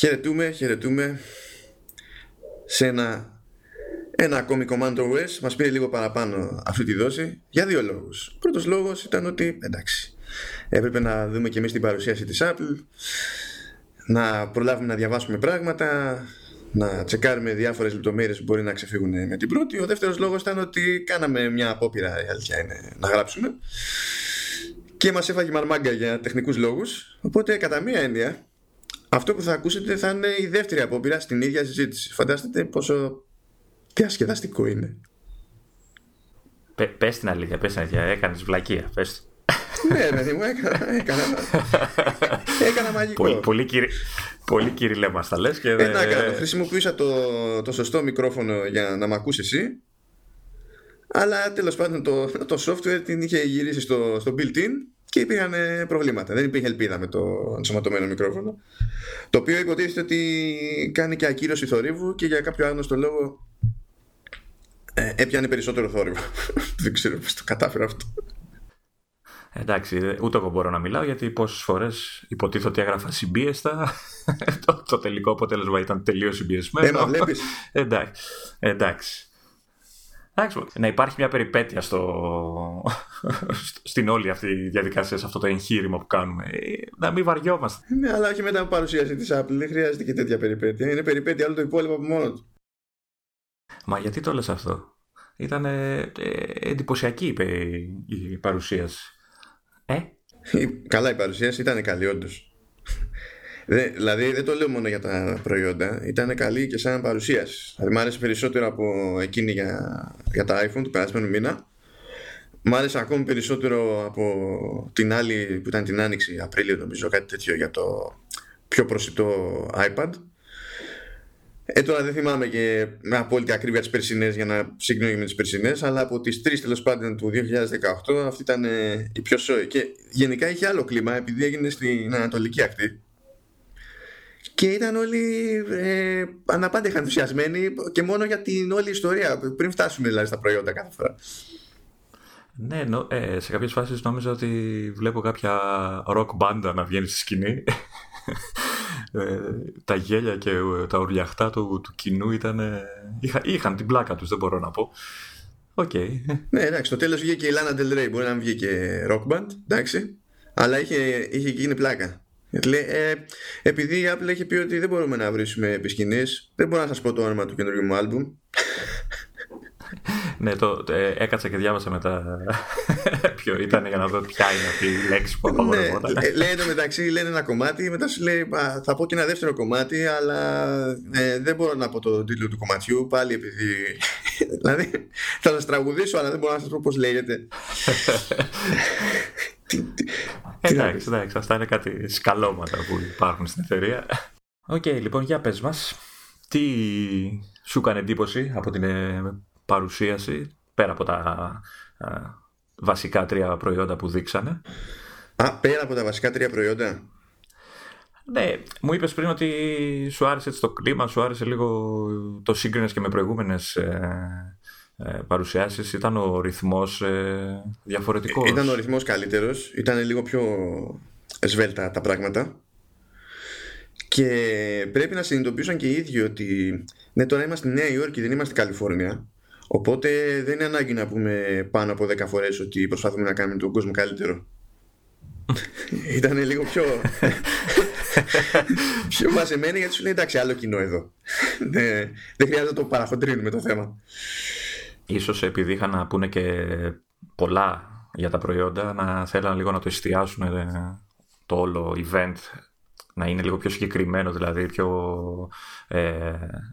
Χαιρετούμε σε ένα ακόμη CommandOS. Μας πήρε λίγο παραπάνω αυτή τη δόση για δύο λόγους. Πρώτος λόγος ήταν ότι εντάξει, έπρεπε να δούμε και εμείς την παρουσίαση της Apple, να προλάβουμε να διαβάσουμε πράγματα, να τσεκάρουμε διάφορες λεπτομέρειες που μπορεί να ξεφύγουν με την πρώτη. Ο δεύτερος λόγος ήταν ότι κάναμε μια απόπειρα, η αλήθεια είναι, να γράψουμε και μας έφαγε μαρμάγκα για τεχνικούς λόγους. Οπότε κατά μία έννοια αυτό που θα ακούσετε θα είναι η δεύτερη απόπειρα στην ίδια συζήτηση. Φανταστείτε πόσο διασκεδαστικό είναι. Πες την αλήθεια, έκανες βλακεία. Ναι, παιδί μου, έκανα μαγικό. Πολύ κυριλέμα στα λες και δεν... Χρησιμοποιούσα το σωστό μικρόφωνο για να μ' ακούσεις εσύ, αλλά τέλος πάντων το software την είχε γυρίσει στο built-in και υπήρχαν προβλήματα. Δεν υπήρχε ελπίδα με το ενσωματωμένο μικρόφωνο, το οποίο υποτίθεται ότι κάνει και ακύρωση θορύβου και για κάποιο άγνωστο λόγο έπιανε περισσότερο θόρυβο. Δεν ξέρω πώς το κατάφερα αυτό. Εντάξει, ούτε εγώ μπορώ να μιλάω, γιατί πόσες φορές υποτίθεται ότι έγραφα συμπίεστα. Το τελικό αποτέλεσμα ήταν τελείως συμπιεσμένο. Βλέπεις. Εντάξει. Να υπάρχει μια περιπέτεια στην όλη αυτή η διαδικασία, σε αυτό το εγχείρημα που κάνουμε. Να μην βαριόμαστε. Ναι, αλλά όχι μετά από παρουσίαση της Apple. Δεν χρειάζεται και τέτοια περιπέτεια. Είναι περιπέτεια όλο το υπόλοιπο από μόνο του. Μα γιατί το λες αυτό? Ήταν εντυπωσιακή η παρουσίαση. Καλά, η παρουσίαση ήταν καλή όντως. Δηλαδή δεν το λέω μόνο για τα προϊόντα. Ήταν καλή και σαν παρουσίαση. Δηλαδή μου άρεσε περισσότερο από εκείνη για τα iPhone του περασμένου μήνα. Μου άρεσε ακόμη περισσότερο από την άλλη που ήταν την Άνοιξη, Απρίλιο νομίζω, κάτι τέτοιο, για το πιο προσιτό iPad. Τώρα δεν θυμάμαι και με απόλυτη ακρίβεια τις περσινές, για να συγκρίνω με τις περσινές, αλλά από τις τρεις τέλος πάντων του 2018 αυτή ήταν η πιο σόη. Και γενικά είχε άλλο κλίμα, επειδή έγινε στην Ανατολική Ακτή και ήταν όλοι αναπάντεχα ενθουσιασμένοι και μόνο για την όλη ιστορία, πριν φτάσουμε δηλαδή στα προϊόντα κάθε φορά. Ναι, σε κάποιες φάσεις νόμιζα ότι βλέπω κάποια rock band να βγαίνει στη σκηνή. Τα γέλια και τα ουρλιαχτά του κοινού είχαν την πλάκα τους, δεν μπορώ να πω. Okay. Ναι, εντάξει, στο τέλος βγήκε η Lana Del Rey, μπορεί να βγει και rock band, εντάξει, αλλά είχε γίνει πλάκα. Επειδή η Apple έχει πει ότι δεν μπορούμε να βρίσκουμε επισκηνής, δεν μπορώ να σας πω το όνομα του καινούργιου μου άλμπουμ. Ναι, έκατσα και διάβασα μετά ποιο ήταν για να δω ποια είναι αυτή η λέξη που απαγορεύονταν. Λέει μεταξύ, λένε ένα κομμάτι, μετά σου λέει θα πω και ένα δεύτερο κομμάτι, αλλά δεν μπορώ να πω το τίτλο του κομματιού πάλι, επειδή δηλαδή θα σας τραγουδήσω, αλλά δεν μπορώ να σας πω πώς λέγεται. Εντάξει, αυτά είναι κάτι σκαλώματα που υπάρχουν στην εταιρεία. Οκ, λοιπόν, για πες μας, τι σου έκανε εντύπωση από την παρουσίαση, πέρα από τα βασικά τρία προϊόντα που δείξανε? Πέρα από τα βασικά τρία προϊόντα. Ναι, μου είπες πριν ότι σου άρεσε το κλίμα, σου άρεσε λίγο, το σύγκρινες και με προηγούμενες παρουσιάσεις. Ήταν ο ρυθμός διαφορετικός. Ήταν ο ρυθμός καλύτερος, ήταν λίγο πιο σβέλτα τα πράγματα. Και πρέπει να συνειδητοποιήσουν και οι ίδιοι ότι ναι, τώρα είμαστε Νέα Υόρκη, δεν είμαστε Καλιφόρνια. Οπότε δεν είναι ανάγκη να πούμε πάνω από 10 φορές ότι προσπαθούμε να κάνουμε τον κόσμο καλύτερο. Ήταν λίγο πιο μαζεμένοι, γιατί σου λέει εντάξει, άλλο κοινό εδώ. Δεν χρειάζεται να το παραφοντρύνουμε το θέμα. Ίσως επειδή είχαν να πούνε και πολλά για τα προϊόντα, να θέλαν λίγο να το εστιάσουν το όλο event, να είναι λίγο πιο συγκεκριμένο, δηλαδή πιο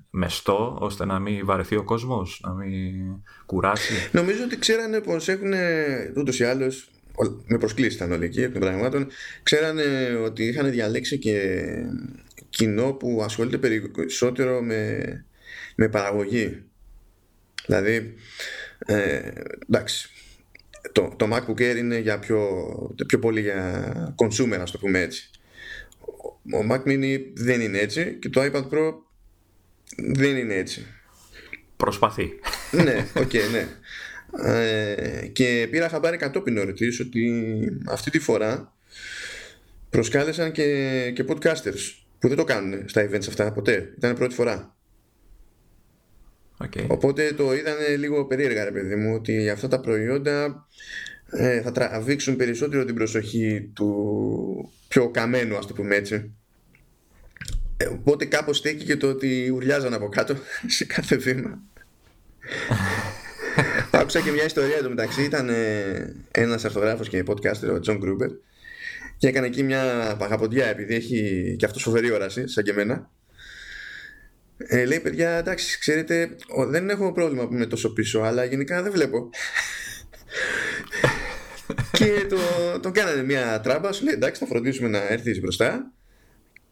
μεστό, ώστε να μην βαρεθεί ο κόσμος, να μην κουράσει. Νομίζω ότι ξέρανε πως έχουν ούτως ή άλλως, με προσκλήσεις ήταν όλοι εκεί εκ των πραγμάτων, ξέρανε ότι είχαν διαλέξει και κοινό που ασχολείται περισσότερο με παραγωγή. Δηλαδή, εντάξει, το MacBook Air είναι για πιο πολύ για consumer, ας το πούμε έτσι. Ο Mac Mini δεν είναι έτσι και το iPad Pro δεν είναι έτσι. Προσπαθεί. Ναι, ναι. Και πήρα χαμπάρι κατόπιν εορτής ότι αυτή τη φορά προσκάλεσαν και podcasters που δεν το κάνουν στα events αυτά ποτέ. Ήταν πρώτη φορά. Okay. Οπότε το είδανε λίγο περίεργα, ρε παιδί μου, ότι αυτά τα προϊόντα θα τραβήξουν περισσότερο την προσοχή του πιο καμένου, ας το πούμε έτσι. Οπότε κάπως στέκει και το ότι ουρλιάζαν από κάτω σε κάθε βήμα. Άκουσα και μια ιστορία εντωμεταξύ. Ήταν ένας αρθογράφος και podcaster, ο Τζον Γκρούμπερ, και έκανε εκεί μια παγαποντιά, επειδή έχει και αυτός φοβερή όραση σαν και εμένα. Λέει, παιδιά, εντάξει, ξέρετε, δεν έχω πρόβλημα που είμαι τόσο πίσω, αλλά γενικά δεν βλέπω. Και τον κάνανε μια τράμπα. Σου λέει, εντάξει, θα φροντίσουμε να έρθεις μπροστά.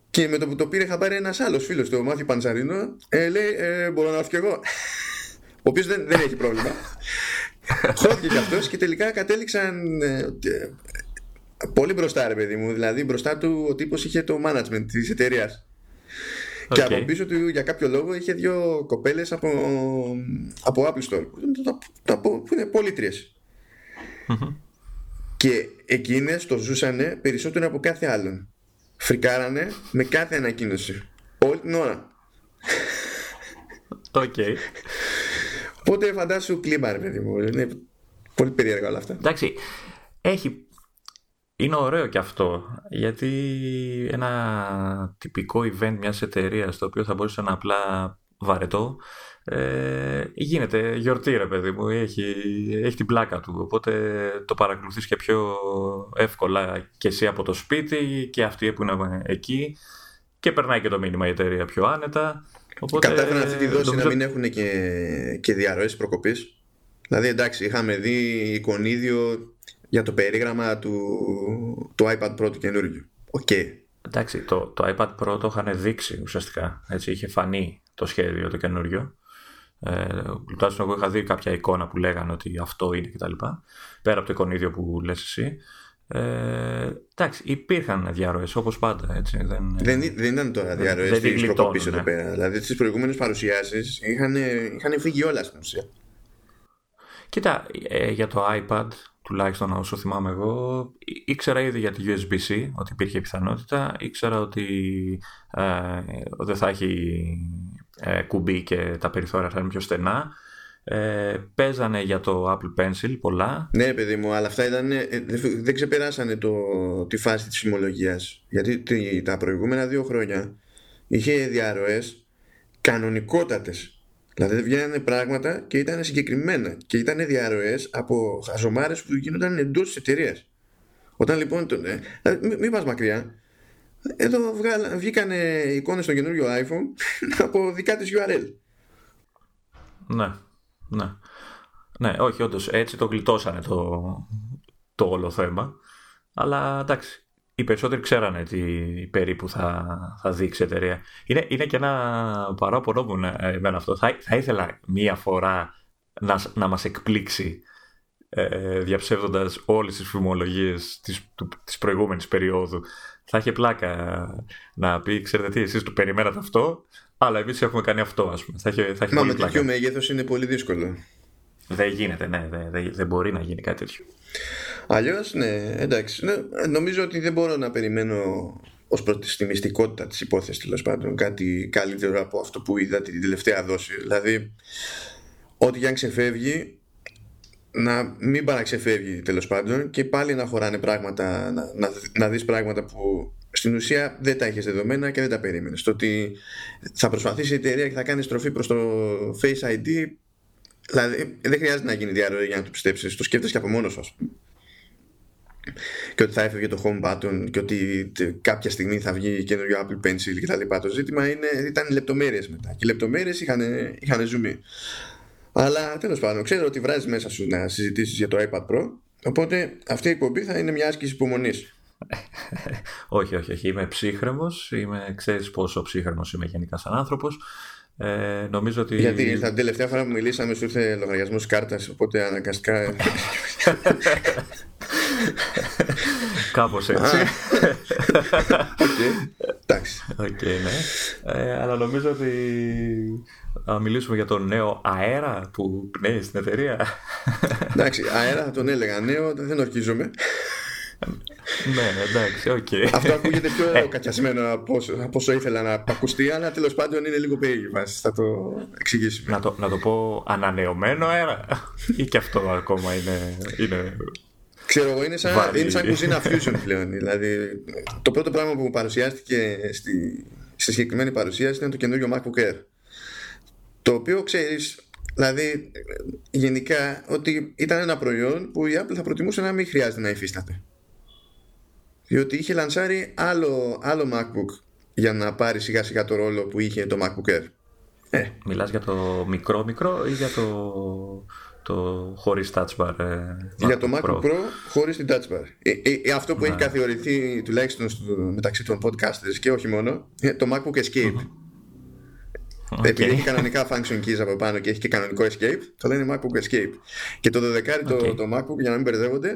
Και με το που το πήρε χαμπάρι ένας άλλος φίλος του, ο Μάθιου Παντσαρίνο, λέει, μπορώ να έρθω κι εγώ. Ο οποίος δεν έχει πρόβλημα. Χώθηκε κι αυτός και τελικά κατέληξαν πολύ μπροστά, ρε παιδί μου. Δηλαδή μπροστά του ο τύπος είχε το management της εταιρείας. Okay. Και από πίσω του για κάποιο λόγο είχε δύο κοπέλες από Apple Store. Που είναι πολίτριες. Mm-hmm. Και εκείνες το ζούσανε περισσότερο από κάθε άλλον. Φρικάρανε με κάθε ανακοίνωση. Όλη την ώρα. Okay. Οπότε φαντάσου κλίμα, ρε παιδί μου. Είναι πολύ περίεργα όλα αυτά. Εντάξει, είναι ωραίο και αυτό, γιατί ένα τυπικό event μιας εταιρείας, το οποίο θα μπορούσε να είναι απλά βαρετό, γίνεται γιορτή, ρε παιδί μου, έχει την πλάκα του, οπότε το παρακολουθείς και πιο εύκολα και εσύ από το σπίτι και αυτοί που είναι εκεί, και περνάει και το μήνυμα η εταιρεία πιο άνετα. Κατάφεραν αυτή τη δόση να μην έχουν και διαρροές προκοπής. Δηλαδή, εντάξει, είχαμε δει εικονίδιο για το περίγραμμα του iPad Pro του καινούργιου. Οκ. Okay. Εντάξει, το iPad Pro το είχαν δείξει ουσιαστικά. Έτσι, είχε φανεί το σχέδιο το καινούργιο. Τουλάχιστον εγώ είχα δει κάποια εικόνα που λέγανε ότι αυτό είναι κτλ. Πέρα από το εικονίδιο που λες εσύ. Εντάξει, υπήρχαν διαρροές όπως πάντα. Έτσι, δεν ήταν τώρα διαρροές της προκοπής εδώ πέρα. Δηλαδή, στις προηγούμενες παρουσιάσεις είχαν φύγει όλα στην ουσία. Κοίτα, για το iPad, τουλάχιστον όσο θυμάμαι εγώ, ήξερα ήδη για τη USB-C ότι υπήρχε πιθανότητα, ήξερα ότι δεν θα έχει κουμπί και τα περιθώρια θα είναι πιο στενά. Παίζανε για το Apple Pencil πολλά. Ναι, παιδί μου, αλλά αυτά ήταν, δεν ξεπεράσανε τη φάση της φημολογίας. Γιατί τα προηγούμενα 2 χρόνια είχε διαρροές κανονικότατες. Δηλαδή βγαίνανε πράγματα και ήταν συγκεκριμένα και ήταν διαρροές από χαζομάρες που γίνονταν εντός της εταιρείας. Όταν λοιπόν, μην πας μακριά, εδώ βγήκανε εικόνες στο καινούριο iPhone από δικά της URL. Ναι, όχι, όντως έτσι το γλιτώσανε το όλο θέμα. Αλλά εντάξει, οι περισσότεροι ξέρανε τι περίπου θα δείξει η εταιρεία. Είναι και ένα παράπονο μου εμένα αυτό. Θα ήθελα μία φορά να μας εκπλήξει διαψεύδοντας όλες τις φημολογίες της προηγούμενης περίοδου. Θα είχε πλάκα να πει, ξέρετε τι, εσείς το περιμένατε αυτό, αλλά εμείς έχουμε κάνει αυτό, ας πούμε. Θα είχε πολύ πλάκα. Μα με τέτοιο μέγεθος είναι πολύ δύσκολο. Δεν γίνεται, ναι, δεν μπορεί να γίνει κάτι τέτοιο. Αλλιώς, ναι, εντάξει. Ναι, νομίζω ότι δεν μπορώ να περιμένω ως προτιμιστικότητα της υπόθεσης, τέλος πάντων, κάτι καλύτερο από αυτό που είδα την τελευταία δόση. Δηλαδή, ό,τι και αν ξεφεύγει, να μην παραξεφεύγει, τέλος πάντων, και πάλι να χωράνε πράγματα, να δεις πράγματα που στην ουσία δεν τα είχες δεδομένα και δεν τα περίμενες. Το ότι θα προσπαθήσει η εταιρεία και θα κάνει στροφή προς το Face ID, δηλαδή δεν χρειάζεται να γίνει διαρροή για να το πιστέψεις. Το σκέφτεσαι και από μόνος σου. Και ότι θα έφευγε το home button και ότι κάποια στιγμή θα βγει καινούριο Apple Pencil και τα λοιπά. Το ζήτημα ήταν λεπτομέρειες μετά. Και οι λεπτομέρειες είχαν ζουμί. Αλλά τέλος πάντων, ξέρω ότι βράζεις μέσα σου να συζητήσεις για το iPad Pro. Οπότε αυτή η εκπομπή θα είναι μια άσκηση υπομονής. Όχι. Είμαι ψύχρεμος. Ξέρεις πόσο ψύχρεμος είμαι γενικά σαν άνθρωπος. Νομίζω ότι... Γιατί την τελευταία φορά που μιλήσαμε σου ήρθε λογαριασμός κάρτας, οπότε αναγκαστικά. Κάπως έτσι. Εντάξει. Αλλά νομίζω ότι θα μιλήσουμε για τον νέο αέρα που πνέει στην εταιρεία. Εντάξει, αέρα θα τον έλεγα, νέο δεν ορκίζομαι. Ναι, εντάξει, οκ. Okay. Αυτό ακούγεται πιο κατιασμένο από όσο ήθελα να ακουστεί, αλλά τέλος πάντων είναι λίγο περίεργη βάση. Θα το εξηγήσουμε. Να το πω ανανεωμένο αέρα, ή και αυτό ακόμα είναι. Ξέρω εγώ, είναι σαν κουζίνα Fusion πλέον. Δηλαδή, το πρώτο πράγμα που παρουσιάστηκε στη συγκεκριμένη παρουσίαση ήταν το καινούριο MacBook Air. Το οποίο ξέρεις, δηλαδή γενικά, ότι ήταν ένα προϊόν που η Apple θα προτιμούσε να μην χρειάζεται να υφίσταται. Διότι είχε λανσάρει άλλο MacBook για να πάρει σιγά σιγά το ρόλο που είχε το MacBook Air. Μιλάς για το μικρό ή για το χωρίς Touch Bar? Για το MacBook Pro χωρίς την Touch Bar. Αυτό που έχει καθιερωθεί τουλάχιστον μεταξύ των podcasters και όχι μόνο, το MacBook Escape. Επειδή έχει κανονικά function keys από πάνω και έχει και κανονικό escape, το λένε MacBook Escape. Και το 12 το MacBook, για να μην μπερδεύονται,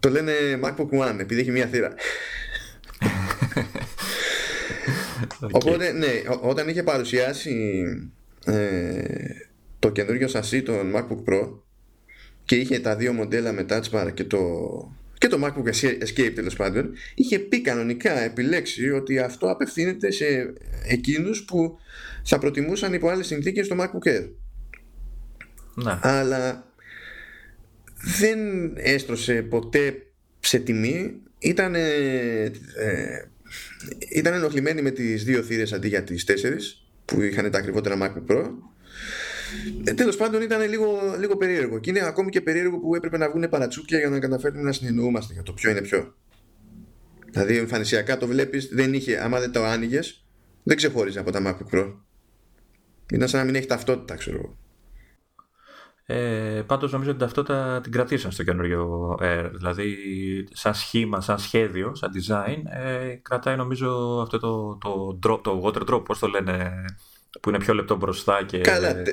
το λένε MacBook One, επειδή έχει μία θύρα. Οπότε, ναι, όταν είχε παρουσιάσει το καινούργιο σασί των MacBook Pro και είχε τα δύο μοντέλα με Touch Bar και το MacBook Escape, τέλος πάντων, είχε πει κανονικά, επιλέξει ότι αυτό απευθύνεται σε εκείνους που θα προτιμούσαν υπό άλλες συνθήκες το MacBook Air. Να. Αλλά δεν έστρωσε ποτέ σε τιμή. Ήταν ενοχλημένη με τις δύο θύρες αντί για τις 4 που είχαν τα ακριβότερα MacBook Pro. Τέλος πάντων, ήταν λίγο περίεργο. Και είναι ακόμη και περίεργο που έπρεπε να βγουν παρατσούκια για να καταφέρουμε να συνεννοούμαστε για το ποιο είναι ποιο. Δηλαδή εμφανισιακά το βλέπεις, δεν είχε, άμα δεν το άνοιγες, δεν ξεχώριζε από τα MacBook Pro. Ήταν σαν να μην έχει ταυτότητα, ξέρω εγώ. Πάντως νομίζω ότι ταυτότητα την κρατήσαν στο καινούριο Air. Δηλαδή σαν σχήμα, σαν σχέδιο, σαν design, κρατάει νομίζω αυτό το water drop, πώς το λένε, που είναι πιο λεπτό μπροστά και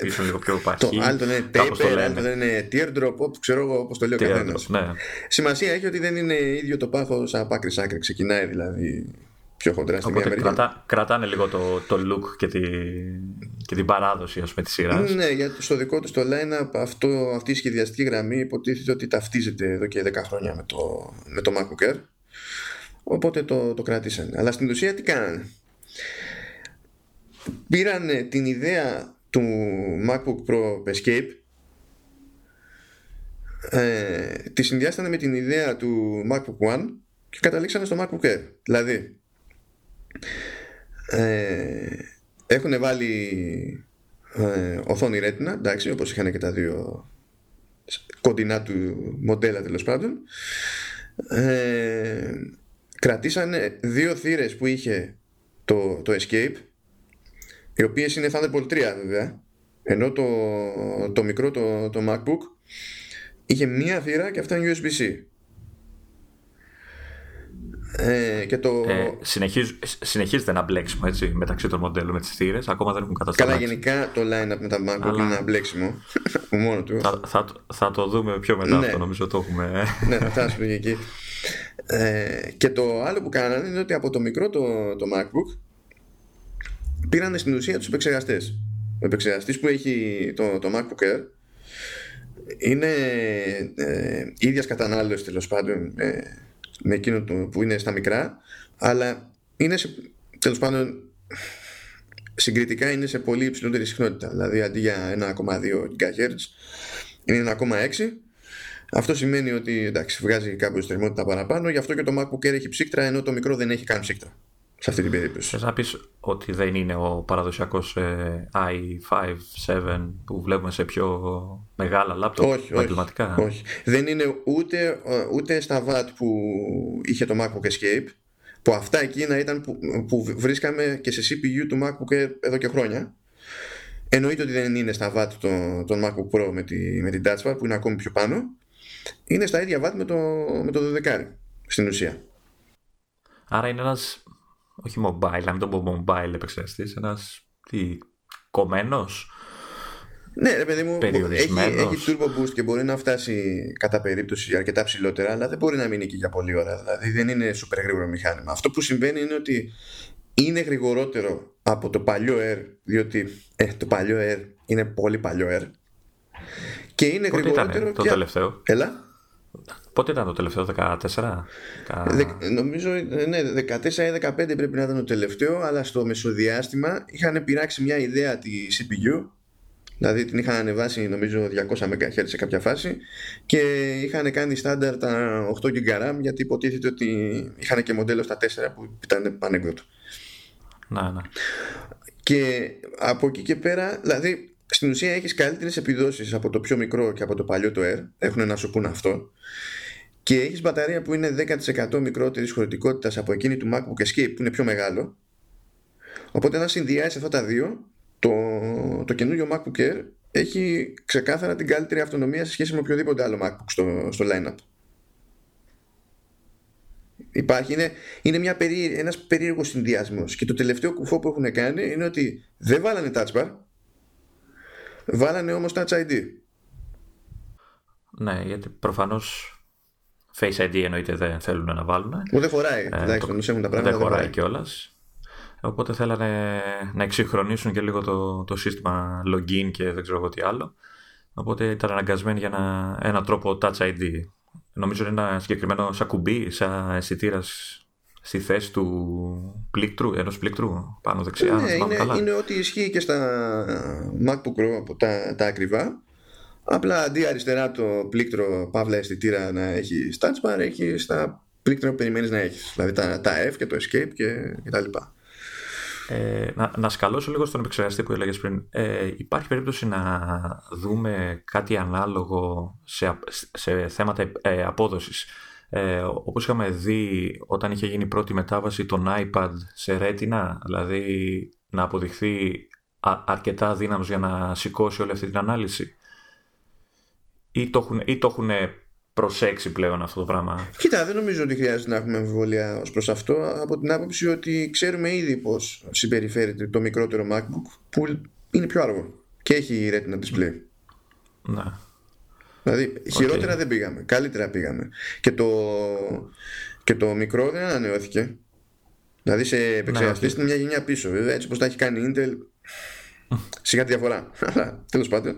πίσω λίγο πιο παχύ. Το άλλο είναι taper, άλλο είναι teardrop, όπως ξέρω εγώ, όπως το λέει ο καθένας. Ναι. Σημασία έχει ότι δεν είναι ίδιο το πάθος από άκρη σ' άκρη. Ξεκινάει δηλαδή πιο χοντρά στη μία μεριά. Κρατάνε λίγο το look και την παράδοση, ας πούμε, της σειράς. Ναι, γιατί στο δικό του το line-up αυτή η σχεδιαστική γραμμή υποτίθεται ότι ταυτίζεται εδώ και 10 χρόνια με το MacBook Air. Οπότε το κράτησαν. Αλλά στην ουσία τι κάνανε? Πήραν την ιδέα του MacBook Pro Escape, τη συνδυάσανε με την ιδέα του MacBook One και καταλήξανε στο MacBook Air. Δηλαδή έχουν βάλει οθόνη Retina, εντάξει, όπως είχαν και τα δύο κοντινά του μοντέλα, τέλος πάντων. Κρατήσανε δύο θύρες που είχε το Escape, οι οποίες είναι Thunderbolt 3 βέβαια, ενώ το μικρό το MacBook είχε μία θύρα και αυτά είναι USB-C. Και συνεχίζεται να μπλέξουμε, έτσι, μεταξύ των μοντέλων με τις θύρες. Ακόμα δεν έχουν κατασταλάξει. Καλά, γενικά το line-up με τα MacBook είναι ένα μπλέξιμο μόνο του. Θα το δούμε πιο μετά, ναι. Αυτό νομίζω το έχουμε. Ναι, θα φτάσουμε και εκεί. Και το άλλο που κάνανε είναι ότι από το μικρό το MacBook πήρανε στην ουσία τους επεξεργαστές. Ο επεξεργαστής που έχει το MacBook Air είναι ίδιας κατανάλωσης, τέλος πάντων, με εκείνο που είναι στα μικρά, αλλά είναι, τέλος πάντων, συγκριτικά είναι σε πολύ υψηλότερη συχνότητα. Δηλαδή αντί για 1,2 GHz είναι 1,6. Αυτό σημαίνει ότι, εντάξει, βγάζει κάποια θερμότητα παραπάνω. Γι' αυτό και το MacBook Air έχει ψύκτρα, ενώ το μικρό δεν έχει καν ψύκτρα σε αυτή την περίπτωση. Θες να πεις ότι δεν είναι ο παραδοσιακός i5-7 που βλέπουμε σε πιο μεγάλα λάπτοπ? Όχι. Δεν είναι ούτε στα VAT που είχε το MacBook Escape, που αυτά εκείνα ήταν που βρίσκαμε και σε CPU του MacBook Air εδώ και χρόνια. Εννοείται ότι δεν είναι στα VAT τον MacBook Pro με την Touch Bar που είναι ακόμη πιο πάνω. Είναι στα ίδια VAT με το 12 στην ουσία. Άρα είναι ένας, όχι mobile, να μην το πω mobile επεξεργαστής, ένας κομμένος. Ναι, ρε παιδί μου, έχει turbo boost και μπορεί να φτάσει κατά περίπτωση αρκετά ψηλότερα, αλλά δεν μπορεί να μείνει εκεί για πολλή ώρα. Δηλαδή δεν είναι super γρήγορο μηχάνημα. Αυτό που συμβαίνει είναι ότι είναι γρηγορότερο από το παλιό Air, διότι το παλιό Air είναι πολύ παλιό Air. Και είναι γρηγορότερο. Ήταν το τελευταίο. Έλα. Πότε ήταν το τελευταίο, 14? Νομίζω, ναι, 14 ή 15 πρέπει να ήταν το τελευταίο, αλλά στο μεσοδιάστημα είχαν πειράξει μια ιδέα τη CPU, δηλαδή την είχαν ανεβάσει νομίζω 200 MHz σε κάποια φάση και είχαν κάνει στάνταρ τα 8 GB RAM, γιατί υποτίθεται ότι είχαν και μοντέλο στα 4 που ήταν πανέκδοτο. Να, ναι. Και από εκεί και πέρα, δηλαδή στην ουσία έχεις καλύτερες επιδόσεις από το πιο μικρό και από το παλιό το Air, έχουν να σου πούν αυτό, και έχεις μπαταρία που είναι 10% μικρότερης χωρητικότητας από εκείνη του MacBook Escape που είναι πιο μεγάλο. Οπότε να συνδυάσεις αυτά τα δύο, το καινούριο MacBook Air έχει ξεκάθαρα την καλύτερη αυτονομία σε σχέση με οποιοδήποτε άλλο MacBook στο line-up. Υπάρχει, είναι ένας περίεργος συνδυασμός, και το τελευταίο κουφό που έχουν κάνει είναι ότι δεν βάλανε Touch Bar, βάλανε όμως Touch ID. Ναι, γιατί προφανώς Face ID εννοείται δεν θέλουν να βάλουν. Δεν χωράει, έχουν τα πράγματα. Δεν χωράει κιόλας. Οπότε θέλανε να εξυγχρονίσουν και λίγο το σύστημα login και δεν ξέρω εγώ τι άλλο. Οπότε ήταν αναγκασμένοι για ένα τρόπο Touch ID. Νομίζω είναι ένα συγκεκριμένο σαν κουμπί, σαν αισθητήρα στη θέση του πλήκτρου, ενός πλήκτρου πάνω δεξιά. Ναι, είναι ό,τι ισχύει και στα MacBook Pro από τα ακριβά. Απλά αντί αριστερά το πλήκτρο παύλα αισθητήρα να έχει Touch Bar, έχει τα πλήκτρα που περιμένεις να έχεις. Δηλαδή τα F και το Escape και τα λοιπά. Να σκαλώσω λίγο στον επεξεργαστή που έλεγες πριν. Υπάρχει περίπτωση να δούμε κάτι ανάλογο σε θέματα απόδοσης? Όπως είχαμε δει όταν είχε γίνει η πρώτη μετάβαση των iPad σε Retina, δηλαδή να αποδειχθεί αρκετά δύναμος για να σηκώσει όλη αυτή την ανάλυση, ή το έχουν προσέξει πλέον αυτό το πράγμα? Κοίτα, δεν νομίζω ότι χρειάζεται να έχουμε αμφιβολία ως προς αυτό, από την άποψη ότι ξέρουμε ήδη πώς συμπεριφέρεται το μικρότερο MacBook που είναι πιο άργο και έχει Retina display. Ναι. Δηλαδή χειρότερα δεν πήγαμε, καλύτερα πήγαμε. Και το μικρό δεν ανανεώθηκε. Δηλαδή σε επεξεργαστή στην μια γενιά πίσω. Βέβαια, έτσι όπως τα έχει κάνει η Intel, σιγά τη διαφορά. Αλλά τέλος πάντων,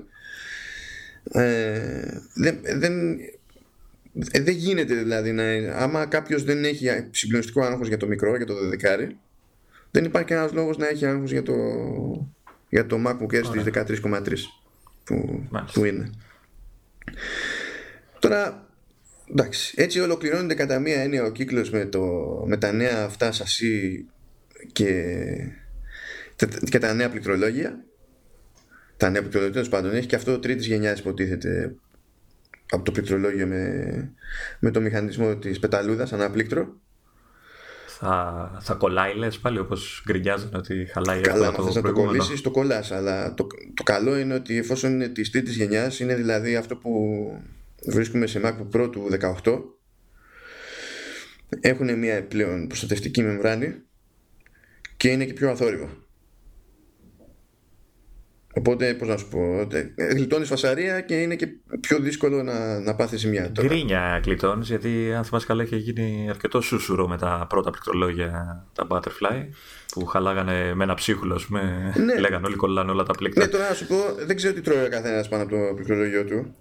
δεν γίνεται, δηλαδή άμα κάποιος δεν έχει συμπληρωματικό άγχος για το μικρό, για το 12, δεν υπάρχει κανένας λόγος να έχει άγχος για το MacBook Air στις 13,3 που είναι. Τώρα, εντάξει, έτσι ολοκληρώνεται κατά μία έννοια ο κύκλος με τα νέα αυτά σασί και τα νέα πληκτρολόγια. Τα νέα πληκτρολόγια, τέλος πάντων, έχει και αυτό τρίτης γενιάς υποτίθεται από το πληκτρολόγιο με το μηχανισμό της πεταλούδας, ανάπληκτρο. Θα κολλάει, λες, πάλι, όπως γκρινιάζουν ότι χαλάει? Καλά, αυτό θες να το κολλήσεις, το κολλάς. Αλλά το καλό είναι ότι εφόσον είναι της τρίτης γενιάς, είναι δηλαδή αυτό που βρίσκουμε σε MacBook Pro του 18, έχουν μια επιπλέον προστατευτική μεμβράνη και είναι και πιο αθόρυβα. Οπότε, πώς να σου πω, γλιτώνεις φασαρία και είναι και πιο δύσκολο να πάθεις ζημιά. Γκρίνια γλιτώνεις, γιατί αν θυμάσαι καλά είχε γίνει αρκετό σούσουρο με τα πρώτα πληκτρολόγια, τα Butterfly, που χαλάγανε με ένα ψίχουλο, ας πούμε. Ναι. Λέγανε όλοι κολλάνε όλα τα πλήκτρα. Ναι, τώρα να σου πω, δεν ξέρω τι τρώει ο καθένας πάνω από το πληκτρολόγιο του.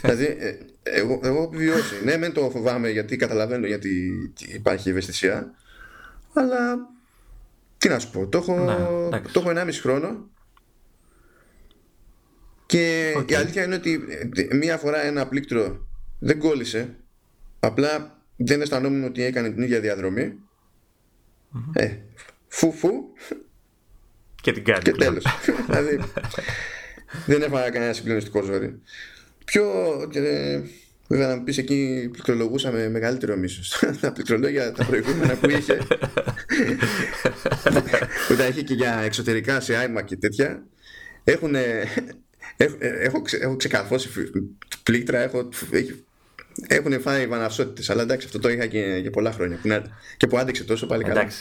Δηλαδή, εγώ έχω επιβιώσει. Ναι, μεν το φοβάμαι, γιατί καταλαβαίνω γιατί υπάρχει ευαισθησία. Αλλά τι να σου πω, το έχω 1,5 χρόνο. Και η αλήθεια είναι ότι μία φορά ένα πλήκτρο δεν κόλλησε, απλά δεν αισθανόμουν ότι έκανε την ίδια διαδρομή. Φου και την κάνει. Και τέλος. Δηλαδή δεν έφαγα κανένα συγκλονιστικό ζόρι. Βέβαια, να μου πεις, εκεί πληκτρολογούσα με μεγαλύτερο μίσος. Τα πληκτρολόγια τα προηγούμενα που είχε, που τα είχε και για εξωτερικά σε iMac και τέτοια, έχω ξεκαρφώσει πλήκτρα, έχουν φάει βαναυσότητες. Αλλά εντάξει, αυτό το είχα και πολλά χρόνια. Και που άντεξε τόσο, πάλι καλά. Εντάξει,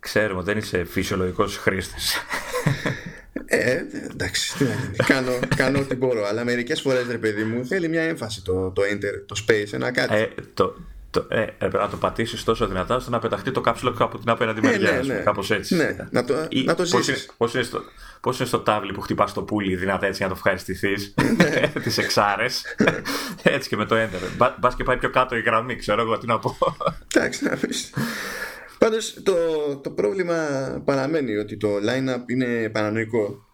ξέρουμε, δεν είσαι φυσιολογικός χρήστης. Εντάξει, τι να γίνει. Κάνω ό,τι μπορώ. Αλλά μερικές φορές, ρε παιδί μου, θέλει μια έμφαση το enter, το space, ένα κάτι. έπρεπε να το πατήσεις τόσο δυνατά ώστε να πεταχτεί το κάψιλο από την απέναντι μεριά. Ναι. Κάπως έτσι. Ναι. Να το ζήσεις. Πώς είναι στο τάβλι που χτυπάς το πουλί δυνατά έτσι για να το ευχαριστηθείς, τις εξάρες. Έτσι και με το enter. Μπας και πάει πιο κάτω η γραμμή, ξέρω εγώ τι να πω. Εντάξει, να αφήσεις. Πάντως το πρόβλημα παραμένει ότι το line-up είναι παρανοϊκό.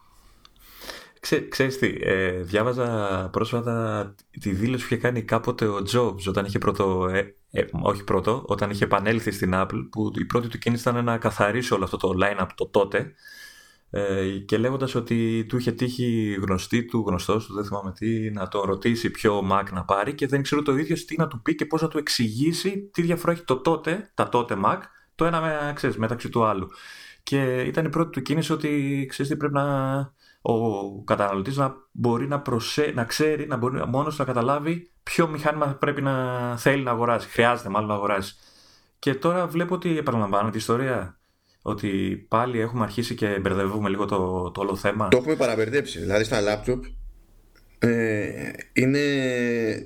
Ξέρεις τι, διάβαζα πρόσφατα τη δήλωση που είχε κάνει κάποτε ο Jobs όταν είχε όταν είχε επανέλθει στην Apple, που η πρώτη του κίνηση ήταν να καθαρίσει όλο αυτό το line-up το τότε, και λέγοντας ότι του είχε τύχει γνωστός του, δεν θυμάμαι τι, να το ρωτήσει ποιο Mac να πάρει και δεν ξέρω το ίδιο τι να του πει και πώς να του εξηγήσει τι διαφορά έχει τα τότε Mac, το ένα μεταξύ του άλλου. Και ήταν η πρώτη του κίνηση ότι ξέρεις τι, πρέπει να... ο καταναλωτής να μπορεί να ξέρει, να μπορεί μόνος να καταλάβει ποιο μηχάνημα πρέπει να θέλει να αγοράσει, χρειάζεται μάλλον να αγοράσει. Και τώρα βλέπω ότι επαναλαμβάνεται η ιστορία, ότι πάλι έχουμε αρχίσει και μπερδεύουμε λίγο το όλο θέμα. Το έχουμε παραμπερδέψει, δηλαδή στα λάπτοπ είναι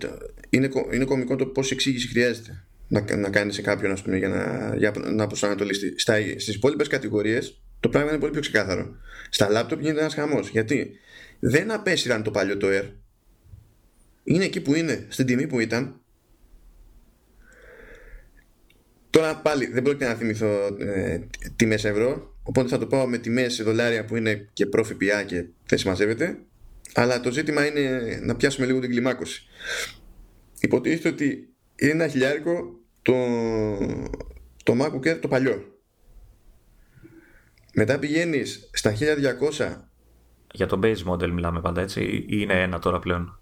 κωμικό το πώς εξήγηση χρειάζεται να κάνει σε κάποιον, ας πούμε, για να προσανατολιστεί. Στις υπόλοιπες κατηγορίες το πράγμα είναι πολύ πιο ξεκάθαρο. Στα λάπτοπ γίνεται ένας χαμός. Γιατί δεν απέσυραν το παλιό το Air. Είναι εκεί που είναι, στην τιμή που ήταν. Τώρα πάλι δεν πρόκειται να θυμηθώ τιμές ευρώ, οπότε θα το πάω με τιμές δολάρια που είναι και προ-ΦΠΑ και δεν συμμαζεύεται. Αλλά το ζήτημα είναι να πιάσουμε λίγο την κλιμάκωση. Υποτίθεται ότι είναι ένα χιλιάρικο το MacBook Air το παλιό. Μετά πηγαίνεις στα 1200. Για το base model μιλάμε πάντα, έτσι, είναι ένα τώρα πλέον.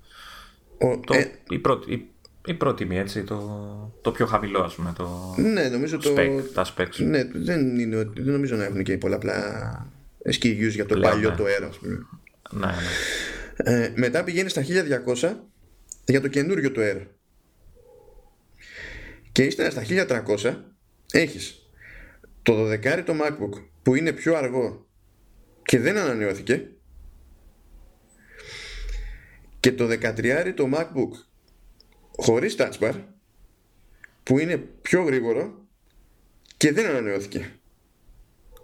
Η πρώτη μία, έτσι, το πιο χαμηλό, ας πούμε. Ναι, νομίζω τα specs. Ναι, δεν νομίζω να έχουν και πολλαπλά SKUs για το παλιό το Air, ας πούμε. Ναι. Μετά πηγαίνεις στα 1200 για το καινούριο το Air. Και ύστερα στα 1300 έχεις το 12 το MacBook που είναι πιο αργό και δεν ανανεώθηκε, και το 13 το MacBook χωρίς Touch Bar που είναι πιο γρήγορο και δεν ανανεώθηκε.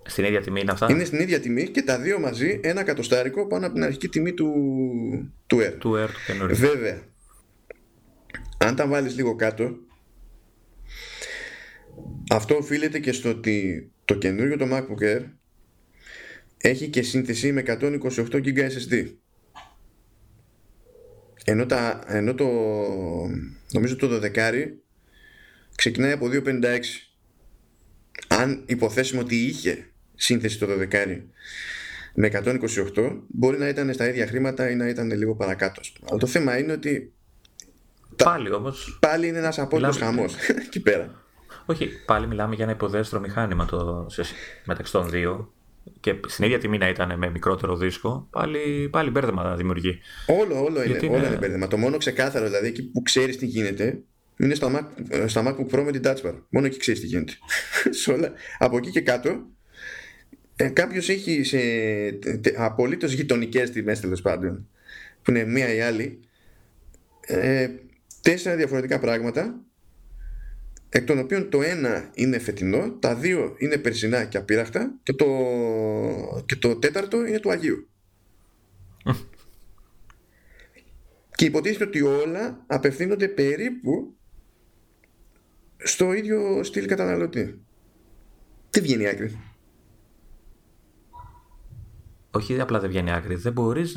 Στην ίδια τιμή είναι αυτά. Είναι στην ίδια τιμή και τα δύο μαζί ένα εκατοστάρικο πάνω από την αρχική τιμή του Air. Βέβαια, αν τα βάλεις λίγο κάτω, αυτό οφείλεται και στο ότι το καινούριο το MacBook Air έχει και σύνθεση με 128 GB SSD. Ενώ το νομίζω το 12 ξεκινάει από 256. Αν υποθέσουμε ότι είχε σύνθεση το 12 με 128, μπορεί να ήταν στα ίδια χρήματα ή να ήταν λίγο παρακάτω. Αλλά το θέμα είναι ότι πάλι είναι ένας απόλυτος χαμός εκεί πέρα. Όχι, πάλι μιλάμε για ένα υποδέστρο μηχάνημα μεταξύ των δύο και στην ίδια τιμή να ήταν με μικρότερο δίσκο, πάλι μπέρδεμα να δημιουργεί. Όλα είναι μπέρδεμα. Το μόνο ξεκάθαρο, δηλαδή, εκεί που ξέρεις τι γίνεται, είναι στα MacBook Pro με την Touch Bar. Μόνο εκεί ξέρεις τι γίνεται. Από εκεί και κάτω, κάποιος έχει σε απολύτως γειτονικές τιμές, τέλος πάντων, που είναι μία ή άλλη, 4 διαφορετικά πράγματα, εκ των οποίων το ένα είναι φετινό, τα δύο είναι περσινά και απείραχτα και το τέταρτο είναι του Αγίου. Και υποτίθεται ότι όλα απευθύνονται περίπου στο ίδιο στυλ καταναλωτή. Δεν βγαίνει άκρη. Όχι απλά δεν βγαίνει άκρη, δεν μπορείς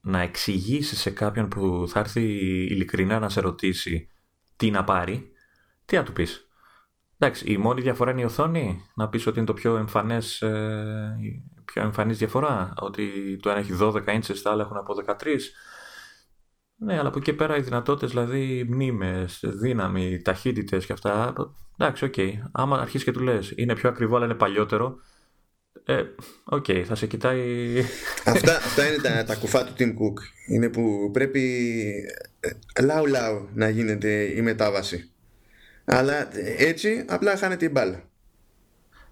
να εξηγήσεις σε κάποιον που θα έρθει ειλικρινά να σε ρωτήσει τι να πάρει. Τι να του πεις? Εντάξει, η μόνη διαφορά είναι η οθόνη. Να πεις ότι είναι το πιο εμφανής διαφορά. Ότι το ένα έχει 12 inches, τα άλλα έχουν από 13. Ναι, αλλά από εκεί πέρα οι δυνατότητες, δηλαδή μνήμες, δύναμη, ταχύτητες και αυτά. Εντάξει, οκ. Άμα αρχίσεις και του λες είναι πιο ακριβό αλλά είναι παλιότερο, οκ, θα σε κοιτάει. Αυτά είναι τα κουφά του Tim Cook. Είναι που πρέπει λαου-λαου να γίνεται η μετάβαση. Αλλά έτσι απλά χάνεται η μπάλα.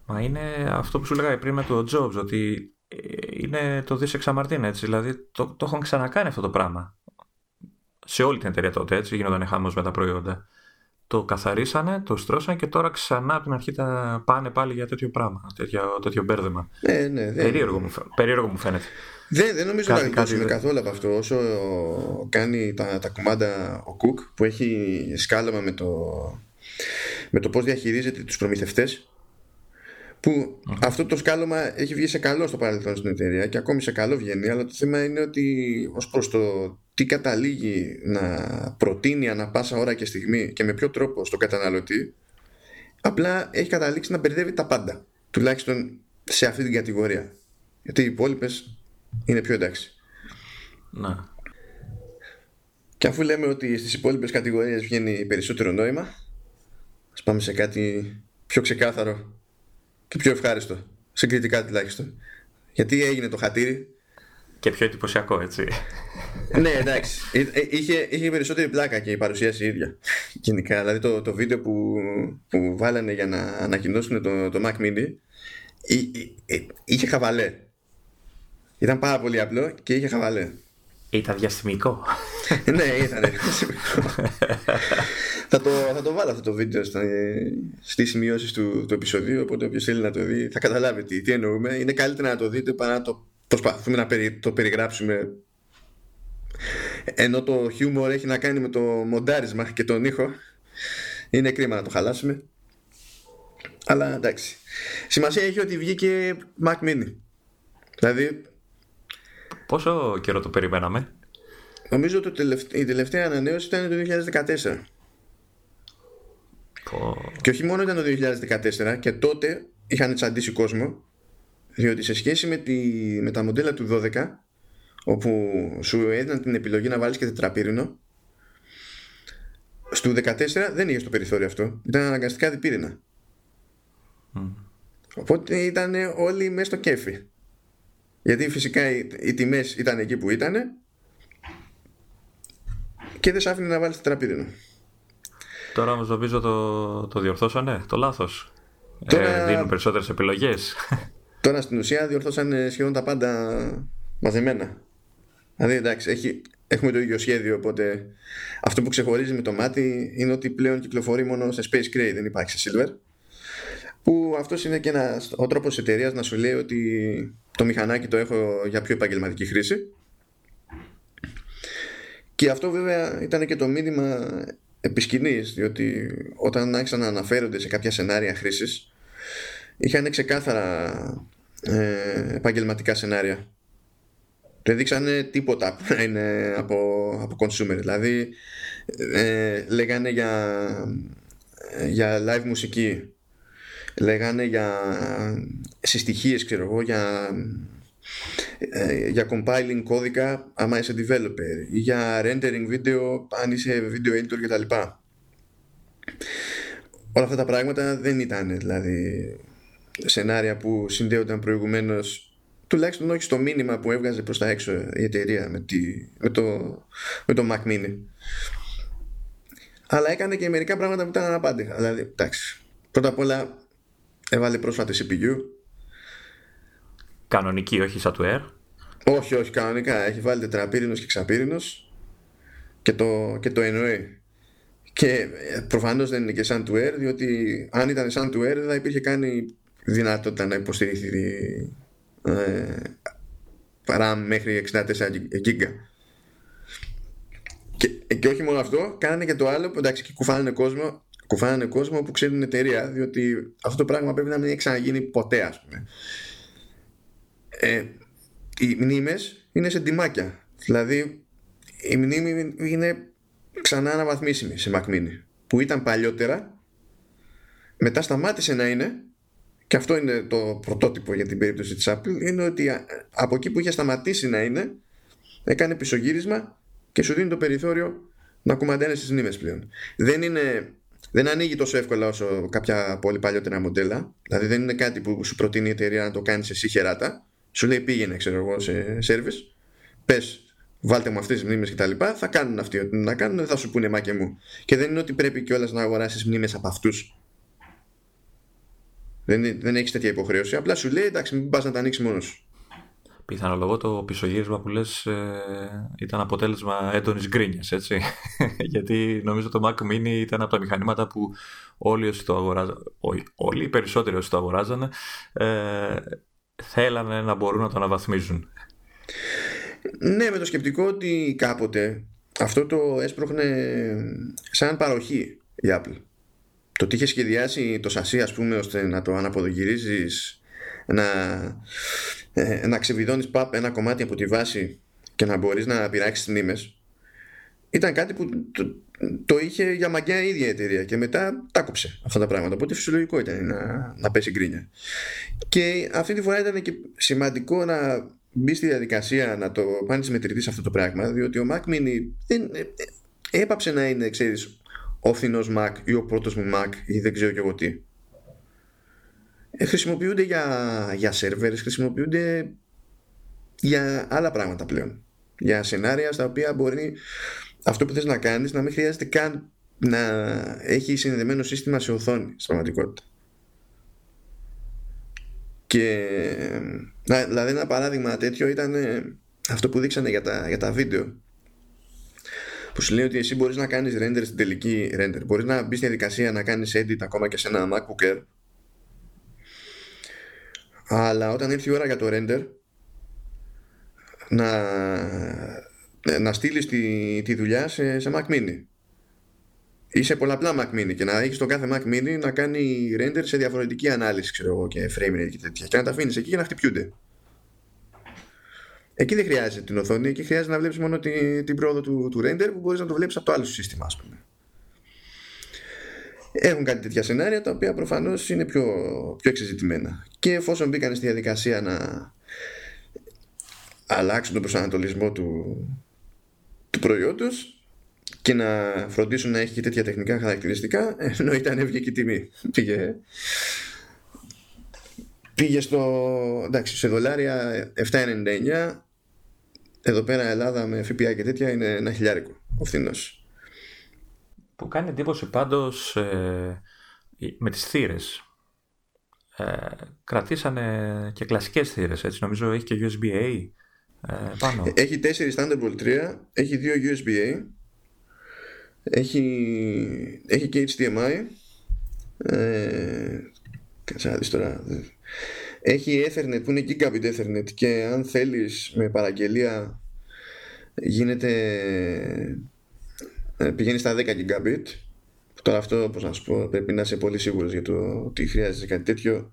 Μα είναι αυτό που σου λέγαμε πριν με το Jobs, ότι είναι το δις εξαμαρτίν, έτσι. Δηλαδή το έχουν ξανακάνει αυτό το πράγμα. Σε όλη την εταιρεία τότε, έτσι. Γινόταν χαμός με τα προϊόντα. το καθαρίσανε, το στρώσανε και τώρα ξανά από την αρχή τα πάνε πάλι για τέτοιο πράγμα, τέτοιο μπέρδεμα. Ναι, περίεργο μου φαίνεται. Δεν νομίζω να αντιμετωπίσουμε καθόλου από αυτό. Όσο κάνει τα κουμάντα ο Κουκ, που έχει σκάλαμα με το πώς διαχειρίζεται τους προμηθευτές, που αυτό το σκάλωμα έχει βγει σε καλό στο παρελθόν στην εταιρεία και ακόμη σε καλό βγαίνει, αλλά το θέμα είναι ότι ως προς το τι καταλήγει να προτείνει ανά πάσα ώρα και στιγμή και με ποιο τρόπο στον καταναλωτή, απλά έχει καταλήξει να μπερδεύει τα πάντα, τουλάχιστον σε αυτή την κατηγορία, γιατί οι υπόλοιπες είναι πιο εντάξει. Να. Και αφού λέμε ότι στις υπόλοιπες κατηγορίες βγαίνει περισσότερο νόημα, ας πάμε σε κάτι πιο ξεκάθαρο και πιο ευχάριστο, συγκριτικά τουλάχιστον. Γιατί έγινε το χατήρι. Και πιο εντυπωσιακό, έτσι. Ναι, εντάξει. Είχε περισσότερη πλάκα και η παρουσίαση η ίδια. Γενικά, δηλαδή το βίντεο που βάλανε για να ανακοινώσουν το Mac Mini είχε χαβαλέ. Ήταν πάρα πολύ απλό και είχε χαβαλέ. Ήταν διαστημικό. Ναι, ήταν διαστημικό. Θα το βάλω αυτό το βίντεο στις σημειώσεις του επεισοδίου, οπότε όποιος θέλει να το δει θα καταλάβει τι εννοούμε. Είναι καλύτερα να το δείτε παρά να το προσπαθούμε να το περιγράψουμε, ενώ το χιούμορ έχει να κάνει με το μοντάρισμα και τον ήχο. Είναι κρίμα να το χαλάσουμε, αλλά εντάξει. Σημασία έχει ότι βγήκε Mac Mini. Δηλαδή, πόσο καιρό το περιμέναμε? Νομίζω ότι η τελευταία ανανέωση ήταν το 2014. Και όχι μόνο ήταν το 2014, και τότε είχαν τσαντήσει κόσμο, διότι σε σχέση με τα μοντέλα του 12, όπου σου έδιναν την επιλογή να βάλεις και τετραπύρινο, στο 14 δεν είχε το περιθώριο αυτό. Ήταν αναγκαστικά διπύρινα. Οπότε ήταν όλοι μέσα στο κέφι, γιατί φυσικά οι τιμές ήταν εκεί που ήτανε και δεν σ' άφηνε να βάλεις τετραπύρινο. Τώρα όμως νομίζω το διορθώσανε το λάθος. Τώρα δίνουν περισσότερες επιλογές. Τώρα στην ουσία διορθώσανε σχεδόν τα πάντα μαζεμένα. Δηλαδή εντάξει, έχουμε το ίδιο σχέδιο, οπότε αυτό που ξεχωρίζει με το μάτι είναι ότι πλέον κυκλοφορεί μόνο σε Space Gray, δεν υπάρχει σε Silver. Που αυτός είναι και ο τρόπος της εταιρείας να σου λέει ότι το μηχανάκι το έχω για πιο επαγγελματική χρήση. Και αυτό βέβαια ήταν και το μήνυμα επισκηνής, διότι όταν άρχισαν να αναφέρονται σε κάποια σενάρια χρήσης, είχαν ξεκάθαρα επαγγελματικά σενάρια. Δεν δείξανε τίποτα που είναι από consumer. Δηλαδή λέγανε για live μουσική, λέγανε για συστοιχίες, ξέρω εγώ, για compiling κώδικα άμα είσαι developer, ή για rendering video αν είσαι video editor και τα λοιπά. Όλα αυτά τα πράγματα δεν ήταν δηλαδή σενάρια που συνδέονταν προηγουμένως, τουλάχιστον όχι στο μήνυμα που έβγαζε προς τα έξω η εταιρεία με το Mac Mini. Αλλά έκανε και μερικά πράγματα που ήταν αναπάντηχα. Δηλαδή εντάξει, πρώτα απ' όλα έβαλε πρόσφατη CPU. Κανονική, όχι σαν του Air. Όχι, κανονικά. Έχει βάλει τετραπύρινος και εξαπύρινος και το εννοεί. Και προφανώς δεν είναι και σαν του Air, διότι αν ήταν σαν του Air θα υπήρχε κάνει δυνατότητα να υποστηρίχθει RAM μέχρι 64 GB. Και όχι μόνο αυτό, κάνανε και το άλλο που εντάξει, και κουφάνανε κόσμο που ξέρει την εταιρεία, διότι αυτό το πράγμα πρέπει να μην ξαναγίνει ποτέ, ας πούμε. Οι μνήμες είναι σε ντυμάκια. Δηλαδή η μνήμη είναι ξανά αναβαθμίσιμη σε Mac Mini, που ήταν παλιότερα, μετά σταμάτησε να είναι. Και αυτό είναι το πρωτότυπο για την περίπτωση της Apple, είναι ότι από εκεί που είχε σταματήσει να είναι, έκανε πισωγύρισμα και σου δίνει το περιθώριο να κουμαντένεις τις μνήμες πλέον. Δεν ανοίγει τόσο εύκολα όσο κάποια πολύ παλιότερα μοντέλα. Δηλαδή δεν είναι κάτι που σου προτείνει η εταιρεία να το κάνεις εσύ χεράτα. Σου λέει πήγαινε, ξέρω εγώ, σε service, πες βάλτε μου αυτές τις μνήμες και τα λοιπά. Θα κάνουν αυτοί ό,τι να κάνουν, δεν θα σου πούνε μα και μου. Και δεν είναι ότι πρέπει κιόλας να αγοράσεις μνήμες από αυτούς. Δεν έχεις τέτοια υποχρέωση. Απλά σου λέει εντάξει, μην πας να τα ανοίξεις μόνος. Πιθανολογώ το πισωγύρισμα που λες ήταν αποτέλεσμα έντονης γκρίνιας, έτσι. Γιατί νομίζω το Mac Mini ήταν από τα μηχανήματα που όλοι όσοι το αγοράζανε, όλοι οι περισσότεροι όσοι το αγοράζανε, θέλανε να μπορούν να το αναβαθμίζουν. Ναι, με το σκεπτικό ότι κάποτε αυτό το έσπροχνε σαν παροχή η Apple. Το ότι είχε σχεδιάσει το σασί, ας πούμε, ώστε να το αναποδογυρίζεις, να ξεβιδώνεις παπ ένα κομμάτι από τη βάση και να μπορείς να πειράξεις μνήμες, ήταν κάτι που το είχε για μαγκιά η ίδια η εταιρεία και μετά τα κόψε αυτά τα πράγματα, οπότε φυσιολογικό ήταν να πέσει γκρίνια. Και αυτή τη φορά ήταν και σημαντικό να μπει στη διαδικασία να το πάνεις μετρητής αυτό το πράγμα, διότι ο Mac Mini δεν έπαψε να είναι, ξέρεις, ο φθηνός Mac ή ο πρώτος μου Mac ή δεν ξέρω και εγώ τι. Χρησιμοποιούνται για σερβέρες, χρησιμοποιούνται για άλλα πράγματα πλέον. Για σενάρια στα οποία μπορεί αυτό που θες να κάνεις να μην χρειάζεται καν να έχει συνδεδεμένο σύστημα σε οθόνη στην πραγματικότητα. Και δηλαδή ένα παράδειγμα τέτοιο ήταν αυτό που δείξανε για τα βίντεο, που σου λέει ότι εσύ μπορείς να κάνεις render στην τελική render, μπορείς να μπεις στη διαδικασία να κάνεις edit ακόμα και σε ένα MacBook Air, αλλά όταν ήρθε η ώρα για το render να στείλεις τη δουλειά σε Mac Mini ή σε πολλαπλά Mac Mini και να έχεις τον κάθε Mac Mini να κάνει render σε διαφορετική ανάλυση, ξέρω εγώ, και frame rate και τέτοια, και να τα αφήνεις εκεί και να χτυπιούνται. Εκεί δεν χρειάζεται την οθόνη, εκεί χρειάζεται να βλέπεις μόνο την πρόοδο του render που μπορείς να το βλέπεις από το άλλο σύστημα, ας πούμε. Έχουν κάτι τέτοια σενάρια τα οποία προφανώς είναι πιο εξεζητημένα. Και εφόσον μπήκαν στη διαδικασία να αλλάξουν τον προσανατολισμό του προϊόντος και να φροντίσουν να έχει και τέτοια τεχνικά χαρακτηριστικά, εννοείται ανέβηκε και η τιμή. Πήγε εντάξει, σε δολάρια 7,99. Εδώ πέρα Ελλάδα με ΦΠΑ και τέτοια είναι ένα χιλιάρικο ο φθηνός. Που κάνει εντύπωση πάντως με τις θύρες. Κρατήσανε και κλασικές θύρες, έτσι. Νομίζω έχει και USB-A πάνω. Έχει 4 Thunderbolt 3, έχει 2 USB-A, έχει και HDMI. Κάτσε να δεις τώρα. Έχει Ethernet που είναι Gigabit Ethernet και αν θέλεις με παραγγελία πηγαίνει στα 10 Gigabit. Τώρα αυτό, πώς να σου πω, πρέπει να είσαι πολύ σίγουρος για το ότι χρειάζεσαι κάτι τέτοιο.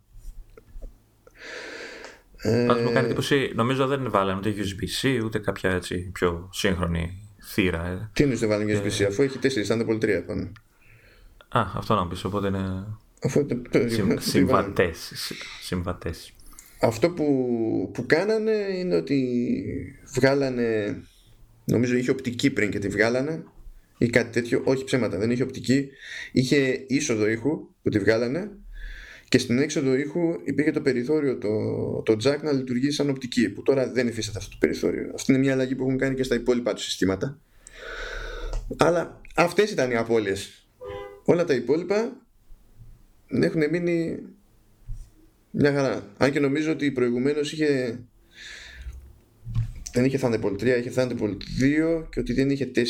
Πάντως μου κάνει εντύπωση, νομίζω δεν βάλανε ούτε USB-C ούτε κάποια έτσι πιο σύγχρονη θύρα. Τι εννοείς δεν βάλανε USB-C, αφού έχει 4 Thunderbolt 3 πάνω. Α, αυτό να πεις, οπότε είναι... Συμβατές. Αυτό που κάνανε είναι ότι βγάλανε, νομίζω είχε οπτική πριν και τη βγάλανε ή κάτι τέτοιο, όχι ψέματα, δεν είχε οπτική, είχε είσοδο ήχου που τη βγάλανε και στην έξοδο ήχου υπήρχε το περιθώριο το jack να λειτουργεί σαν οπτική, που τώρα δεν υφίσταται αυτό το περιθώριο. Αυτή είναι μια αλλαγή που έχουν κάνει και στα υπόλοιπα του συστήματα, αλλά αυτές ήταν οι απώλειες. Όλα τα υπόλοιπα έχουν μείνει μια χαρά. Αν και νομίζω ότι προηγουμένως δεν είχε Thunderbolt 3, είχε Thunderbolt 2 και ότι δεν είχε 4.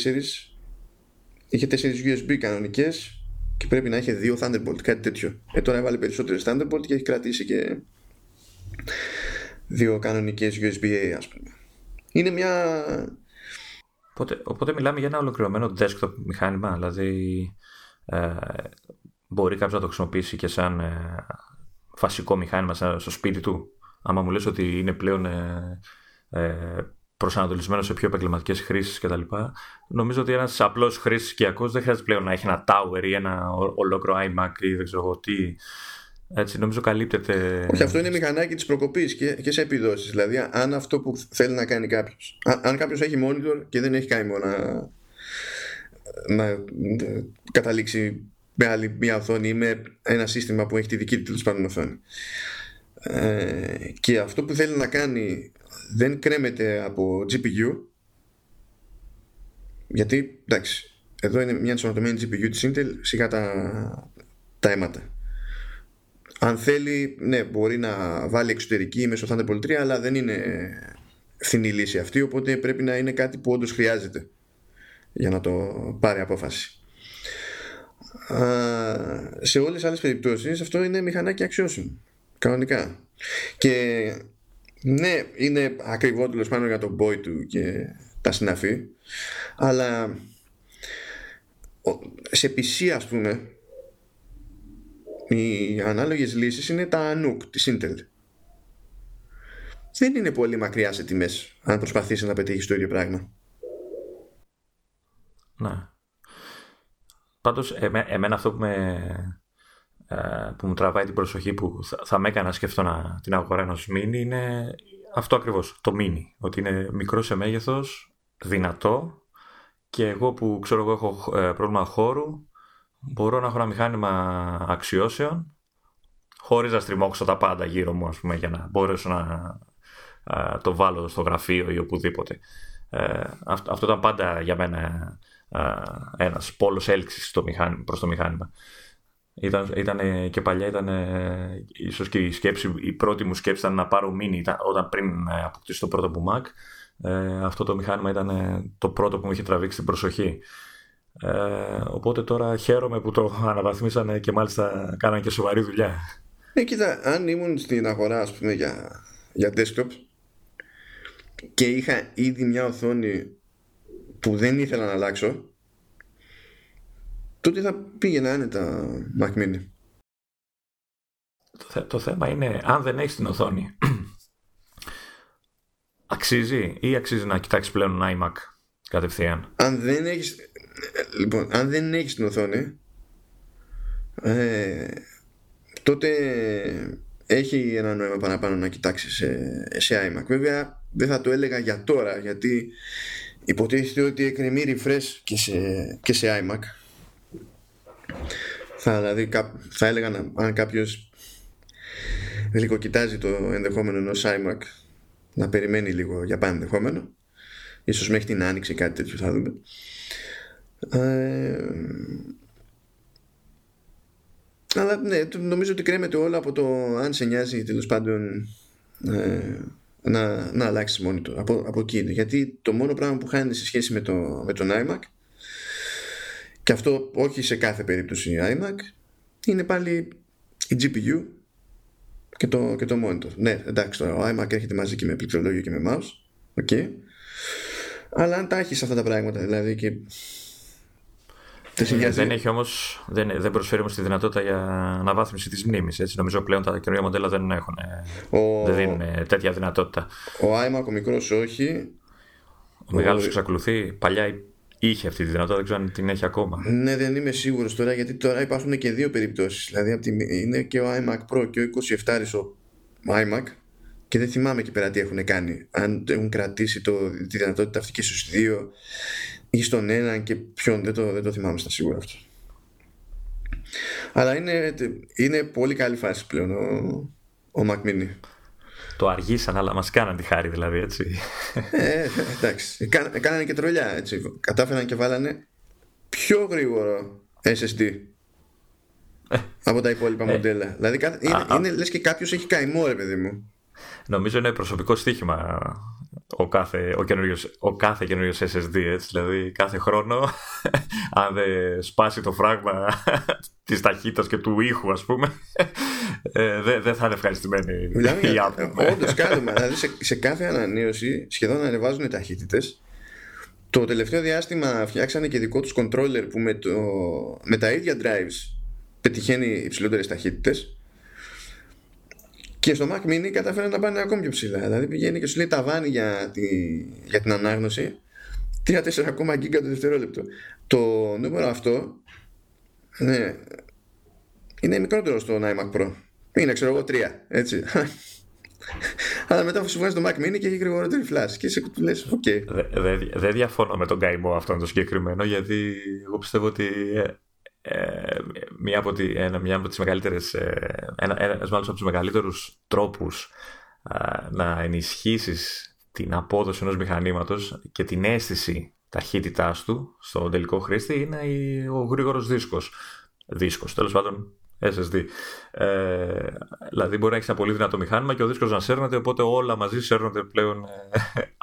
Είχε 4 USB κανονικές και πρέπει να είχε 2 Thunderbolt, κάτι τέτοιο. Τώρα έβαλε περισσότερες Thunderbolt και έχει κρατήσει και 2 κανονικές USB-A, ας πούμε. Είναι μια... Οπότε μιλάμε για ένα ολοκληρωμένο desktop μηχάνημα, δηλαδή... Μπορεί κάποιος να το χρησιμοποιήσει και σαν φασικό μηχάνημα στο σπίτι του. Άμα μου λες ότι είναι πλέον προσανατολισμένο σε πιο επαγγελματικές χρήσεις κτλ. Νομίζω ότι ένας απλός χρήσης οικιακός δεν χρειάζεται πλέον να έχει ένα tower ή ένα ολόκληρο iMac ή δεν ξέρω τι. Έτσι, νομίζω καλύπτεται. Όχι, αυτό είναι μηχανάκι της προκοπής και σε επιδόσεις. Δηλαδή, αν αυτό που θέλει να κάνει κάποιος. Αν κάποιος έχει monitor και δεν έχει κάνει μόνο να καταλήξει με άλλη μια οθόνη ή με ένα σύστημα που έχει τη δική του τέλος πάντων οθόνη, και αυτό που θέλει να κάνει δεν κρέμεται από GPU, γιατί εντάξει, εδώ είναι μια ενσωματωμένη GPU της Intel, σιγά τα αίματα. Αν θέλει, ναι, μπορεί να βάλει εξωτερική μέσω Thunderbolt 3, αλλά δεν είναι φθηνή λύση αυτή, οπότε πρέπει να είναι κάτι που όντως χρειάζεται για να το πάρει απόφαση. Σε όλες τις άλλες περιπτώσεις αυτό είναι μηχανάκι αξιώσεων κανονικά. Και ναι, είναι ακριβό τέλος πάνω για τον boy του και τα συναφή, αλλά σε PC, ας πούμε, οι ανάλογες λύσεις είναι τα Nook της Intel. Δεν είναι πολύ μακριά σε τιμές αν προσπαθήσει να πετύχει το ίδιο πράγμα. Ναι. Πάντως εμένα αυτό που μου τραβάει την προσοχή, που θα με έκανε να σκεφτώ την αγορά ενός mini, είναι αυτό ακριβώς, το mini. Ότι είναι μικρό σε μέγεθος, δυνατό, και εγώ που ξέρω εγώ έχω πρόβλημα χώρου, μπορώ να έχω ένα μηχάνημα αξιώσεων χωρίς να στριμώξω τα πάντα γύρω μου, ας πούμε, για να μπορέσω να το βάλω στο γραφείο ή οπουδήποτε. Αυτό ήταν πάντα για μένα ένας πόλος έλξης προς το μηχάνημα. Ήταν και παλιά, ήταν ίσως και η πρώτη μου σκέψη ήταν να πάρω mini, όταν πριν αποκτήσω το πρώτο μου Mac. Αυτό το μηχάνημα ήταν το πρώτο που μου είχε τραβήξει την προσοχή. Οπότε τώρα χαίρομαι που το αναβαθμίσανε και μάλιστα κάνανε και σοβαρή δουλειά. Κοίτα, αν ήμουν στην αγορά, ας πούμε, για desktop και είχα ήδη μια οθόνη που δεν ήθελα να αλλάξω, τότε θα πήγαινα άνετα Mac Mini. Το θέμα είναι, αν δεν έχεις την οθόνη, αξίζει ή αξίζει να κοιτάξεις πλέον iMac κατευθείαν? Αν δεν έχεις την οθόνη, τότε έχει ένα νόημα παραπάνω να κοιτάξεις σε iMac. Βέβαια δεν θα το έλεγα για τώρα, γιατί υποτίθεται ότι εκκρεμεί refresh και σε iMac. Δηλαδή θα έλεγα, αν κάποιος γλυκοκοιτάζει το ενδεχόμενο ενός iMac, να περιμένει λίγο για πάνω ενδεχόμενο, ίσως μέχρι την άνοιξη, κάτι τέτοιο θα δούμε. Αλλά ναι, νομίζω ότι κρέμεται όλο από το αν σε νοιάζει τέλος πάντων να αλλάξεις monitor. Από εκεί είναι. Γιατί το μόνο πράγμα που χάνει σε σχέση με τον iMac, και αυτό όχι σε κάθε περίπτωση iMac, είναι πάλι η GPU και το monitor. Ναι, εντάξει, το iMac έρχεται μαζί και με πληκτρολόγιο και με mouse, okay. Αλλά αν τα έχεις αυτά τα πράγματα, δηλαδή, και δεν προσφέρει όμως τη δυνατότητα για αναβάθμιση της μνήμης, έτσι. Νομίζω πλέον τα καινούργια μοντέλα δεν δίνουν τέτοια δυνατότητα. Ο iMac ο μικρός όχι. Ο μεγάλος εξακολουθεί. Παλιά είχε αυτή τη δυνατότητα, δεν ξέρω αν την έχει ακόμα. Ναι, δεν είμαι σίγουρος τώρα, γιατί τώρα υπάρχουν και δύο περιπτώσεις. Δηλαδή είναι και ο iMac Pro και ο 27 ο iMac, και δεν θυμάμαι εκεί πέρα τι έχουν κάνει. Αν έχουν κρατήσει τη δυνατότητα αυτή και στους δύο, ή στον έναν και ποιον, δεν το θυμάμαι στα σίγουρα αυτό. Αλλά είναι πολύ καλή φάση πλέον ο Mac Mini. Το αργήσαν, αλλά μας κάναν τη χάρη, δηλαδή, έτσι. Εντάξει, κάνανε και τρολιά, έτσι. Κατάφεραν και βάλανε πιο γρήγορο SSD από τα υπόλοιπα μοντέλα. Δηλαδή είναι λες και κάποιος έχει καημό, ρε παιδί μου. Νομίζω είναι προσωπικό στοίχημα ο κάθε καινούριος SSD, έτσι. Δηλαδή κάθε χρόνο αν δεν σπάσει το φράγμα της ταχύτητας και του ήχου, ας πούμε, δεν θα είναι ευχαριστημένη η Apple. Όντως κάνουμε, δηλαδή σε κάθε ανανέωση σχεδόν ανεβάζουν οι ταχύτητες. Το τελευταίο διάστημα φτιάξανε και δικό τους controller που με τα ίδια drives πετυχαίνει υψηλότερες ταχύτητες. Και στο Mac Mini καταφέραν να πάνε ακόμη πιο ψηλά. Δηλαδή πηγαίνει και σου λέει ταβάνι για την ανάγνωση 3-4 ακόμα γίγκα το δευτερόλεπτο. Το νούμερο αυτό, ναι, είναι μικρότερο στο iMac Pro. Είναι, ξέρω εγώ, 3, έτσι. Αλλά μετά σου βγάζει το Mac Mini και έχει γρηγορότερη flash. Και εσύ λες, οκ. Δεν διαφωνώ με τον καημό αυτόν το συγκεκριμένο, γιατί εγώ πιστεύω ότι ένας από τους μεγαλύτερους τρόπους να ενισχύσεις την απόδοση ενός μηχανήματος και την αίσθηση ταχύτητάς του στον τελικό χρήστη είναι ο γρήγορος δίσκος. Τέλος πάντων, SSD. Δηλαδή μπορεί να έχεις ένα πολύ δυνατό μηχάνημα και ο δίσκος να σέρνεται, οπότε όλα μαζί σέρνονται πλέον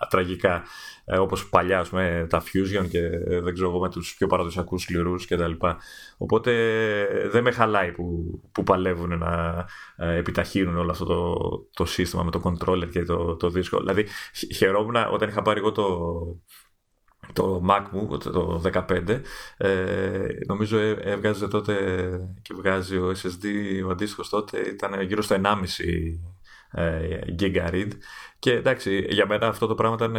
τραγικά, όπως παλιά με τα Fusion και δεν ξέρω εγώ με τους πιο παραδοσιακούς σκληρούς και τα λοιπά. Οπότε δεν με χαλάει που παλεύουν να επιταχύνουν όλο αυτό το σύστημα με το controller και το δίσκο. Δηλαδή χαιρόμουν όταν είχα πάρει εγώ το Mac μου, το 15, νομίζω έβγαζε τότε και βγάζει ο SSD, ο αντίστοιχος τότε ήταν γύρω στο 1,5 gigaread και εντάξει, για μένα αυτό το πράγμα ήταν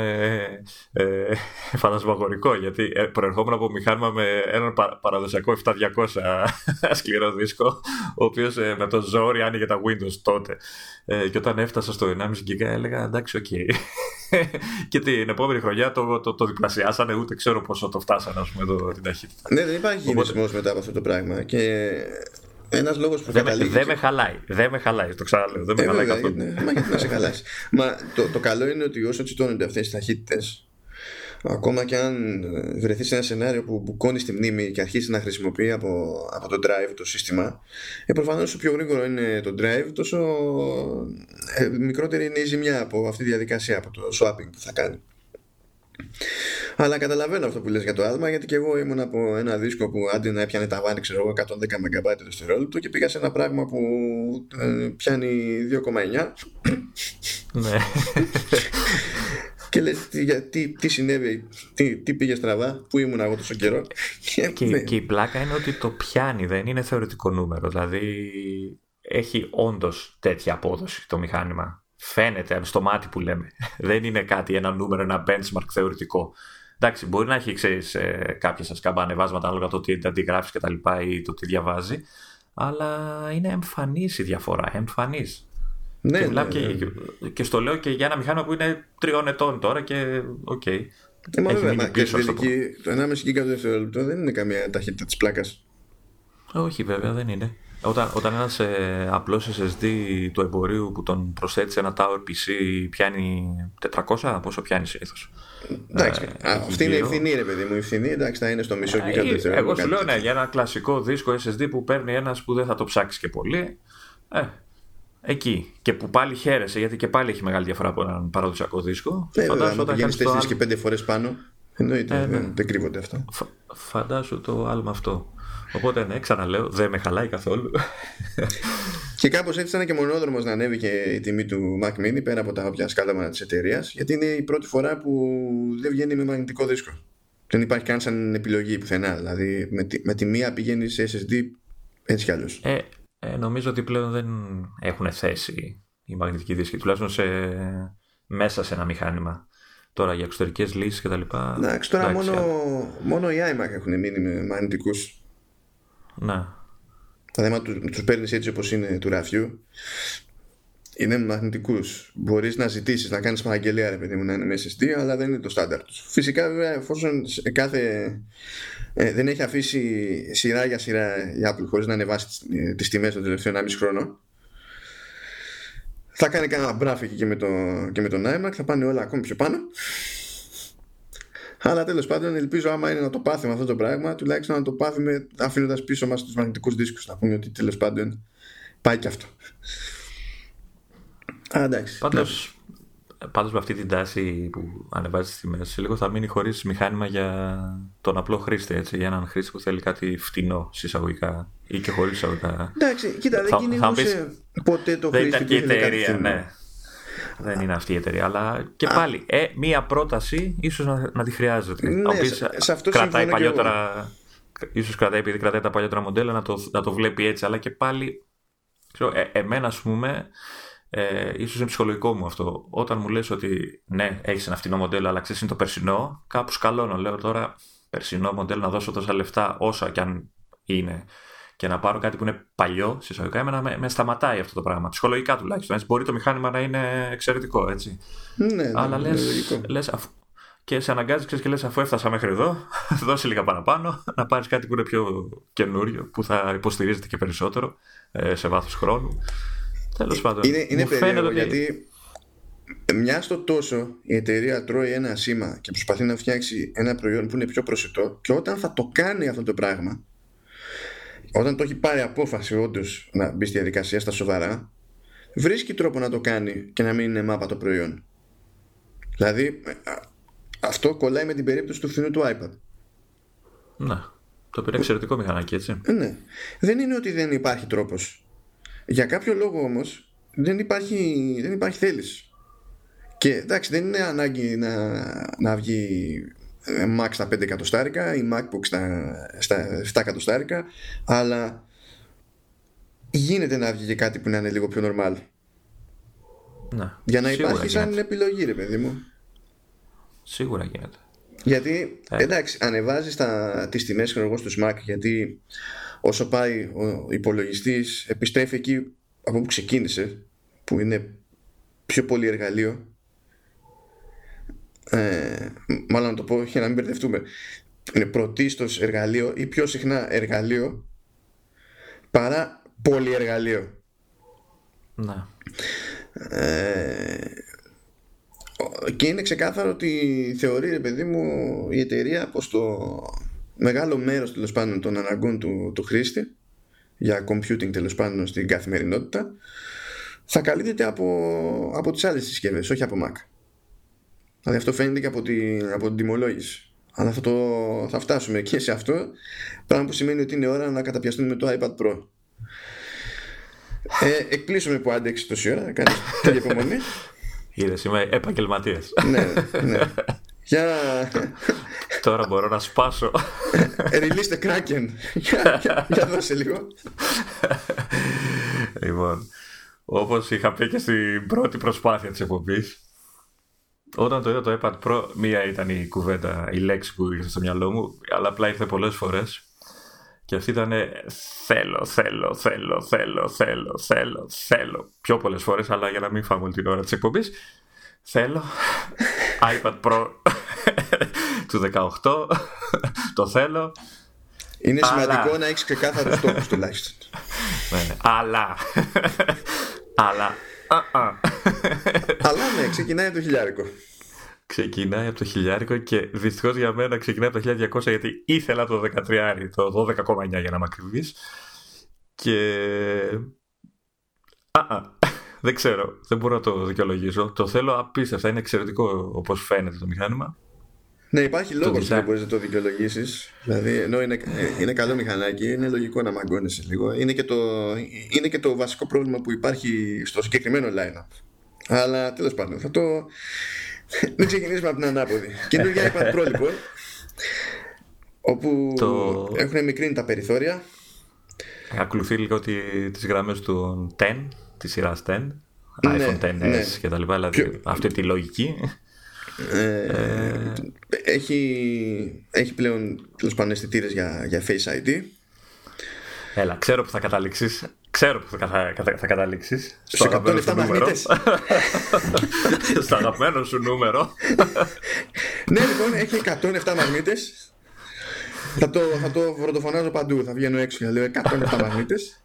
φαντασμαγορικό, γιατί προερχόμουν από μηχάνημα με έναν παραδοσιακό 7200 σκληρό δίσκο, ο οποίος με το ζόρι άνοιγε τα Windows τότε, και όταν έφτασα στο 1,5 giga έλεγα εντάξει, οκ. Okay. Και την επόμενη χρονιά το διπλασιάσανε, ούτε ξέρω πόσο το φτάσανε, ας πούμε, την ταχύτητα. Ναι, δεν υπάρχει γυρισμός μετά από αυτό το πράγμα και ένας λόγος που καταλήγει. Δεν με χαλάει, το ξαναλέω. Δεν με χαλάει καθόλου. Ναι. Μα γιατί να σε χαλάσει. Μα το καλό είναι ότι όσο τσιτώνονται αυτές οι ταχύτητες, ακόμα και αν βρεθεί σε ένα σενάριο που μπουκώνει στη μνήμη και αρχίσει να χρησιμοποιεί από το drive το σύστημα, προφανώς όσο πιο γρήγορο είναι το drive, τόσο μικρότερη είναι η ζημιά από αυτή τη διαδικασία, από το swapping που θα κάνει. Αλλά καταλαβαίνω αυτό που λες για το άλμα, γιατί και εγώ ήμουν από ένα δίσκο που αντί να έπιανε ταβάνι, ξέρω εγώ, 110 MB το δευτερόλεπτο, και πήγα σε ένα πράγμα που πιάνει 2,9. Ναι. Και λες τι συνέβη, τι πήγε στραβά, πού ήμουν εγώ τόσο καιρό. Και η πλάκα είναι ότι το πιάνει, δεν είναι θεωρητικό νούμερο. Δηλαδή έχει όντως τέτοια απόδοση το μηχάνημα. Φαίνεται στο μάτι που λέμε. Δεν είναι κάτι, ένα νούμερο, ένα benchmark θεωρητικό. Εντάξει, μπορεί να έχει, ξέρεις, κάποια σκαμπά ανεβάσματα ανάλογα το τι αντιγράφεις και τα λοιπά ή το τι διαβάζει, αλλά είναι εμφανής η διαφορά, εμφανής. Ναι, και, ναι, ναι. Και στο λέω και για ένα μηχάνημα που είναι 3 ετών τώρα και οκ. Okay, το 1,5 γίγκα το δευτερόλεπτο δεν είναι καμία ταχύτητα της πλάκας. Όχι, βέβαια δεν είναι. Όταν ένας απλός SSD του εμπορίου που τον προσθέτει σε ένα Tower PC πιάνει 400, πόσο πιάνει συνήθως. Εντάξει, αυτή είναι η ευθυνή, ρε παιδί μου. Η ευθυνή, εντάξει, θα είναι στο μισό γίγκα το δευτερόλεπτο. Εγώ σου λέω, ναι, για ένα κλασικό δίσκο SSD που παίρνει ένας που δεν θα το ψάξει και πολύ. Εκεί. Και που πάλι χαίρεσαι, γιατί και πάλι έχει μεγάλη διαφορά από έναν παραδοσιακό δίσκο. Φαντάζομαι ότι πηγαίνεις 4 και 5 φορές πάνω. Εννοείται, δεν κρύβονται αυτά. Φαντάσου το άλμα αυτό. Οπότε ναι, ξαναλέω, δεν με χαλάει καθόλου. Και κάπως έτσι ήταν και μονόδρομος να ανέβηκε η τιμή του Mac Mini, πέρα από τα όποια σκάλαμα της εταιρείας, γιατί είναι η πρώτη φορά που δεν βγαίνει με μαγνητικό δίσκο. Δεν υπάρχει καν σαν επιλογή πουθενά. Δηλαδή με τη μία πηγαίνει σε SSD έτσι κι αλλιώς. Νομίζω ότι πλέον δεν έχουν θέση οι μαγνητικοί δίσκοι, τουλάχιστον μέσα σε ένα μηχάνημα. Τώρα για εξωτερικές λύσεις και τα λοιπά. Εντάξει, τώρα μόνο οι iMac έχουν μείνει με μαγνητικούς. Να. Δηλαδή, άμα τους παίρνεις έτσι όπως είναι του ραφιού, είναι μαγνητικούς. Μπορείς να ζητήσεις να κάνεις παραγγελία, ρε παιδί μου, να είναι με SSD, αλλά δεν είναι το στάνταρτ τους. Φυσικά, βέβαια, εφόσον κάθε. Δεν έχει αφήσει σειρά για σειρά η Apple χωρίς να ανεβάσει τις τιμές τον τελευταίο 1,5 χρόνο. Θα κάνει κανένα μπράφικι και με τον iMac, θα πάνε όλα ακόμη πιο πάνω. Αλλά τέλος πάντων, ελπίζω άμα είναι να το πάθουμε αυτό το πράγμα, τουλάχιστον να το πάθουμε αφήνοντας πίσω μας τους μαγνητικούς δίσκους. Να πούμε ότι τέλος πάντων πάει και αυτό. Εντάξει. Πάντως με αυτή την τάση που ανεβάζει τις τιμές, λίγο θα μείνει χωρίς μηχάνημα για τον απλό χρήστη, έτσι, για έναν χρήστη που θέλει κάτι φτηνό συσσαγωγικά ή και χωρίς εισαγωγικά. Εντάξει, κοίτα, δεν κυνηγούσε ποτέ το χρήστη. Δεν ήταν και η εταιρεία, ναι. Δεν είναι αυτή η εταιρεία, αλλά και πάλι μία πρόταση ίσως να τη χρειάζεται. Ναι, σε αυτό κρατάει παλιότερα, ίσως κρατάει επειδή κρατάει τα παλιότερα μοντέλα να το βλέπει έτσι, αλλά και πάλι ξέρω, εμένα ας πούμε. Ίσως είναι ψυχολογικό μου αυτό. Όταν μου λες ότι ναι, έχεις ένα φτηνό μοντέλο, αλλά ξέρεις είναι το περσινό, κάπου σκαλώνω. Λέω τώρα περσινό μοντέλο να δώσω τόσα λεφτά, όσα κι αν είναι, και να πάρω κάτι που είναι παλιό, συσσαγωγικά, εμένα με σταματάει αυτό το πράγμα. Ψυχολογικά τουλάχιστον. Έτσι, μπορεί το μηχάνημα να είναι εξαιρετικό, έτσι. Ναι, αλλά ναι, λες και σε αναγκάζει και λες, αφού έφτασα μέχρι εδώ, δώσε λίγα παραπάνω, να πάρεις κάτι που είναι πιο καινούριο, που θα υποστηρίζεται και περισσότερο σε βάθος χρόνου. Είναι περίεργο ότι... γιατί μια στο τόσο η εταιρεία τρώει ένα σήμα και προσπαθεί να φτιάξει ένα προϊόν που είναι πιο προσιτό, και όταν θα το κάνει αυτό το πράγμα όταν το έχει πάρει απόφαση όντως να μπει στη διαδικασία στα σοβαρά, βρίσκει τρόπο να το κάνει και να μην είναι μάπα το προϊόν. Δηλαδή αυτό κολλάει με την περίπτωση του φθηνού του iPad. Να, το πήρε εξαιρετικό μηχανάκι, έτσι. Ναι. Δεν είναι ότι δεν υπάρχει τρόπος. Για κάποιο λόγο όμως δεν υπάρχει θέληση. Και εντάξει, δεν είναι ανάγκη να βγει Mac στα 5 εκατοστάρικα ή MacBook στα 7 εκατοστάρικα, αλλά γίνεται να βγει και κάτι που να είναι λίγο πιο normal. Να, για να υπάρχει σαν επιλογή, ρε παιδί μου. Σίγουρα γίνεται. Γιατί εντάξει, ανεβάζεις τις τιμές στους Mac, γιατί όσο πάει ο υπολογιστής επιστρέφει εκεί από όπου ξεκίνησε, που είναι πιο πολύ εργαλείο. Μάλλον να το πω για να μην μπερδευτούμε, είναι πρωτίστως εργαλείο ή πιο συχνά εργαλείο παρά πολυεργαλείο. Να. Και είναι ξεκάθαρο ότι θεωρεί, ρε παιδί μου, η εταιρεία πως το μεγάλο μέρος, τέλος πάντων, των αναγκών του χρήστη για computing, τέλος πάντων, στην καθημερινότητα θα καλύπτεται από τις άλλες συσκευές, όχι από Mac. Δηλαδή αυτό φαίνεται και από την τιμολόγηση. Αλλά θα φτάσουμε και σε αυτό, πράγμα που σημαίνει ότι είναι ώρα να καταπιαστούμε με το iPad Pro. Εκπλήσουμε που άντεξε τόση ώρα, κάνεις την υπομονή. Είδες, είμαι επαγγελματίας. Ναι. Για... Τώρα μπορώ να σπάσω. Ριλίστε κράκεν. Για δώσε λίγο. Λοιπόν, όπως είχα πει και στην πρώτη προσπάθεια της εκπομπής, όταν το είδα το iPad Pro, μία ήταν η κουβέντα, η λέξη που είχε στο μυαλό μου, αλλά απλά ήρθε πολλές φορές. Και αυτή ήταν θέλω πιο πολλές φορές, αλλά για να μην φάμε όλη την ώρα της εκπομπής, θέλω iPad Pro του 18, το θέλω. Είναι σημαντικό να έχεις ξεκάθαρους τόπους τουλάχιστον. Αλλά ναι, ξεκινάει από το $1,000. Ξεκινάει από το $1,000 και δυστυχώς για μένα ξεκινάει από το $1,200, γιατί ήθελα το 13, το 12,9 για να είμαι ακριβής. Και δεν ξέρω, δεν μπορώ να το δικαιολογήσω. Το θέλω απίστευτα, είναι εξαιρετικό όπως φαίνεται το μηχάνημα. Ναι, υπάρχει λόγος που δεν μπορείς να το δικαιολογήσεις. Δηλαδή, ενώ είναι καλό μηχανάκι, είναι λογικό να μαγκώνεσαι λίγο. Είναι και το βασικό πρόβλημα που υπάρχει στο συγκεκριμένο line-up. Αλλά τέλος πάντων, θα το... Δεν ξεκινήσουμε από την ανάποδη. Καινούργια iPad Pro, λοιπόν, όπου έχουν μικρύνει τα περιθώρια. Ακολουθεί λίγο τις γραμμές του 10, της σειράς 10, iPhone XS και τα λοιπά, δηλαδή αυτή τη λογική. Έχει πλέον τους παναισθητήρες για Face ID. Έλα, ξέρω που θα καταλήξεις. Θα καταλήξεις στο αγαπημένο σου νούμερο. Στο αγαπημένο σου νούμερο. Ναι, λοιπόν, έχει 107 μαγνήτες. Θα το βροντοφωνάζω παντού. Θα βγαίνω έξω και λέω 107 μαγνήτες.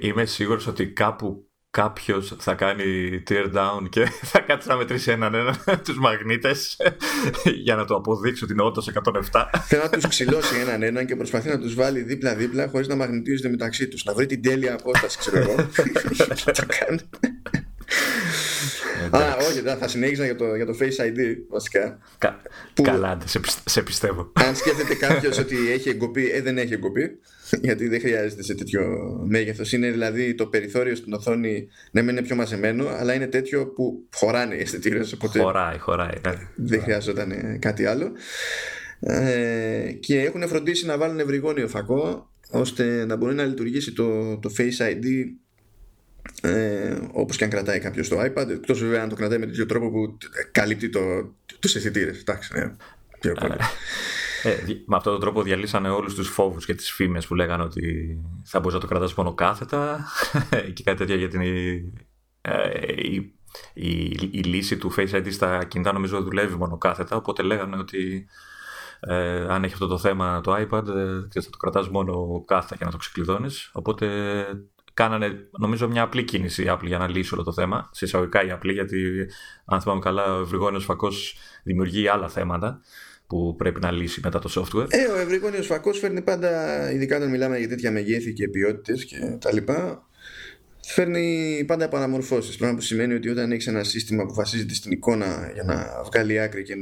Είμαι σίγουρος ότι κάπου κάποιος θα κάνει tear down και θα κάτσει να μετρήσει έναν τους μαγνήτες για να το αποδείξει ότι είναι όντως 107. Θέλω να τους ξυλώσει έναν και προσπαθεί να τους βάλει δίπλα-δίπλα χωρίς να μαγνητίζονται μεταξύ τους. Να βρει την τέλεια απόσταση, ξέρω εγώ. Θα το κάνει. Όχι, θα συνέχιζα για το Face ID βασικά. Καλά, σε πιστεύω. Αν σκέφτεται κάποιος ότι έχει εγκοπή, δεν έχει εγκοπή, γιατί δεν χρειάζεται σε τέτοιο μέγεθος. Είναι δηλαδή το περιθώριο στην οθόνη, ναι, μεν είναι πιο μαζεμένο, αλλά είναι τέτοιο που χωράνε οι αισθητήρες. Οπότε χωράει. Δεν χρειάζονταν κάτι άλλο. Και έχουν φροντίσει να βάλουν ευρυγόνιο φακό, ώστε να μπορεί να λειτουργήσει το Face ID όπως και αν κρατάει κάποιος το iPad, εκτός βέβαια αν το κρατάει με τέτοιο τρόπο που καλύπτει τους αισθητήρες. Με αυτόν τον τρόπο διαλύσανε όλους τους φόβους και τις φήμες που λέγανε ότι θα μπορείς να το κρατάς μόνο κάθετα και κάτι τέτοια, για την η λύση του Face ID στα κινητά νομίζω δουλεύει μόνο κάθετα, οπότε λέγανε ότι αν έχει αυτό το θέμα το iPad θα το κρατάς μόνο κάθετα και να το ξεκλειδώνεις, οπότε κάνανε νομίζω μια απλή κίνηση η Apple για να λύσει όλο το θέμα. Συσσαγωγικά η Apple, γιατί αν θυμάμαι καλά ο ευρυγόνιος φακός δημιουργεί άλλα θέματα. που πρέπει να λύσει μετά το software. Ο ευρυγόνιος φακός φέρνει πάντα, ειδικά όταν μιλάμε για τέτοια μεγέθη και ποιότητες και τα λοιπά, φέρνει πάντα επαναμορφώσεις. Πράγμα που σημαίνει ότι όταν έχεις ένα σύστημα που βασίζεται στην εικόνα για να βγάλει άκρη και,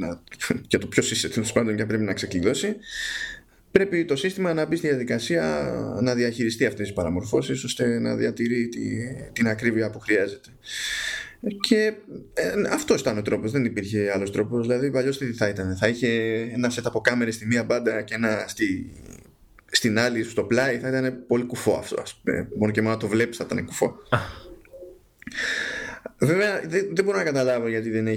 και το ποιος είσαι τέλος πάντων και πρέπει να ξεκλειδώσει, πρέπει το σύστημα να μπει στη διαδικασία να διαχειριστεί αυτές τις παραμορφώσεις ώστε να διατηρεί την ακρίβεια που χρειάζεται. Και αυτός ήταν ο τρόπος, δεν υπήρχε άλλος τρόπος. Δηλαδή παλιώς τι θα ήταν, θα είχε ένα set από κάμερες στη μία μπάντα και ένα στην άλλη στο πλάι, θα ήταν πολύ κουφό αυτό, ας πούμε. Μόνο και μόνο να το βλέπεις θα ήταν κουφό. Βέβαια δεν μπορώ να καταλάβω γιατί δεν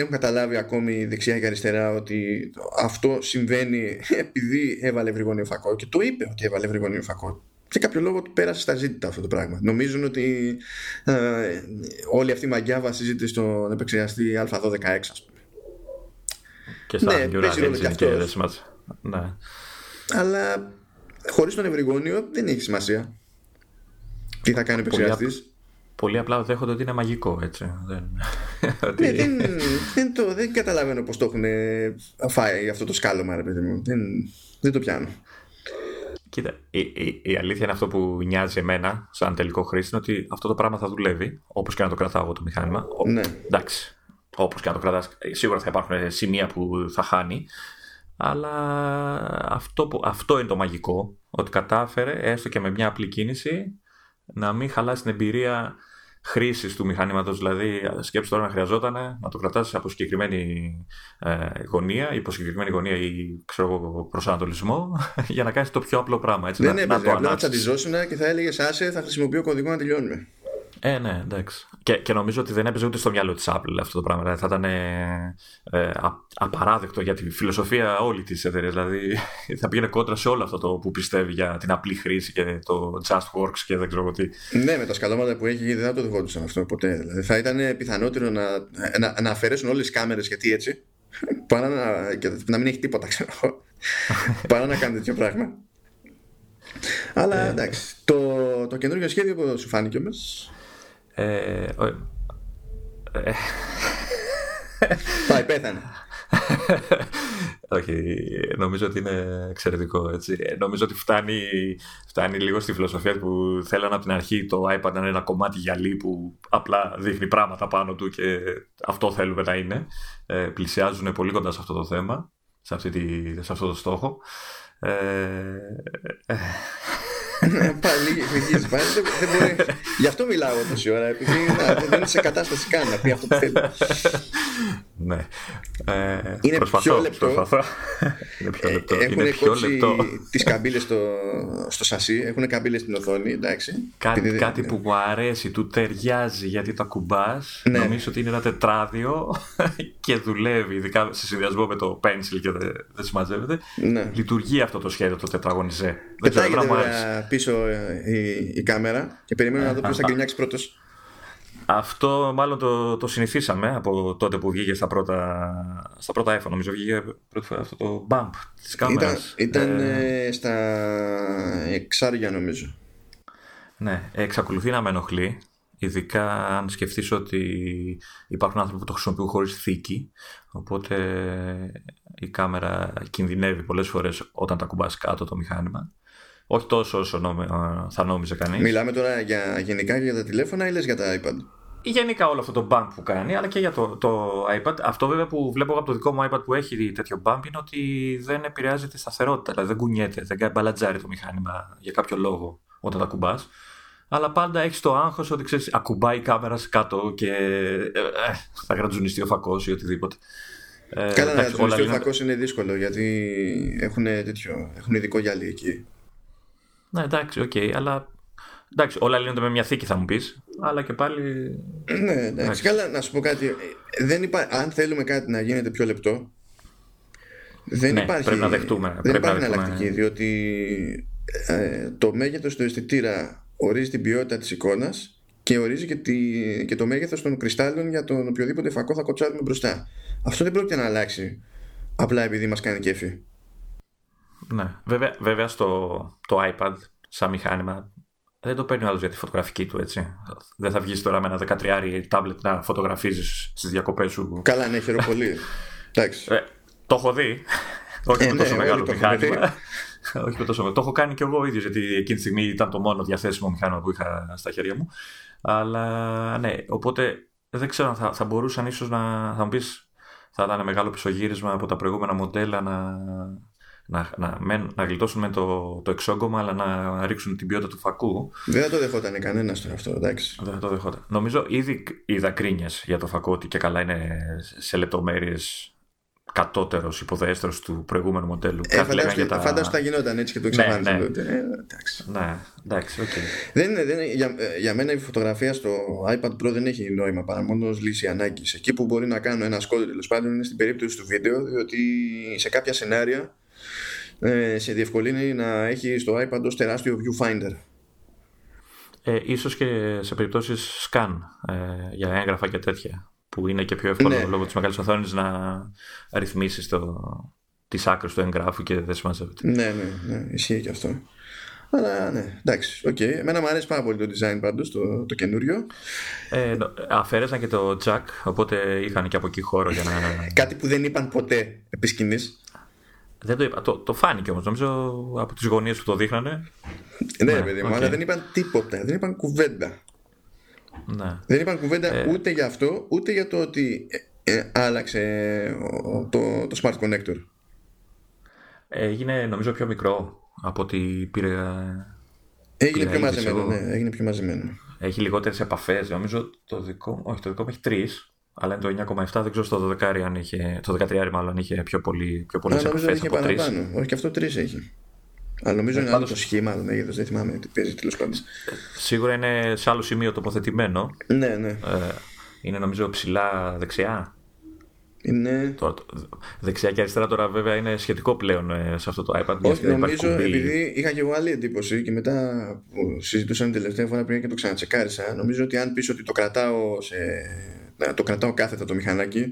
έχουν καταλάβει ακόμη δεξιά και αριστερά ότι αυτό συμβαίνει επειδή έβαλε ευρυγόνιο φακό, και το είπε ότι έβαλε ευρυγόνιο φακό. Και κάποιο λόγο του πέρασε στα ζήτητα αυτό το πράγμα. Νομίζουν ότι όλη αυτή η μαγιά βασίζεται στον επεξεργαστή Α12X, ας πούμε. Και στα ναι. Αλλά χωρίς τον ευρυγόνιο δεν έχει σημασία τι θα κάνει ο επεξεργαστής. Πολύ απλά δέχονται ότι είναι μαγικό, έτσι. Ναι, δεν καταλαβαίνω πώς το έχουν φάει αυτό το σκάλωμα, ρε παιδί μου. Δεν το πιάνω. Κοίτα, η αλήθεια είναι αυτό που νοιάζει εμένα σαν τελικό χρήστη, είναι ότι αυτό το πράγμα θα δουλεύει όπως και να το κρατάω εγώ το μηχάνημα. Ναι. Εντάξει, όπως και να το κρατάς, σίγουρα θα υπάρχουν σημεία που θα χάνει, αλλά αυτό είναι το μαγικό, ότι κατάφερε έστω και με μια απλή κίνηση να μην χαλάσει την εμπειρία χρήσης του μηχανήματος. Δηλαδή σκέψου τώρα να χρειαζόταν να το κρατάς από συγκεκριμένη γωνία, υπό συγκεκριμένη γωνία ή προσανατολισμό, για να κάνεις το πιο απλό πράγμα, έτσι. Δεν έπαιζε, απλά θα τσαντιζώσουν και θα έλεγες άσε, θα χρησιμοποιώ κωδικό να τελειώνουμε. Ναι, εντάξει. Και νομίζω ότι δεν έπαιζε ούτε στο μυαλό της Apple αυτό το πράγμα. Δηλαδή, θα ήταν απαράδεκτο για τη φιλοσοφία όλη της εταιρείας. Δηλαδή θα πήγαινε κόντρα σε όλο αυτό το που πιστεύει για την απλή χρήση και το just works και δεν ξέρω τι. Ναι, με τα σκαλώματα που έχει δεν θα το δεχόντουσαν αυτό ποτέ. Δηλαδή, θα ήταν πιθανότερο να αφαιρέσουν όλες τις κάμερες γιατί έτσι, παρά να μην έχει τίποτα, ξέρω εγώ, παρά να κάνει τέτοιο πράγμα. Αλλά εντάξει, το καινούργιο σχέδιο που σου φάνηκε όμως. Πάει, πέθανε. Όχι, νομίζω ότι είναι εξαιρετικό, έτσι. Νομίζω ότι φτάνει λίγο στη φιλοσοφία που θέλανε από την αρχή. Το iPad να είναι ένα κομμάτι γυαλί που απλά δείχνει πράγματα πάνω του και αυτό θέλουμε να είναι. Πλησιάζουν πολύ κοντά σε αυτό το θέμα, σε αυτό το στόχο. Πάλι. Γι' αυτό μιλάω τόση ώρα, επειδή δεν είναι σε κατάσταση καν να πει αυτό που θέλει. Ναι. Είναι πιο λεπτό. Έχουν κόψει τις καμπύλες στο σασί, έχουν καμπύλες στην οθόνη. Κάτι που μου αρέσει, του ταιριάζει γιατί τα κουμπάς. Νομίζω ότι είναι ένα τετράδιο και δουλεύει, ειδικά σε συνδυασμό με το pencil και δεν συμμαζεύεται. Λειτουργεί αυτό το σχέδιο, το τετραγωνιζέ. Δεν ξέρω να μου αρέσει. Πίσω η κάμερα και περιμένω να δω ποιος θα γκρινιάξει πρώτος. Αυτό μάλλον το συνηθίσαμε από τότε που βγήκε στα πρώτα iPhone. Νομίζω βγήκε πρώτη φορά αυτό το bump της κάμερας. Ήταν στα εξάρια νομίζω. Ναι, εξακολουθεί να με ενοχλεί, ειδικά αν σκεφτείς ότι υπάρχουν άνθρωποι που το χρησιμοποιούν χωρίς θήκη, οπότε η κάμερα κινδυνεύει πολλές φορές όταν τα κουμπάς κάτω το μηχάνημα. Όχι τόσο όσο θα νόμιζε κανείς. Μιλάμε τώρα γενικά για τα τηλέφωνα ή λες για τα iPad? Γενικά όλο αυτό το bump που κάνει, αλλά και για το iPad. Αυτό βέβαια που βλέπω από το δικό μου iPad που έχει τέτοιο bump είναι ότι δεν επηρεάζει τη σταθερότητα. Δηλαδή δεν κουνιέται, δεν μπαλατζάρει το μηχάνημα για κάποιο λόγο όταν τα κουμπάς. Αλλά πάντα έχεις το άγχος ότι ξέρεις, ακουμπάει η κάμερα σε κάτω και θα γρατζουνιστεί ο φακός ή οτιδήποτε. Καλά, να γρατζουνιστεί ο φακός είναι δύσκολο γιατί έχουν ειδικό γυαλί εκεί. Ναι, εντάξει, okay, αλλά εντάξει, όλα λύνονται με μια θήκη θα μου πεις, αλλά και πάλι. Ναι, εντάξει. Καλά, να σου πω κάτι. Αν θέλουμε κάτι να γίνεται πιο λεπτό, δεν υπάρχει. Πρέπει να δεχτούμε. Δεν υπάρχει εναλλακτική, διότι το μέγεθος του αισθητήρα ορίζει την ποιότητα της εικόνας και ορίζει και το μέγεθος των κρυστάλλων για τον οποιοδήποτε φακό θα κοτσάρουμε μπροστά. Αυτό δεν πρόκειται να αλλάξει απλά επειδή μας κάνει κέφι. Ναι. Βέβαια το iPad σαν μηχάνημα δεν το παίρνει ο άλλος για τη φωτογραφική του, έτσι. Δεν θα βγεις τώρα με ένα 13άρι τάμπλετ να φωτογραφίζεις στις διακοπές σου. Καλά, ναι, χαίρομαι πολύ. Το έχω δει. Όχι με τόσο μεγάλο μηχάνημα. Όχι με τόσο μεγάλο. Το έχω κάνει και εγώ ίδιος, γιατί εκείνη τη στιγμή ήταν το μόνο διαθέσιμο μηχάνημα που είχα στα χέρια μου. Αλλά ναι, οπότε δεν ξέρω αν θα μπορούσαν ίσως να. Θα μου πεις, θα ήταν μεγάλο πισωγύρισμα από τα προηγούμενα μοντέλα να γλιτώσουν με το εξόγκωμα, αλλά να ρίξουν την ποιότητα του φακού. Δεν θα το δεχόταν κανένας τώρα αυτό, εντάξει. Δεν θα το δεχόταν. Νομίζω ήδη είδα κρίνιες για το φακό ότι και καλά είναι σε λεπτομέρειες κατώτερος, υποδέστερος του προηγούμενου μοντέλου. Φαντάζομαι θα γινόταν έτσι και το εξαφάνιζε. Εντάξει. Okay. Για μένα η φωτογραφία στο iPad Pro δεν έχει νόημα παρά μόνο ως λύση ανάγκης. Εκεί που μπορεί να κάνω ένα σκόλιο τέλος πάντων είναι στην περίπτωση του βίντεο, διότι σε κάποια σενάρια σε διευκολύνει να έχει στο iPad ως τεράστιο viewfinder. Ίσως και σε περιπτώσεις scan για έγγραφα και τέτοια, που είναι και πιο εύκολο λόγω της μεγάλης οθόνης να ρυθμίσεις τις άκρες του εγγράφου και δεν συμμαζεύεται. Ναι, ισχύει και αυτό. Αλλά ναι, εντάξει, οκ. Εμένα μου αρέσει πάρα πολύ το design πάντως, το καινούριο. Αφαίρεσαν και το jack, οπότε είχαν και από εκεί χώρο για να... Κάτι που δεν είπαν ποτέ επί σκηνής. Δεν το είπα, το φάνηκε όμως, νομίζω από τις γωνίες που το δείχνανε. Ναι, παιδί μου, αλλά δεν είπαν τίποτα, δεν είπαν κουβέντα. Ναι. Δεν είπαν κουβέντα ούτε για αυτό, ούτε για το ότι άλλαξε το Smart Connector. Έγινε νομίζω πιο μικρό από ό,τι πήρε. Έγινε πιο μαζεμένο. Έχει λιγότερες επαφές. Νομίζω το δικό μου έχει 3, αλλά είναι το 9,7. Δεν ξέρω στο 12, το 13 μάλλον είχε πιο πολλές επαφές από 3. Όχι, και αυτό 3 έχει. Αλλά νομίζω είναι άλλο το σχήμα, το μέγεθος, δεν θυμάμαι τι παίζει τέλος πάντων. Σίγουρα είναι σε άλλο σημείο τοποθετημένο. Ναι. Είναι νομίζω ψηλά δεξιά. Είναι. Τώρα, δεξιά και αριστερά τώρα βέβαια είναι σχετικό πλέον σε αυτό το iPad. Όχι, νομίζω επειδή είχα και εγώ άλλη εντύπωση και μετά που συζητούσαμε την τελευταία φορά πριν και το ξανατσεκάρισα, νομίζω ότι αν πεις ότι το κρατάω κάθετα το μηχανάκι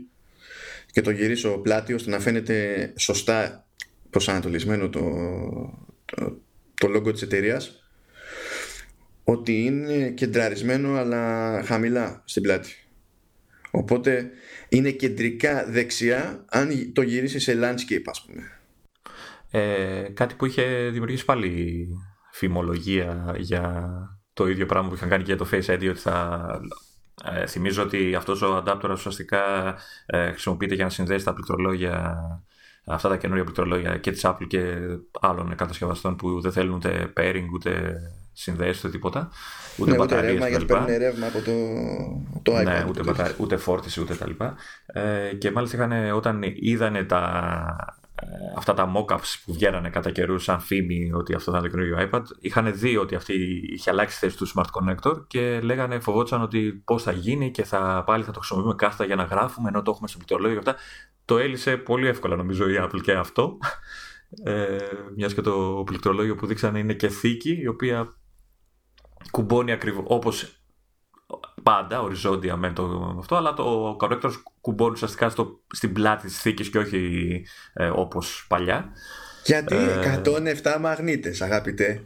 και το γυρίσω πλάτη ώστε να φαίνεται σωστά προσανατολισμένο το logo της εταιρείας, ότι είναι κεντραρισμένο αλλά χαμηλά στην πλάτη, οπότε είναι κεντρικά δεξιά αν το γυρίσει σε landscape, ας πούμε. Κάτι που είχε δημιουργήσει πάλι φημολογία για το ίδιο πράγμα που είχαν κάνει και για το Face ID, ότι θυμίζω ότι αυτός ο adapter ουσιαστικά χρησιμοποιείται για να συνδέσει τα πληκτρολόγια, αυτά τα καινούργια πληκτρολόγια και της Apple και άλλων κατασκευαστών που δεν θέλουν ούτε pairing, ούτε συνδέσεις, ούτε τίποτα. Ούτε μπαταρίες, ούτε ρεύμα, παίρνουν ρεύμα από το iPad. Ναι, ούτε φόρτιση, ούτε τα λοιπά. Και μάλιστα όταν είδανε αυτά τα mock-ups που βγαίνανε κατά καιρού σαν φήμη ότι αυτό θα είναι το καινούργιο iPad, είχαν δει ότι αυτή είχε αλλάξει θέση του Smart Connector και λέγανε, φοβόντουσαν ότι πώς θα γίνει και πάλι θα το χρησιμοποιούμε κάθετα για να γράφουμε, ενώ το έχουμε στο πληκτρολόγιο και αυτά. Το έλυσε πολύ εύκολα νομίζω η Apple και αυτό, μιας και το πληκτρολόγιο που δείξανε είναι και θήκη η οποία κουμπώνει ακριβώς όπως πάντα οριζόντια με αυτό, αλλά το connector κουμπώνει ουσιαστικά στην πλάτη της θήκης και όχι όπως παλιά. Γιατί 107 μαγνήτες, αγαπητέ.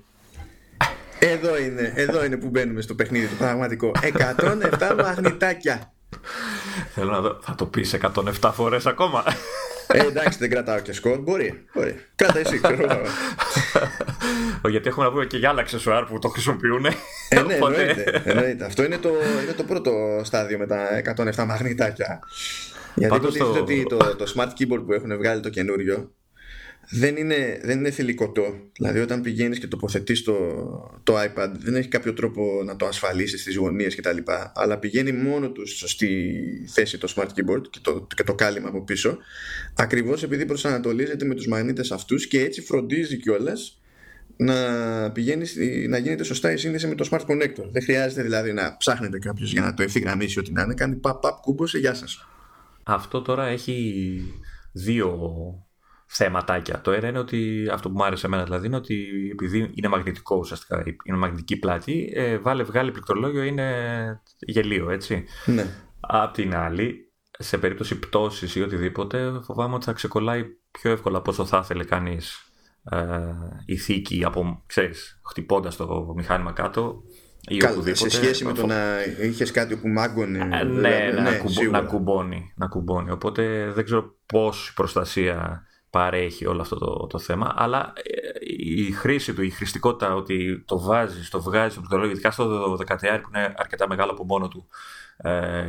Εδώ είναι που μπαίνουμε στο παιχνίδι το πραγματικό. 107 μαγνητάκια. Θέλω να δω, θα το πεις 107 φορές ακόμα. Εντάξει, δεν κρατάω και σκορ. Μπορεί. Κράτα εσύ. Γιατί έχουμε να πούμε και για άλλα αξεσουάρ που το χρησιμοποιούν. Ναι, εννοείται. Αυτό είναι το πρώτο στάδιο με τα 107 μαγνητάκια. Γιατί υποτίθεται ότι το Smart Keyboard που έχουν βγάλει το καινούριο δεν είναι θηλυκωτό. Δηλαδή όταν πηγαίνεις και τοποθετείς το iPad δεν έχει κάποιο τρόπο να το ασφαλίσεις στις γωνίες κτλ. Αλλά πηγαίνει μόνο του στη θέση το Smart Keyboard και το κάλυμα από πίσω, ακριβώς επειδή προσανατολίζεται με τους μαγνήτες αυτούς, και έτσι φροντίζει κιόλας να γίνεται σωστά η σύνδεση με το Smart Connector. Δεν χρειάζεται δηλαδή να ψάχνετε κάποιος για να το ευθυγραμμίσει ό,τι να είναι. Κάνει παπ κούμπωσε, γεια σας. Αυτό τώρα έχει δύο θεματάκια. Το ένα είναι ότι αυτό που μου άρεσε εμένα δηλαδή είναι ότι επειδή είναι μαγνητικό ουσιαστικά, είναι μαγνητική πλάτη, βγάλει πληκτρολόγιο, είναι γελίο, έτσι. Ναι. Απ' την άλλη, σε περίπτωση πτώσης ή οτιδήποτε, φοβάμαι ότι θα ξεκολλάει πιο εύκολα από όσο θα ήθελε κανείς η θήκη, χτυπώντας το μηχάνημα κάτω. σε σχέση με το να είχες κάτι που μάγκωνε. Ναι, να κουμπώνει. Οπότε δεν ξέρω πόση προστασία παρέχει όλο αυτό το θέμα, αλλά η χρήση του, η χρηστικότητα ότι το βάζεις, το βγάζεις, ειδικά στο 12R που είναι αρκετά μεγάλο από μόνο του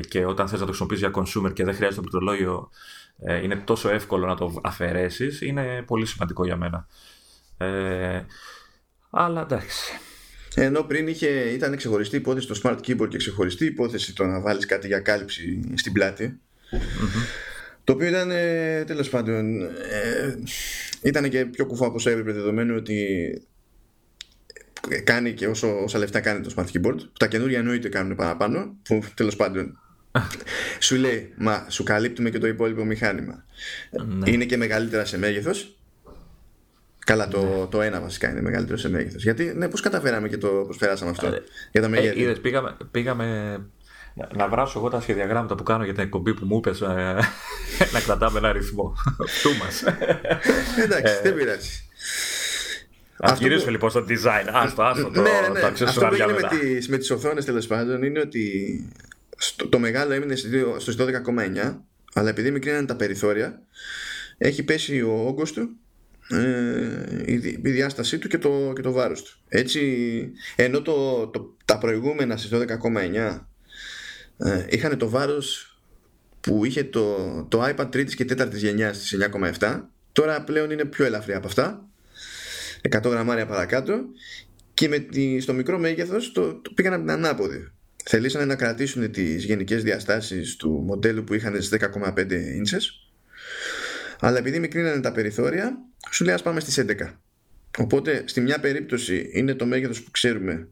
και όταν θες να το χρησιμοποιήσεις για consumer και δεν χρειάζεται το πληκτρολόγιο, είναι τόσο εύκολο να το αφαιρέσεις, είναι πολύ σημαντικό για μένα. Αλλά εντάξει. Ενώ πριν ήταν ξεχωριστή υπόθεση το Smart Keyboard και ξεχωριστή υπόθεση το να βάλεις κάτι για κάλυψη στην πλάτη. Το οποίο ήταν, τέλος πάντων, ήταν και πιο κουφό από όσο έπρεπε, δεδομένου ότι κάνει και όσα λεφτά κάνει το Smart Keyboard. Που τα καινούργια εννοείται κάνουν παραπάνω, που τέλος πάντων σου λέει, μα σου καλύπτουμε και το υπόλοιπο μηχάνημα. Ναι. Είναι και μεγαλύτερα σε μέγεθος. Καλά, το ένα βασικά είναι μεγαλύτερο σε μέγεθος. Γιατί, ναι, πώς καταφέραμε και το προσπεράσαμε αυτό για τα μεγέθη. Είδες, πήγαμε να βράσω εγώ τα σχεδιαγράμματα που κάνω για την εκπομπή που μου είπες να κρατάμε ένα ρυθμό αυτού μας. Εντάξει, δεν πειράζει. Ας γυρίσουμε λοιπόν στο design. Ναι. Αυτό που έγινε με τις οθόνες, τέλος πάντων, είναι ότι το μεγάλο έμεινε στους 12,9, αλλά επειδή μικρύνανε τα περιθώρια, έχει πέσει ο όγκος του, η διάστασή του και το βάρος του. Έτσι, ενώ τα προηγούμενα στις 12,9 είχαν το βάρος που είχε το iPad 3ης και 4ης γενιάς στις 9,7. Τώρα πλέον είναι πιο ελαφριά από αυτά, 100 γραμμάρια παρακάτω. Και στο μικρό μέγεθος το πήγαν από την ανάποδη. Θελήσανε να κρατήσουν τις γενικές διαστάσεις του μοντέλου που είχαν στις 10,5 ίντσες, αλλά επειδή μικρύνανε τα περιθώρια, σου λέει ας πάμε στις 11. Οπότε στη μια περίπτωση είναι το μέγεθος που ξέρουμε,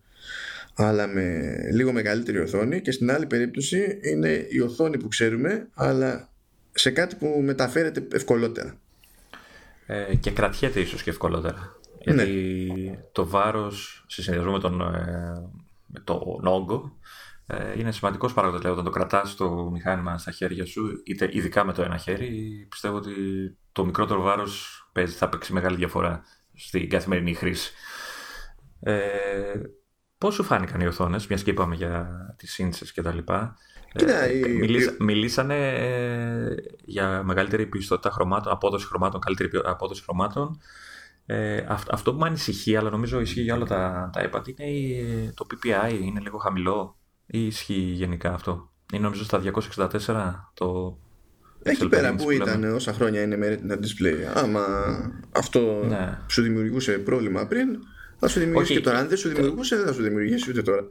αλλά με λίγο μεγαλύτερη οθόνη, και στην άλλη περίπτωση είναι η οθόνη που ξέρουμε, αλλά σε κάτι που μεταφέρεται ευκολότερα. Και κρατιέται ίσως και ευκολότερα. Γιατί το βάρος, σε συνδυασμό με τον όγκο, είναι σημαντικός παράγοντας. Δηλαδή, όταν το κρατάς το μηχάνημα στα χέρια σου, είτε ειδικά με το ένα χέρι, πιστεύω ότι το μικρότερο βάρος θα παίξει μεγάλη διαφορά στην καθημερινή χρήση. Πώς σου φάνηκαν οι οθόνες, μιας και είπαμε για τις ίντσες και τα λοιπά? Κοίτα, μιλήσανε για μεγαλύτερη ποιότητα χρωμάτων, απόδοση χρωμάτων, καλύτερη απόδοση χρωμάτων. Αυτό που με ανησυχεί, αλλά νομίζω ισχύει για όλα τα iPad, είναι το PPI, είναι λίγο χαμηλό ή ισχύει γενικά αυτό? Είναι νομίζω στα 264 το... Εκεί πέρα που ήταν όσα χρόνια είναι με Retina display. Άμα αυτό σου δημιουργούσε πρόβλημα πριν, θα σου δημιουργήσει και τώρα. Αν δεν σου δημιουργούσε, δεν θα σου δημιουργήσει ούτε τώρα.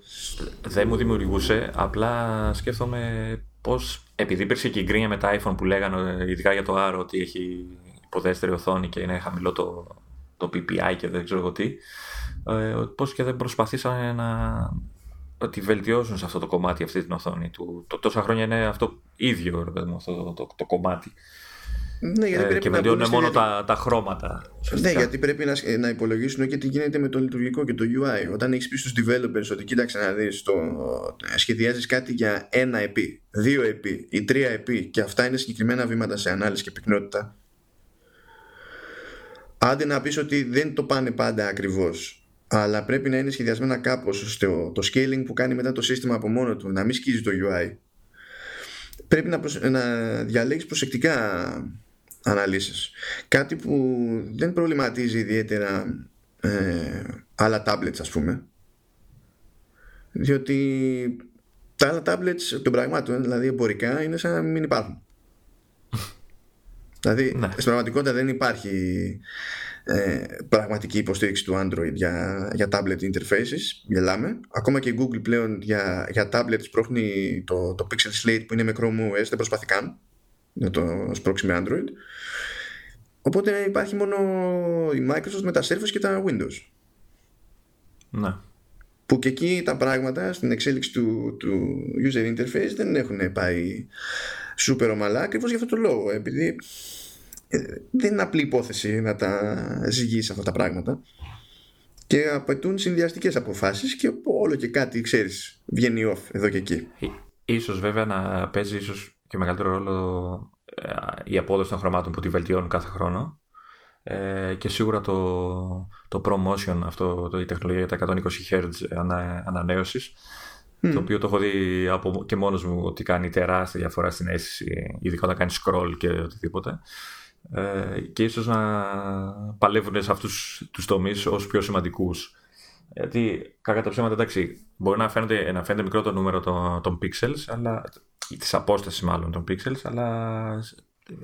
Δεν μου δημιουργούσε, απλά σκέφτομαι πως, επειδή υπήρξε και η γκρίνια με τα iPhone που λέγανε, ειδικά για το R, ότι έχει υποδέστερη οθόνη και είναι χαμηλό το PPI και δεν ξέρω εγώ τι, πως και δεν προσπαθήσανε ότι βελτιώσουν σε αυτό το κομμάτι αυτή την οθόνη του. Τόσα χρόνια είναι αυτό ίδιο, το κομμάτι. Ναι, γιατί και βελτιώνουν μόνο τα χρώματα. Ναι, γιατί πρέπει να υπολογίσουν και τι γίνεται με το λειτουργικό και το UI. Όταν έχεις πει στους developers ότι κοίταξε να δεις, σχεδιάζεις κάτι για ένα επί, δύο επί ή τρία επί, και αυτά είναι συγκεκριμένα βήματα σε ανάλυση και πυκνότητα. Άντε να πεις ότι δεν το πάνε πάντα ακριβώς, αλλά πρέπει να είναι σχεδιασμένα κάπως ώστε το scaling που κάνει μετά το σύστημα από μόνο του να μην σκίζει το UI. Πρέπει να διαλέγεις προσεκτικά αναλύσεις. Κάτι που δεν προβληματίζει ιδιαίτερα άλλα tablets, ας πούμε, διότι τα άλλα tablets των πραγμάτων, δηλαδή εμπορικά, είναι σαν να μην υπάρχουν. Δηλαδή στην πραγματικότητα δεν υπάρχει πραγματική υποστήριξη του Android για tablet interfaces. Γελάμε. Ακόμα και η Google πλέον για tablet σπρώχνει το Pixel Slate που είναι με Chrome OS, δεν προσπαθεί καν να το σπρώξει με Android. Οπότε υπάρχει μόνο η Microsoft με τα Surface και τα Windows. Ναι. Που και εκεί τα πράγματα στην εξέλιξη του user interface δεν έχουν πάει σούπερ ομαλά, ακριβώς για αυτόν τον λόγο, επειδή δεν είναι απλή υπόθεση να τα ζυγίσεις αυτά τα πράγματα και απαιτούν συνδυαστικές αποφάσεις και όλο και κάτι, ξέρεις, βγαίνει off εδώ και εκεί. Ίσως βέβαια να παίζει ίσως και μεγαλύτερο ρόλο η απόδοση των χρωμάτων που τη βελτιώνουν κάθε χρόνο, και σίγουρα το ProMotion, αυτό, η τεχνολογία για τα 120 Hz ανανέωσης, το οποίο το έχω δει από, και μόνος μου, ότι κάνει τεράστια διαφορά στην αίσθηση, ειδικά όταν κάνει scroll και οτιδήποτε. Και ίσως να παλεύουν σε αυτούς τους τομείς ως πιο σημαντικούς. Γιατί κακά τα ψέματα, εντάξει, μπορεί να φαίνεται μικρό το νούμερο των pixels, αλλά της απόστασης μάλλον των pixels, αλλά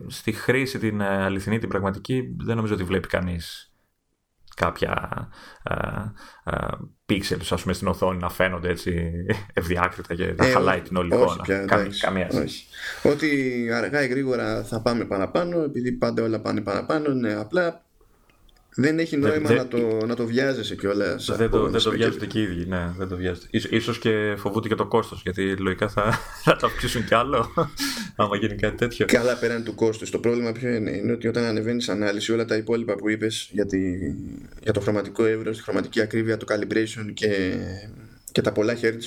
στη χρήση την αληθινή, την πραγματική, δεν νομίζω ότι βλέπει κανείς κάποια pixels, ας πούμε, στην οθόνη να φαίνονται έτσι ευδιάκριτα και να χαλάει την όλη εικόνα. Καμία σχέση. Ότι αργά ή γρήγορα θα πάμε παραπάνω, επειδή πάντα όλα πάνε παραπάνω, ναι, απλά δεν έχει νόημα να το βιάζεσαι κιόλας. Δεν το βιάζονται και οι ίδιοι, ναι, δεν το βιάζονται. Ίσως και φοβούνται και το κόστος, γιατί λογικά θα το αυξήσουν κι άλλο, άμα γίνει κάτι τέτοιο. Καλά, πέραν του κόστους. Το πρόβλημα ποιο είναι ότι όταν ανεβαίνεις ανάλυση, όλα τα υπόλοιπα που είπες για το χρωματικό εύρος, τη χρωματική ακρίβεια, το calibration και τα πολλά hertz,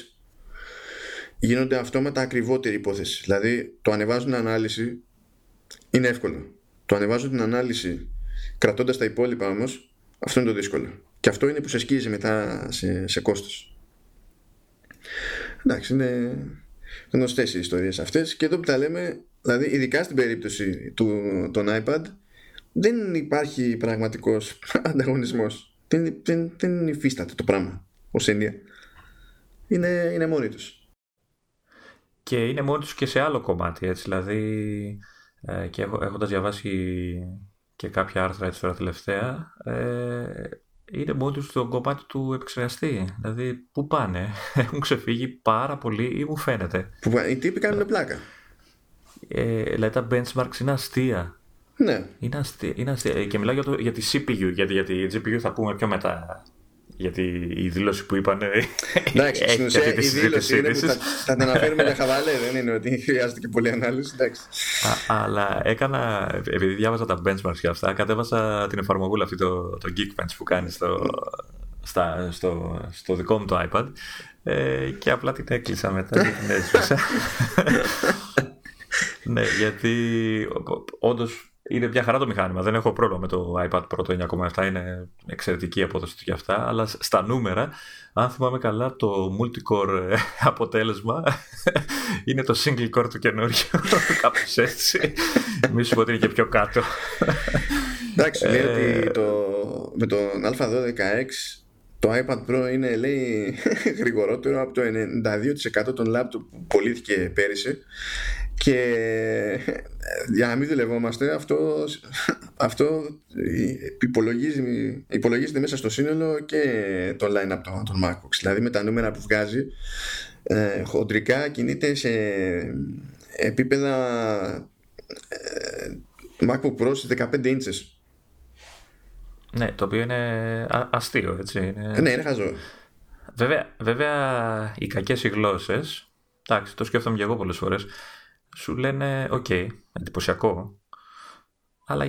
γίνονται αυτόματα ακριβότερη υπόθεση. Δηλαδή, το ανεβάζουν ανάλυση είναι εύκολο. Το ανεβάζουν την ανάλυση κρατώντας τα υπόλοιπα όμως, αυτό είναι το δύσκολο. Και αυτό είναι που σε σκίζει μετά σε κόστος. Εντάξει, είναι γνωστές οι ιστορίες αυτές. Και εδώ που τα λέμε, δηλαδή ειδικά στην περίπτωση των iPad, δεν υπάρχει πραγματικός ανταγωνισμός. Δεν υφίσταται το πράγμα ως έννοια. Είναι μόνοι τους. Και είναι μόνοι τους και σε άλλο κομμάτι, έτσι. Δηλαδή, και έχοντας διαβάσει και κάποια άρθρα έτσι τώρα τελευταία, είναι μόνοι τους στο κομμάτι του επεξεργαστή. Δηλαδή, πού πάνε, έχουν ξεφύγει πάρα πολύ, ή μου φαίνεται. Οι τύποι κάνουν πλάκα. Δηλαδή, τα benchmarks είναι αστεία. Ναι. Είναι αστεία. Και μιλάω για τη CPU, γιατί για τη GPU θα πούμε πιο μετά. Γιατί η δήλωση που είπανε. Εντάξει, στην ουσία η δήλωση είναι που θα την αναφέρουμε για χαβαλέ, δεν είναι ότι χρειάζεται και πολλή ανάλυση. Αλλά έκανα, επειδή διάβαζα τα benchmarks και αυτά, κατέβασα την εφαρμογούλα αυτή, το Geekbench που κάνει στο δικό μου το iPad, και απλά την έκλεισα μετά και την έσβησα. Ναι, γιατί όντως είναι μια χαρά το μηχάνημα. Δεν έχω πρόβλημα με το iPad Pro το 9,7. Είναι εξαιρετική απόδοση του και αυτά. Αλλά στα νούμερα, αν θυμάμαι καλά, το multi-core αποτέλεσμα είναι το single-core του καινούριου. Κάπως έτσι. Μη σου πω ότι είναι και πιο κάτω. Εντάξει, λέει ότι με τον A12X το iPad Pro είναι, λέει, γρηγορότερο από το 92% των laptop που πωλήθηκε πέρυσι. Και για να μην δουλευόμαστε, αυτό υπολογίζεται μέσα στο σύνολο και το line-up των MacBooks. Δηλαδή με τα νούμερα που βγάζει, χοντρικά κινείται σε επίπεδα MacBook Pro στις 15 ίντσες. Ναι, το οποίο είναι αστείο, έτσι. Ναι, είναι χαζό. Βέβαια οι κακές οι γλώσσες, εντάξει, το σκέφτομαι και εγώ πολλές φορές, σου λένε οκ, εντυπωσιακό, αλλά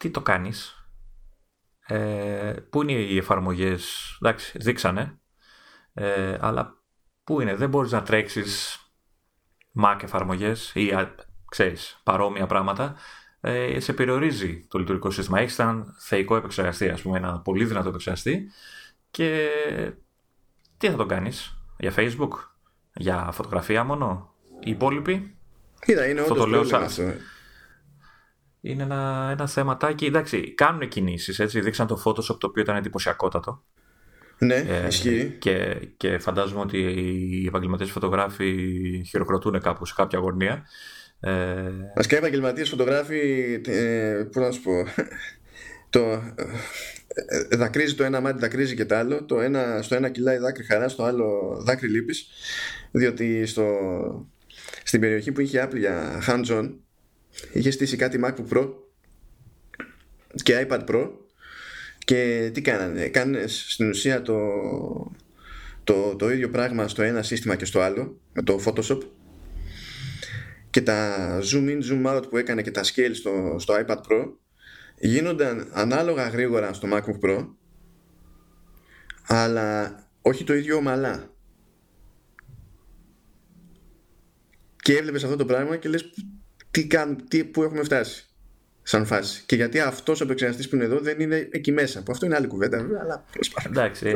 τι το κάνεις, πού είναι οι εφαρμογές, εντάξει, δείξανε, αλλά πού είναι, δεν μπορείς να τρέξεις Mac εφαρμογές ή, ξέρεις, παρόμοια πράγματα, σε περιορίζει το λειτουργικό σύστημα. Έχεις έναν θεϊκό επεξεργαστή, ας πούμε, ένα πολύ δυνατό επεξεργαστή, και τι θα το κάνεις, για Facebook, για φωτογραφία μόνο, οι υπόλοιποι. Είδα, είναι όντως πρόβλημα αυτό. Είναι ένα θεματάκι. Εντάξει, κάνουν κινήσεις, έτσι. Δείξαν το Photoshop, το οποίο ήταν εντυπωσιακότατο. Ναι, ισχύει. Και φαντάζομαι ότι οι επαγγελματίες φωτογράφοι χειροκροτούν κάπου σε κάποια γωνία. Βασικά, οι επαγγελματίες φωτογράφοι, πώς να σου πω, δακρύζει το ένα μάτι, δακρύζει και το άλλο. Στο ένα κιλάει δάκρυ χαρά, στο άλλο δάκρυ λύπης. Διότι στην περιοχή που είχε Apple για hands-on, είχε στήσει κάτι MacBook Pro και iPad Pro, και τι κάνανε, στην ουσία το ίδιο πράγμα στο ένα σύστημα και στο άλλο με το Photoshop, και τα zoom in, zoom out που έκανε και τα scale στο iPad Pro γίνονταν ανάλογα γρήγορα στο MacBook Pro, αλλά όχι το ίδιο ομαλά. Και έβλεπες αυτό το πράγμα και λες, πού έχουμε φτάσει σαν φάση. Και γιατί αυτός ο επεξεργαστής που είναι εδώ δεν είναι εκεί μέσα. Που αυτό είναι άλλη κουβέντα, αλλά εντάξει,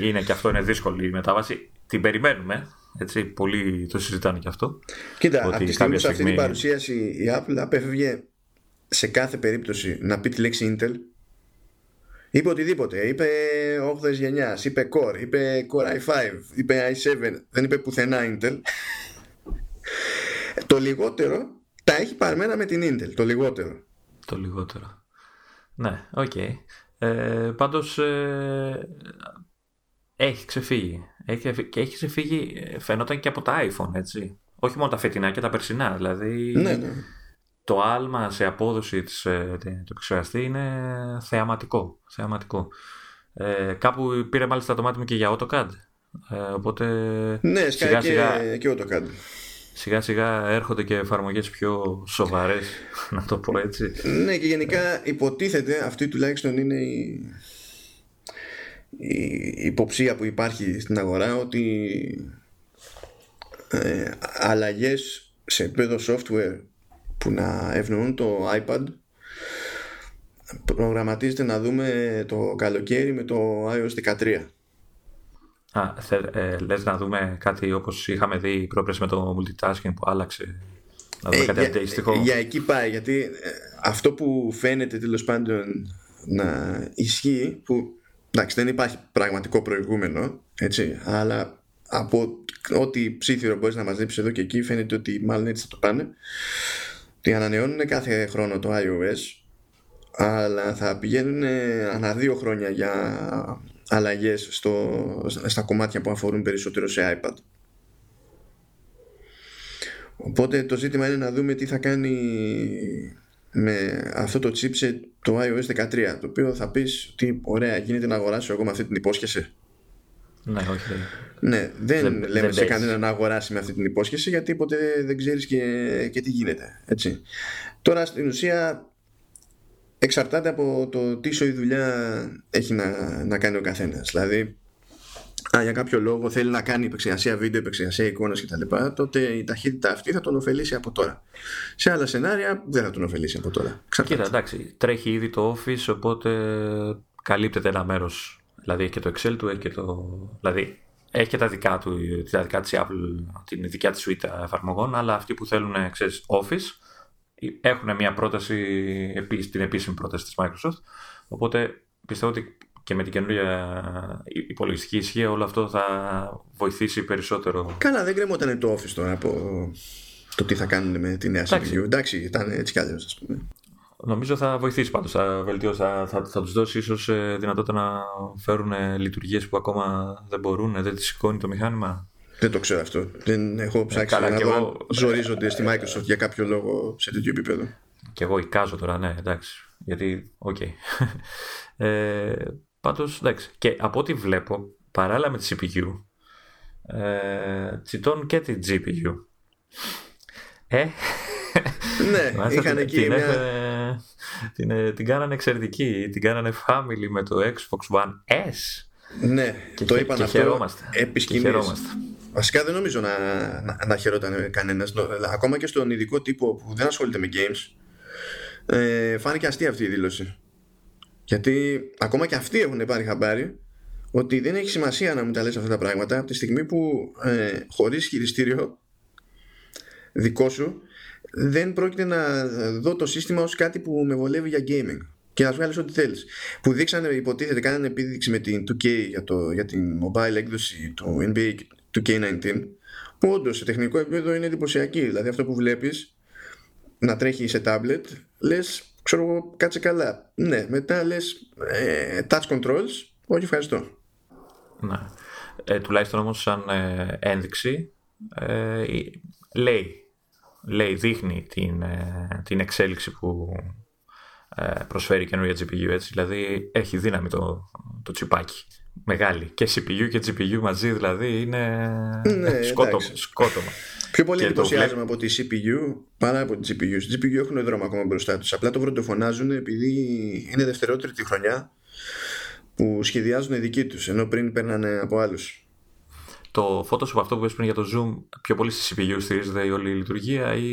είναι και αυτό, είναι δύσκολη η μετάβαση. Την περιμένουμε. Έτσι, πολλοί το συζητάνε και αυτό. Κοίτα, από τη στιγμή σε αυτή την παρουσίαση η Apple απέφευγε σε κάθε περίπτωση να πει τη λέξη Intel. Είπε οτιδήποτε. Είπε 8ης γενιάς, είπε Core, είπε Core i5, είπε i7. Δεν είπε πουθενά Intel. Το λιγότερο τα έχει παρμένα με την Intel. Το λιγότερο. Το λιγότερο. Ναι, οκ. Okay. Πάντως έχει ξεφύγει. Και έχει ξεφύγει, φαινόταν και από τα iPhone, έτσι. Όχι μόνο τα φετινά και τα περσινά. Δηλαδή ναι. Το άλμα σε απόδοση του επεξεργαστή είναι θεαματικό. Κάπου πήρε μάλιστα το μάτι μου και για AutoCAD. Οπότε ναι, και AutoCAD. Σιγά-σιγά έρχονται και εφαρμογές πιο σοβαρές, να το πω έτσι. Ναι, και γενικά υποτίθεται, αυτή τουλάχιστον είναι η υποψία που υπάρχει στην αγορά, ότι αλλαγές σε επίπεδο software που να ευνοούν το iPad προγραμματίζεται να δούμε το καλοκαίρι με το iOS 13. Λες να δούμε κάτι όπως είχαμε δει πρόπερση με το multitasking που άλλαξε, να δούμε κάτι αντίστοιχο. Για εκεί πάει, γιατί αυτό που φαίνεται τέλος πάντων να ισχύει, που εντάξει δεν υπάρχει πραγματικό προηγούμενο, έτσι, αλλά από ό,τι ψήθυρο μπορείς να μαζέψεις εδώ και εκεί φαίνεται ότι μάλλον έτσι θα το πάνε, ότι ανανεώνουν κάθε χρόνο το iOS, αλλά θα πηγαίνουν ανά 2 χρόνια για αλλαγές στα κομμάτια που αφορούν περισσότερο σε iPad. Οπότε το ζήτημα είναι να δούμε τι θα κάνει με αυτό το chipset το iOS 13, το οποίο θα πεις ότι ωραία, γίνεται να αγοράσω εγώ με αυτή την υπόσχεση. Ναι, όχι. Ναι, δεν λέμε σε κανέναν να αγοράσει με αυτή την υπόσχεση, γιατί ποτέ δεν ξέρεις και τι γίνεται, έτσι. Τώρα στην ουσία εξαρτάται από το τι σοή δουλειά έχει να κάνει ο καθένας. Δηλαδή, αν για κάποιο λόγο θέλει να κάνει επεξεργασία βίντεο, επεξεργασία εικόνας κτλ., τότε η ταχύτητα αυτή θα τον ωφελήσει από τώρα. Σε άλλα σενάρια δεν θα τον ωφελήσει από τώρα. Κοίτα, εντάξει, τρέχει ήδη το Office, οπότε καλύπτεται ένα μέρος. Δηλαδή, έχει και το Excel του, έχει και δηλαδή, έχει και τα δικά της Apple, την δικιά της suite εφαρμογών, αλλά αυτοί που θέλουν, ξέρεις, Office, έχουν μια πρόταση, την επίσημη πρόταση της Microsoft, οπότε πιστεύω ότι και με την καινούργια υπολογιστική ισχύ όλο αυτό θα βοηθήσει περισσότερο. Καλά, δεν κρεμόταν το Office τώρα από το τι θα κάνουν με τη νέα CPU. Εντάξει, ήταν έτσι κι αλλιώς, ας πούμε. Νομίζω θα βοηθήσει πάντως, θα βελτιώσει, θα τους δώσει ίσως δυνατότητα να φέρουν λειτουργίες που ακόμα δεν μπορούν, δεν τις σηκώνει το μηχάνημα. Δεν το ξέρω αυτό. Δεν έχω ψάξει να δω αν ζορίζονται στη Microsoft για κάποιο λόγο σε τέτοιο επίπεδο. Και εγώ εικάζω τώρα, ναι, εντάξει. Γιατί, οκ. Okay. Πάντως, εντάξει. Και από ό,τι βλέπω, παράλληλα με τη CPU, τσιτώνουν και την GPU. Ναι, είχαν εκεί μια... Την κάνανε εξαιρετική. Την κάνανε family με το Xbox One S. Ναι, και το είπαν αυτό επί σκηνής. Βασικά δεν νομίζω να χαιρόταν κανένας. Ακόμα και στον ειδικό τύπο που δεν ασχολείται με games, φάνηκε αστεία αυτή η δήλωση. Γιατί ακόμα και αυτοί έχουν πάρει χαμπάρι ότι δεν έχει σημασία να μου τα λες αυτά τα πράγματα, από τη στιγμή που χωρίς χειριστήριο δικό σου δεν πρόκειται να δω το σύστημα ως κάτι που με βολεύει για gaming. Και να βγάλεις ό,τι θέλεις. Που δείξανε, υποτίθεται, κάνανε επίδειξη με την 2K για την mobile έκδοση του NBA 2K19, που όντως σε τεχνικό επίπεδο είναι εντυπωσιακή. Δηλαδή αυτό που βλέπεις να τρέχει σε tablet, λες, ξέρω εγώ, κάτσε καλά. Ναι, μετά λες touch controls, όχι ευχαριστώ. Να. Τουλάχιστον όμως σαν ένδειξη δείχνει την εξέλιξη που προσφέρει καινούργια GPU, έτσι. Δηλαδή έχει δύναμη το τσιπάκι. Μεγάλη. Και CPU και GPU μαζί, δηλαδή είναι σκότωμα. Πιο πολύ εντυπωσιάζομαι από τη CPU παρά από τη GPU. Στη GPU έχουν δρόμο ακόμα μπροστά τους. Απλά το βροντοφωνάζουν επειδή είναι δευτερότερη χρονιά που σχεδιάζουν δική τους, ενώ πριν παίρνανε από άλλους. Το Photoshop αυτό που είπες πριν για το Zoom, πιο πολύ στη CPU στηρίζεται η όλη η λειτουργία ή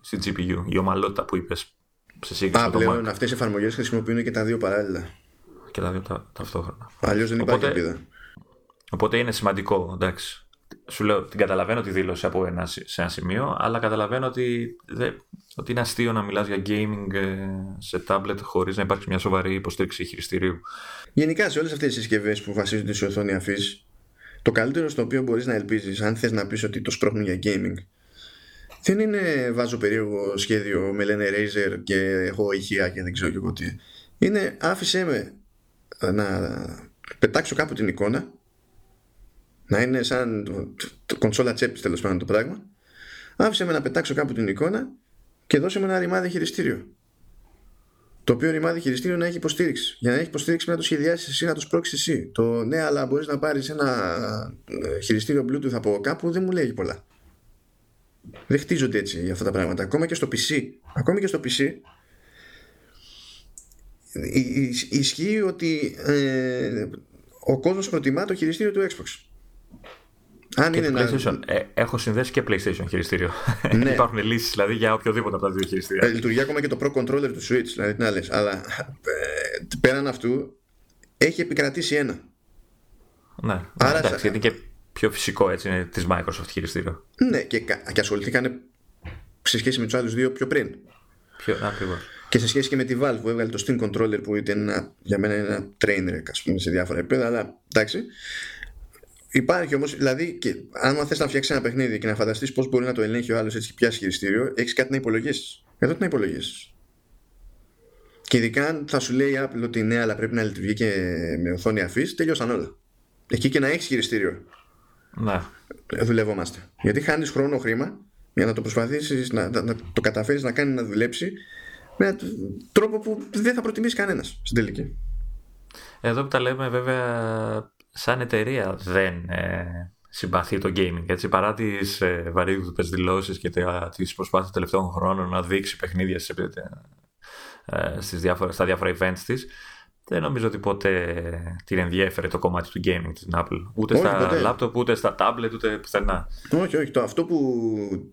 στη GPU, η ομαλότητα που είπες? σε σύγκριση με το πλέον Mac. Αυτές οι εφαρμογές χρησιμοποιούν και τα δύο παράλληλα. Και τα δύο ταυτόχρονα. Αλλιώς δεν υπάρχει ελπίδα. Οπότε είναι σημαντικό, εντάξει. Σου λέω, την καταλαβαίνω τη δήλωση από ένα, σε ένα σημείο, αλλά καταλαβαίνω ότι είναι αστείο να μιλάς για gaming σε tablet χωρίς να υπάρξει μια σοβαρή υποστήριξη χειριστηρίου. Γενικά σε όλες αυτές τις συσκευές που βασίζονται σε οθόνη αφής, το καλύτερο στο οποίο μπορείς να ελπίζεις, αν θες να πεις ότι το σπρώχνουν για gaming, δεν είναι βάζω περίεργο σχέδιο με λένε Razer και έχω ηχεία και δεν ξέρω και εγώ τι. Είναι άφησέ με να πετάξω κάπου την εικόνα, να είναι σαν το κονσόλα τσέπης τέλος πάντων το πράγμα. Άφησε με να πετάξω κάπου την εικόνα και δώσε με ένα ρημάδι χειριστήριο. Το οποίο ρημάδι χειριστήριο να έχει υποστήριξη. Για να έχει υποστήριξη πρέπει να το σχεδιάσεις εσύ, να το σπρώξεις εσύ. Το ναι, αλλά μπορείς να πάρεις ένα χειριστήριο Bluetooth από κάπου, δεν μου λέει πολλά. Δεν χτίζονται έτσι αυτά τα πράγματα. Ακόμα και στο PC. Ακόμα και στο PC ισχύει ότι ο κόσμος προτιμά το χειριστήριο του Xbox. Αν και είναι PlayStation. Έχω συνδέσει και PlayStation χειριστήριο. Ναι. Υπάρχουν λύσεις δηλαδή για οποιοδήποτε από τα δύο χειριστήρια. Λειτουργεί ακόμα και το Pro Controller του Switch, δηλαδή τι να λες. Αλλά πέραν αυτού έχει επικρατήσει ένα. Ναι. Άρα, εντάξει, γιατί είναι και πιο φυσικό έτσι είναι της Microsoft χειριστήριο. Ναι, και ασχοληθήκανε σε σχέση με τους άλλους δύο πιο πριν. Ακριβώς. Και σε σχέση και με τη Valve που έβγαλε το Steam Controller που ήταν για μένα ένα trainer, ας πούμε, σε διάφορα επίπεδα, αλλά εντάξει. Υπάρχει όμως, δηλαδή, αν θες να φτιάξεις ένα παιχνίδι και να φανταστείς πώς μπορεί να το ελέγχει ο άλλος έτσι και πιάσει χειριστήριο, έχεις κάτι να υπολογίσεις. Εδώ τι να υπολογίσεις. Και ειδικά αν θα σου λέει η Apple ότι ναι, αλλά πρέπει να λειτουργεί και με οθόνη αφής, τελειώσαν όλα. Εκεί και να έχεις χειριστήριο. Να. Δουλευόμαστε. Γιατί χάνεις χρόνο, χρήμα για να το προσπαθήσεις να το καταφέρεις να κάνει να δουλέψει με τρόπο που δεν θα προτιμήσει κανένας στην τελική. Εδώ που τα λέμε, βέβαια. Σαν εταιρεία δεν συμπαθεί το gaming, έτσι, παρά τις βαρύγδουπες δηλώσεις και τις προσπάθειες των τελευταίων χρόνων να δείξει παιχνίδια στα διάφορα events της. Δεν νομίζω ότι ποτέ την ενδιέφερε το κομμάτι του gaming της Apple. Ούτε όχι, στα laptop, ούτε στα tablet, ούτε πουθενά. Όχι, όχι. Αυτό που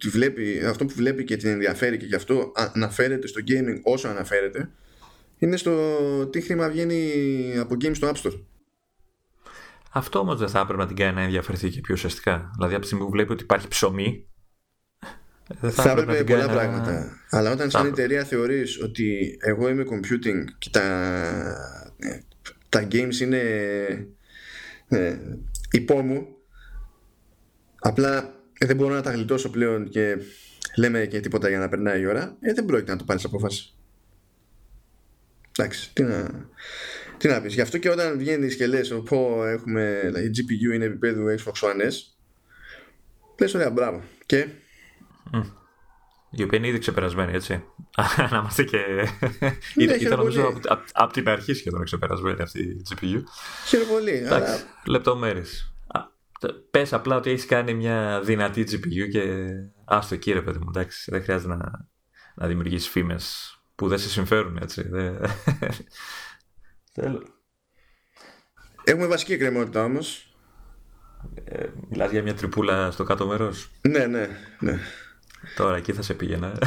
βλέπει και την ενδιαφέρει και γι' αυτό αναφέρεται στο gaming όσο αναφέρεται, είναι στο τι χρήμα βγαίνει από games στο App Store. Αυτό όμως δεν θα έπρεπε να την κάνει να ενδιαφερθεί και πιο ουσιαστικά. Δηλαδή από τη στιγμή που βλέπει ότι υπάρχει ψωμί, δεν θα έπρεπε πολλά πράγματα. Αλλά όταν σαν εταιρεία θεωρείς ότι εγώ είμαι computing και τα games είναι υπό μου, απλά δεν μπορώ να τα γλιτώσω πλέον και λέμε και τίποτα για να περνάει η ώρα, δεν πρόκειται να το πάρεις απόφαση. Εντάξει, τι να πεις. Γι' αυτό και όταν βγαίνεις και λες η GPU είναι επίπεδου Xbox One S, λες ωραία, μπράβο. Και η οποία είναι ήδη ξεπερασμένη, έτσι. Να είμαστε και ήταν νομίζω από την αρχή σχεδόν ξεπερασμένη αυτή η GPU. Χαίρομαι πολύ. Λεπτομέρειες. Πες απλά ότι έχεις κάνει μια δυνατή GPU και άστο κύριε παιδί μου, εντάξει. Δεν χρειάζεται να δημιουργήσεις φήμες που δεν σε συμφέρουν, έτσι. Έχουμε βασική εκκρεμότητα όμως. Μιλάς για μια τρυπούλα στο κάτω μέρος. Ναι. Τώρα εκεί θα σε πήγαινα.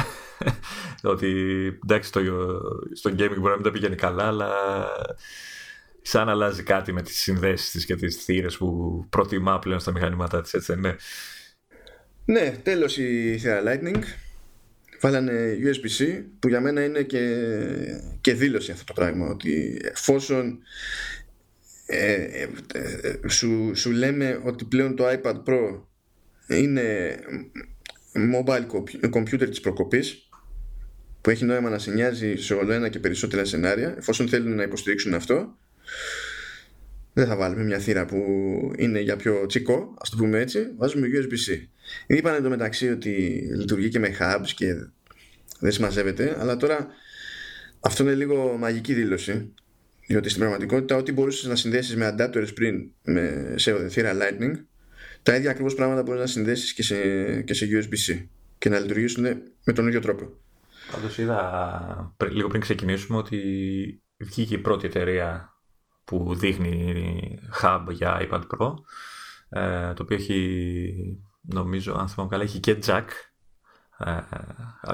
Ότι εντάξει, στο gaming μπορεί να μην τα πήγαινε καλά, αλλά σαν αλλάζει κάτι με τις συνδέσεις της και τις θύρες που προτιμά πλέον στα μηχανήματά της, έτσι ναι. Ναι, τέλος η θύρα Lightning. Βάλανε USB-C που για μένα είναι και δήλωση αυτό το πράγμα, ότι εφόσον σου λέμε ότι πλέον το iPad Pro είναι mobile computer της προκοπής που έχει νόημα να σε νοιάζει σε όλο ένα και περισσότερα σενάρια, εφόσον θέλουν να υποστηρίξουν αυτό, δεν θα βάλουμε μια θύρα που είναι για πιο τσικό, ας το πούμε έτσι, βάζουμε USB-C. Είπαν εντωμεταξύ ότι λειτουργεί και με hubs και δεν συμμαζεύεται, αλλά τώρα αυτό είναι λίγο μαγική δήλωση, διότι στην πραγματικότητα ό,τι μπορούσες να συνδέσεις με adapters πριν σε θύρα Lightning, τα ίδια ακριβώς πράγματα μπορείς να συνδέσεις και σε USB-C και να λειτουργήσουν με τον ίδιο τρόπο. Πάντως είδα λίγο πριν ξεκινήσουμε ότι βγήκε η πρώτη εταιρεία που δείχνει hub για iPad Pro, το οποίο έχει, νομίζω, αν θυμάμαι καλά, έχει και jack,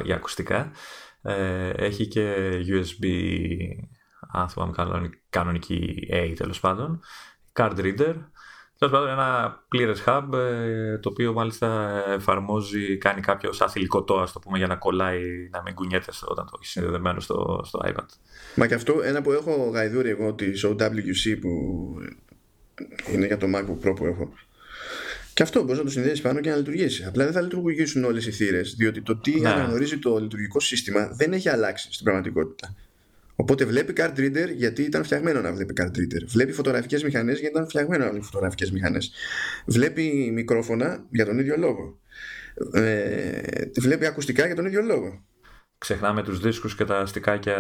για ακουστικά. Έχει και USB, κανονική A τέλος πάντων, card reader, τέλος πάντων ένα πλήρες hub, το οποίο μάλιστα εφαρμόζει, κάνει κάποιο σαν θηλυκωτό, ας το πούμε, για να κολλάει, να μην κουνιέται όταν το έχει συνδεδεμένο στο iPad. Μα και αυτό ένα που έχω γαϊδούρει εγώ της OWC που είναι για το MacBook Pro που έχω. Και αυτό μπορεί να το συνδέσει πάνω και να λειτουργήσει. Απλά δεν θα λειτουργήσουν όλες οι θύρες, διότι το τι αναγνωρίζει το λειτουργικό σύστημα δεν έχει αλλάξει στην πραγματικότητα. Οπότε βλέπει card reader γιατί ήταν φτιαγμένο να βλέπει card reader. Βλέπει φωτογραφικές μηχανές γιατί ήταν φτιαγμένο να βλέπει φωτογραφικές μηχανές. Βλέπει μικρόφωνα για τον ίδιο λόγο. Βλέπει ακουστικά για τον ίδιο λόγο. Ξεχνάμε τους δίσκους και τα αστικάκια.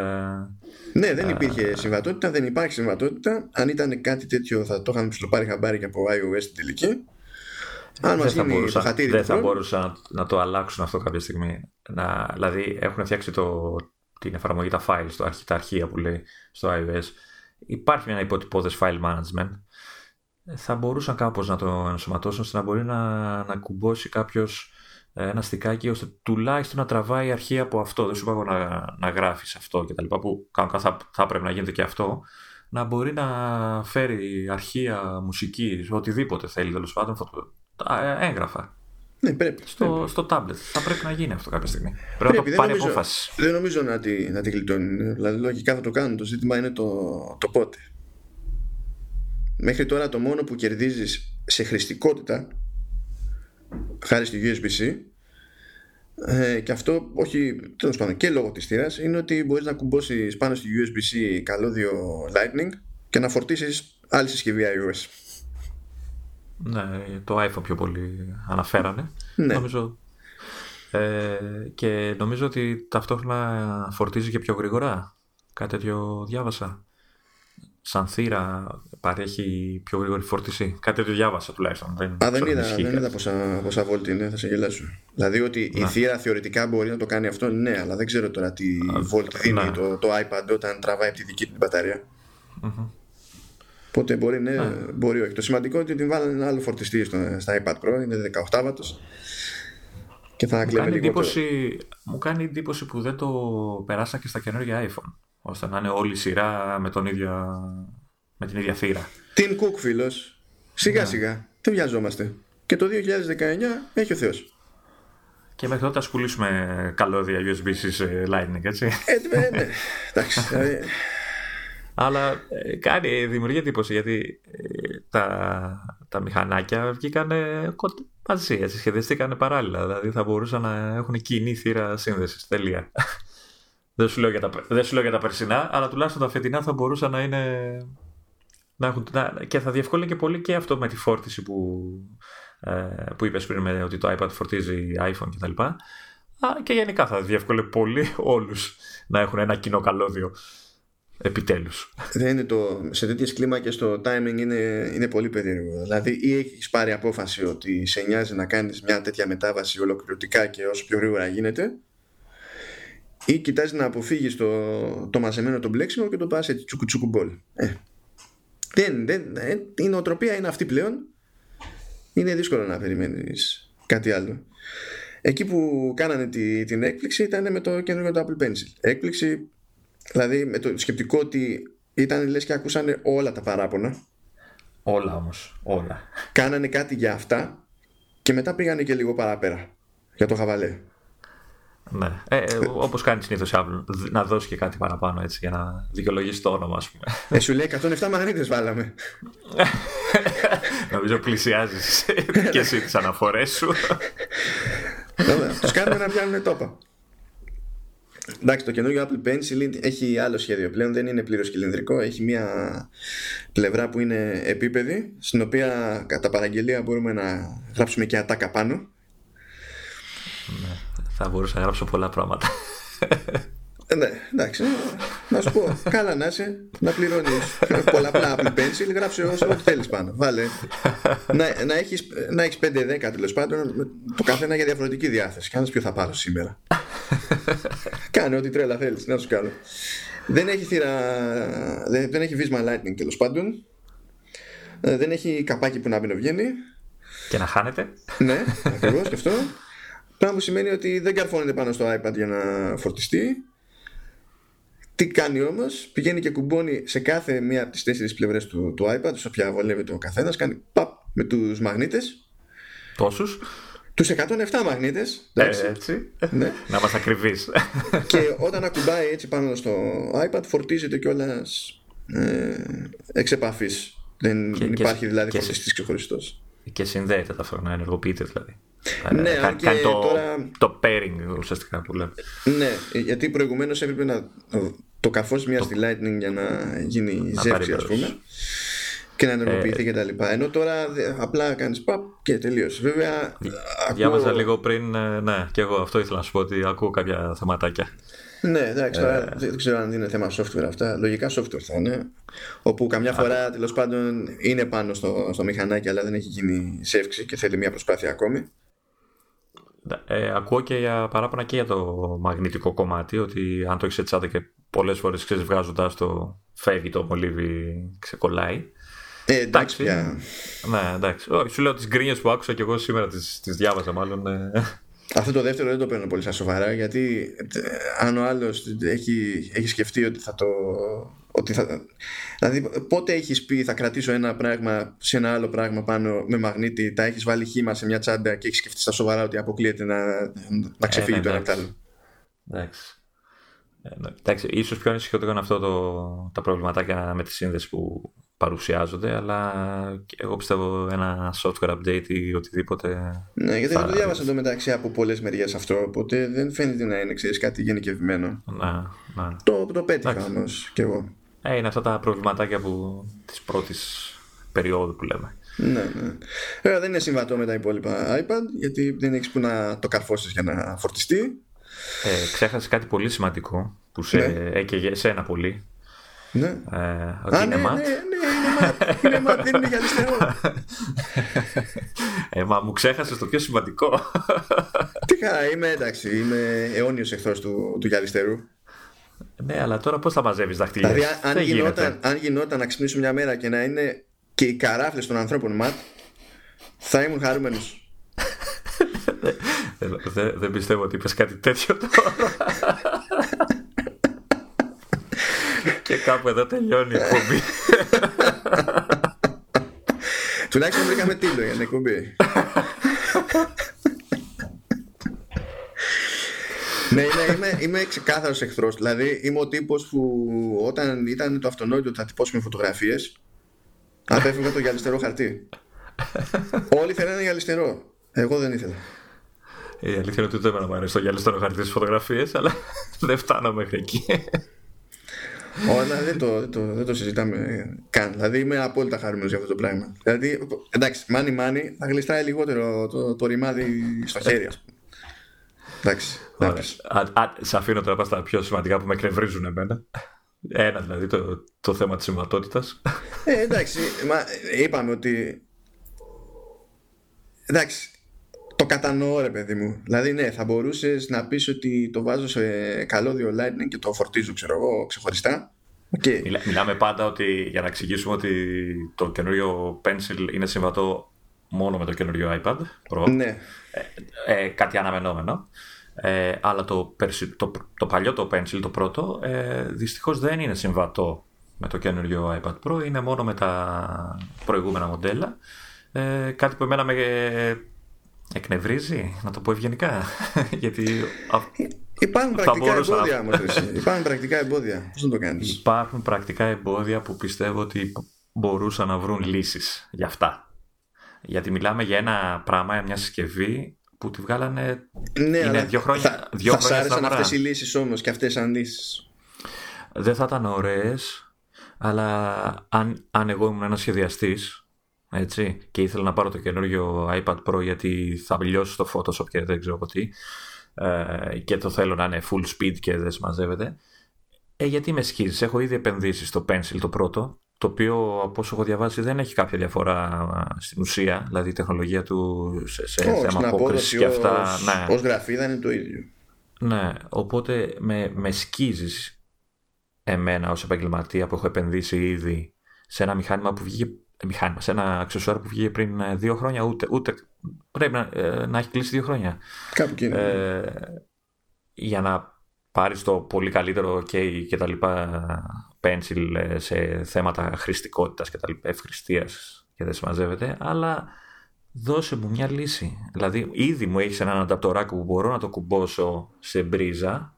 Ναι, δεν υπήρχε συμβατότητα, δεν υπάρχει συμβατότητα. Αν ήταν κάτι τέτοιο θα το είχαμε ψιλοπάρει χαμπάρι και από iOS στην τελική. Αν δεν θα μπορούσαν να το αλλάξουν αυτό κάποια στιγμή. Δηλαδή έχουν φτιάξει την εφαρμογή τα files, τα αρχεία που λέει στο iOS. Υπάρχει ένα υποτυπώδες file management. Θα μπορούσαν κάπως να το ενσωματώσουν ώστε να μπορεί να κουμπώσει κάποιος ένα στικάκι ώστε τουλάχιστον να τραβάει αρχεία από αυτό. Δεν σου είπα να γράφεις αυτό κτλ. Που θα πρέπει να γίνεται και αυτό. Να μπορεί να φέρει αρχεία, μουσική, οτιδήποτε θέλει τέλος πάντων. Έγγραφα. Ναι, πρέπει. Στο τάμπλετ. Θα πρέπει να γίνει αυτό κάποια στιγμή. Πρέπει να το πάρει απόφαση. Δεν νομίζω να τη γλιτώνει. Δηλαδή, λογικά θα το κάνουν. Το ζήτημα είναι το πότε. Μέχρι τώρα το μόνο που κερδίζεις σε χρηστικότητα, χάρη στη USB-C, και αυτό όχι τέλος πάντων και λόγω της θύρας, είναι ότι μπορείς να κουμπώσεις πάνω στη USB-C καλώδιο Lightning και να φορτίσεις άλλη συσκευή iOS. Ναι, το iPhone πιο πολύ αναφέρανε, ναι. Νομίζω. Και νομίζω ότι ταυτόχρονα φορτίζει και πιο γρήγορα. Κάτι τέτοιο διάβασα. Σαν θύρα παρέχει πιο γρήγορη φορτίση. Κάτι τέτοιο διάβασα τουλάχιστον. Δεν είδα πόσα βόλτ είναι, θα σε γελάσω. Δηλαδή ότι η θύρα θεωρητικά μπορεί να το κάνει αυτό, ναι, αλλά δεν ξέρω τώρα τι βόλτ δίνει το iPad όταν τραβάει τη δική την μπαταρία. Mm-hmm. Οπότε μπορεί, ναι, μπορεί όχι. Το σημαντικό είναι ότι την βάλανε ένα άλλο φορτιστή στα iPad Pro, είναι 18 βάτος και θα κλέβει λιγότερο. Μου κάνει εντύπωση που δεν το περάσαν και στα καινούργια iPhone, ώστε να είναι όλη σειρά με την ίδια θύρα. Tim Cook, φίλος, σιγά-σιγά, δεν βιαζόμαστε. Και το 2019 έχει ο Θεός. Και μέχρι τότε θα σκουλήσουμε καλώδια USB-C σε Lightning, έτσι. Ναι, εντάξει. Αλλά δημιουργεί εντύπωση γιατί τα μηχανάκια βγήκαν μαζί, έτσι, σχεδιαστήκαν παράλληλα. Δηλαδή θα μπορούσαν να έχουν κοινή θύρα σύνδεσης. Τελεία. Δεν σου λέω για τα περσινά, αλλά τουλάχιστον τα φετινά θα μπορούσαν να είναι. Και θα διευκόλυνε και πολύ και αυτό με τη φόρτιση που είπες πριν, ότι το iPad φορτίζει iPhone κτλ. Και γενικά θα διευκόλυνε πολύ όλους να έχουν ένα κοινό καλώδιο. Επιτέλους. Δεν είναι σε τέτοιες κλίμακες το timing είναι πολύ περίεργο. Δηλαδή, ή έχεις πάρει απόφαση ότι σε νοιάζει να κάνεις μια τέτοια μετάβαση ολοκληρωτικά και όσο πιο γρήγορα γίνεται, ή κοιτάζει να αποφύγεις το μαζεμένο το μπλέξιμο και το πας έτσι τσουκουτσουκου μπολ. Η νοοτροπία είναι αυτή πλέον. Είναι δύσκολο να περιμένεις κάτι άλλο. Εκεί που κάνανε την έκπληξη ήταν με το καινούργιο το Apple Pencil. Έκπληξη. Δηλαδή με το σκεπτικό ότι ήταν λες και ακούσανε όλα τα παράπονα. Όλα όμως, όλα. Κάνανε κάτι για αυτά και μετά πήγανε και λίγο παραπέρα για το χαβαλέ. Ναι, όπως κάνει συνήθως Apple, να δώσει και κάτι παραπάνω έτσι για να δικαιολογήσει το όνομα, ας πούμε. Σου λέει 107 μαγνήτες βάλαμε. Νομίζω πλησιάζεις και εσύ τις αναφορές σου. Τους κάνουμε να πιάνουν τόπα. Εντάξει, το καινούργιο Apple Pencil έχει άλλο σχέδιο πλέον, δεν είναι πλήρως κυλινδρικό. Έχει μια πλευρά που είναι επίπεδη, στην οποία κατά παραγγελία μπορούμε να γράψουμε και ατάκα πάνω. Ναι, θα μπορούσα να γράψω πολλά πράγματα. Ναι, εντάξει, να σου πω, καλά να είσαι, να πληρώνεις πολλαπλά Apple Pencil, γράψε όσο θέλεις πάνω. Βάλε. Να έχεις 5-10 τέλος πάντων, το καθένα για διαφορετική διάθεση. Κάνε ποιο θα πάρω σήμερα. Κάνε ό,τι τρέλα θέλεις, να σου κάνω. Δεν έχει θύρα, δεν έχει βίσμα Lightning τέλος πάντων. Δεν έχει καπάκι που να μπει να βγαίνει. Και να χάνεται. Ναι, ακριβώς και αυτό. Πράγμα που σημαίνει ότι δεν καρφώνεται πάνω στο iPad για να φορτιστεί. Τι κάνει όμως, πηγαίνει και κουμπώνει σε κάθε μία από τις τέσσερις πλευρές του iPad, σε όποια βολεύει το καθένας, κάνει παπ με τους μαγνήτες. Πόσους? Τους 107 μαγνήτες. Έτσι. Ναι. Να μας ακριβείς. Και όταν ακουμπάει έτσι πάνω στο iPad, φορτίζεται κιόλας εξ επαφής. Δεν και, υπάρχει δηλαδή φορτιστής ξεχωριστός. Και συνδέεται ταυτόχρονα, ενεργοποιείται δηλαδή. Ναι, κάνει το pairing ουσιαστικά που λέμε. Ναι, γιατί προηγουμένως έπρεπε να το καφώσει μια στη Lightning για να γίνει ζεύξη, ας πούμε, και να ενεργοποιηθεί και τα λοιπά. Ενώ τώρα απλά κάνεις παπ και τελείωσε. Βέβαια, διάβαζα λίγο πριν, ναι, και εγώ αυτό ήθελα να σου πω, ότι ακούω κάποια θεματάκια. Ναι, εντάξει, δεν ξέρω αν είναι θέμα software αυτά. Λογικά software θα είναι. Όπου καμιά φορά τέλος πάντων είναι πάνω στο μηχανάκι, αλλά δεν έχει γίνει ζεύξη και θέλει μια προσπάθεια ακόμη. Ακούω και για παράπονα και για το μαγνητικό κομμάτι, ότι αν το έχεις έτσι και πολλές φορές βγάζοντας το φεύγει το μολύβι, ξεκολλάει. Εντάξει. Ναι, εντάξει. Σου λέω τις γκρίνιες που άκουσα και εγώ σήμερα, τις διάβασα μάλλον. Αυτό το δεύτερο δεν το παίρνω πολύ σαν σοβαρά, γιατί αν ο άλλος έχει σκεφτεί ότι θα το... δηλαδή πότε έχεις πει θα κρατήσω ένα πράγμα σε ένα άλλο πράγμα πάνω με μαγνήτη, τα έχεις βάλει χύμα σε μια τσάντα και έχεις σκεφτεί στα σοβαρά ότι αποκλείεται να ξεφύγει το ένα από το άλλο. Εντάξει, ίσως πιο ανησυχητικό είναι αυτό τα προβληματάκια με τη σύνδεση που παρουσιάζονται, αλλά εγώ πιστεύω ένα software update ή οτιδήποτε. Ναι, γιατί δεν το διάβασα εντωμεταξύ από πολλές μεριές αυτό, οπότε δεν φαίνεται να είναι, ξέρεις, κάτι γενικευμένο. Ναι. Το πέτυχα όμως κι εγώ. Είναι αυτά τα προβληματάκια που της πρώτης περίοδου που λέμε. Ναι. Βέβαια δεν είναι συμβατό με τα υπόλοιπα iPad, γιατί δεν έχεις που να το καρφώσεις για να φορτιστεί. Ξέχασες κάτι πολύ σημαντικό που έκαιγε σένα πολύ. Ναι. Ότι είναι ματ. Είναι ματ, δεν είναι για αριστερό. Μα μου ξέχασες το πιο σημαντικό. Τι καλά, είμαι εντάξει. Είμαι αιώνιος εχθρός του για αριστερού. Ναι, αλλά τώρα πώς θα μαζεύεις δαχτυλιές? Δηλαδή αν γινόταν να ξυπνήσω μια μέρα και να είναι και οι καράφλες των ανθρώπων ματ, θα ήμουν χαρούμενος. Δεν πιστεύω ότι είπες κάτι τέτοιο τώρα. Και κάπου εδώ τελειώνει η εκπομπή. Τουλάχιστον βρήκαμε τίτλο για την εκπομπή. Ναι, είμαι ξεκάθαρος εχθρός. Δηλαδή είμαι ο τύπος που όταν ήταν το αυτονόητο ότι θα τυπώσουμε φωτογραφίες, απέφευγα το γυαλιστερό χαρτί. Όλοι θέλανε γυαλιστερό. Εγώ δεν ήθελα. Η αλήθεια είναι ότι δεν με αρέσει το γυαλιστερό χαρτί στις φωτογραφίες, αλλά δεν φτάνω μέχρι εκεί. Όλα δεν το συζητάμε καν. Δηλαδή είμαι απόλυτα χαρούμενος για αυτό το πράγμα. Δηλαδή, εντάξει, μάνι θα γλιστράει λιγότερο το ρημάδι στο χέρι. Εντάξει. Σε αφήνω τώρα πας στα πιο σημαντικά που με εκνευρίζουν εμένα. Ένα δηλαδή, το θέμα της συμβατότητας. Εντάξει, είπαμε ότι... Εντάξει, το κατανοώ ρε παιδί μου. Δηλαδή ναι, θα μπορούσες να πεις ότι το βάζω σε καλώδιο Lightning και το φορτίζω, ξέρω εγώ, ξεχωριστά. Okay. Μιλάμε πάντα ότι, για να εξηγήσουμε, ότι το καινούριο Pencil είναι συμβατό μόνο με το καινούριο iPad Pro. Ναι. Κάτι αναμενόμενο. Αλλά το παλιό το Pencil, το πρώτο, δυστυχώς δεν είναι συμβατό με το καινούριο iPad Pro. Είναι μόνο με τα προηγούμενα μοντέλα. Κάτι που εμένα με εκνευρίζει, να το πω ευγενικά. Γιατί υπάρχουν πρακτικά εμπόδια όμως. Υπάρχουν πρακτικά εμπόδια. Πώς να το κάνεις? Υπάρχουν πρακτικά εμπόδια που πιστεύω ότι μπορούσαν να βρουν λύσεις για αυτά. Γιατί μιλάμε για ένα πράγμα, μια συσκευή που τη βγάλανε, ναι, είναι 2 χρόνια. Θα σ' άρεσαν αυτές οι λύσεις όμως και αυτές σαν λύσεις? Δεν θα ήταν ωραίες, αλλά αν εγώ ήμουν ένας σχεδιαστής, έτσι, και ήθελα να πάρω το καινούριο iPad Pro γιατί θα λιώσει το Photoshop και δεν ξέρω τι, και το θέλω να είναι full speed και δεν συμμαζεύεται, γιατί με σκίζεις? Έχω ήδη επενδύσει στο Pencil το πρώτο, το οποίο από όσο έχω διαβάσει δεν έχει κάποια διαφορά στην ουσία, δηλαδή η τεχνολογία του σε θέμα απόκρισης και αυτά. Ως γραφίδα είναι το ίδιο. Ναι, οπότε με σκίζεις εμένα ως επαγγελματία που έχω επενδύσει ήδη σε ένα μηχάνημα που βγήκε, σε ένα αξεσουάρ που βγήκε πριν 2 χρόνια, ούτε πρέπει να έχει κλείσει 2 χρόνια. Κάπου για να πάρεις το πολύ καλύτερο και τα λοιπά pencil σε θέματα χρηστικότητας και τα λοιπά, ευχρηστίας, και δεν συμμαζεύεται, αλλά δώσε μου μια λύση. Δηλαδή ήδη μου έχεις έναν ανταπτοράκο που μπορώ να το κουμπώσω σε μπρίζα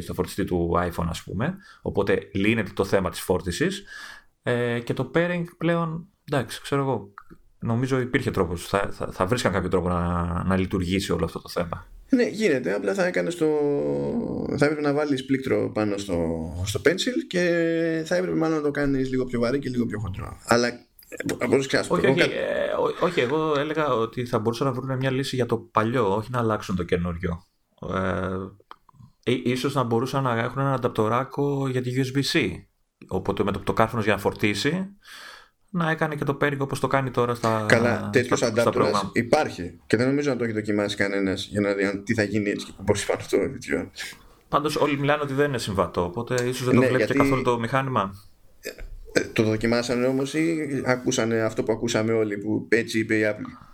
στο φορτιστή του iPhone, ας πούμε, οπότε λύνεται το θέμα της φόρτισης, και το pairing πλέον, εντάξει, ξέρω εγώ, νομίζω υπήρχε τρόπος, θα βρίσκαν κάποιο τρόπο να λειτουργήσει όλο αυτό το θέμα. Ναι, γίνεται, απλά θα έπρεπε να βάλεις πλήκτρο πάνω στο pencil και θα έπρεπε μάλλον να το κάνεις λίγο πιο βαρύ και λίγο πιο χοντρό. Αλλά όχι, εγώ έλεγα ότι θα μπορούσαν να βρουν μια λύση για το παλιό, όχι να αλλάξουν το καινούριο. Ίσως να μπορούσαν να έχουν ένα ανταπτοράκο για τη USB-C, οπότε με το κάρφωνος για να φορτίσει, να έκανε και το πέριγγο όπως το κάνει τώρα στα. Καλά, τέτοιος αντάπτορας υπάρχει και δεν νομίζω να το έχει δοκιμάσει κανένας για να δει τι θα γίνει έτσι και πώς πάνω αυτό. Πάντως όλοι μιλάνε ότι δεν είναι συμβατό, οπότε ίσως δεν το βλέπει και καθόλου το μηχάνημα. Το δοκιμάσανε όμως ή ακούσανε αυτό που ακούσαμε όλοι, που έτσι είπε η Apple?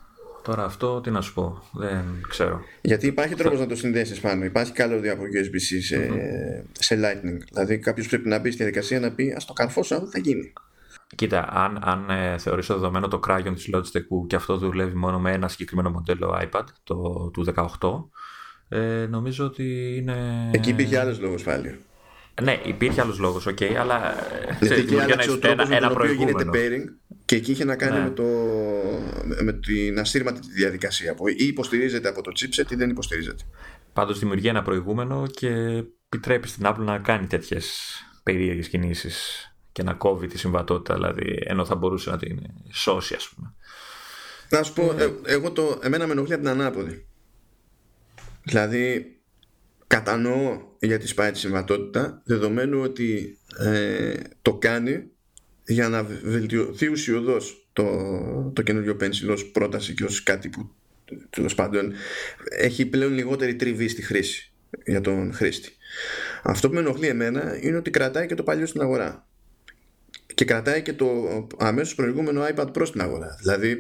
Τώρα αυτό τι να σου πω, δεν ξέρω. Γιατί υπάρχει τρόπος να το συνδέσεις πάνω. Υπάρχει καλώδιο από USB-C σε Lightning. Δηλαδή κάποιος πρέπει να μπει στη διαδικασία να πει, ας το καρφώσω, θα γίνει. Κοίτα, αν θεωρήσω δεδομένο το Cryon της Logitech, που και αυτό δουλεύει μόνο με ένα συγκεκριμένο μοντέλο iPad, του 18, νομίζω ότι είναι. Εκεί υπήρχε άλλος λόγος πάλι. Ναι, υπήρχε άλλος λόγος, οκ, αλλά. Γιατί και άλλαξε ο τρόπος με τον οποίο γίνεται pairing, και εκεί είχε να κάνει με την ασύρματη διαδικασία, που ή υποστηρίζεται από το chipset ή δεν υποστηρίζεται. Πάντως δημιουργεί ένα προηγούμενο και επιτρέπει στην Apple να κάνει τέτοιες περίεργες κινήσεις και να κόβει τη συμβατότητα, δηλαδή, ενώ θα μπορούσε να την σώσει, ας πούμε. Να σου πω, εμένα με ενοχλεί από την ανάποδη. Δηλαδή, κατανοώ γιατί σπάει τη συμβατότητα, δεδομένου ότι το κάνει για να βελτιωθεί ουσιοδός το καινούριο pencil ως πρόταση και ως κάτι που τέλος πάντων έχει πλέον λιγότερη τριβή στη χρήση για τον χρήστη. Αυτό που με ενοχλεί εμένα είναι ότι κρατάει και το παλιό στην αγορά και κρατάει και το αμέσως προηγούμενο iPad Pro στην αγορά. Δηλαδή,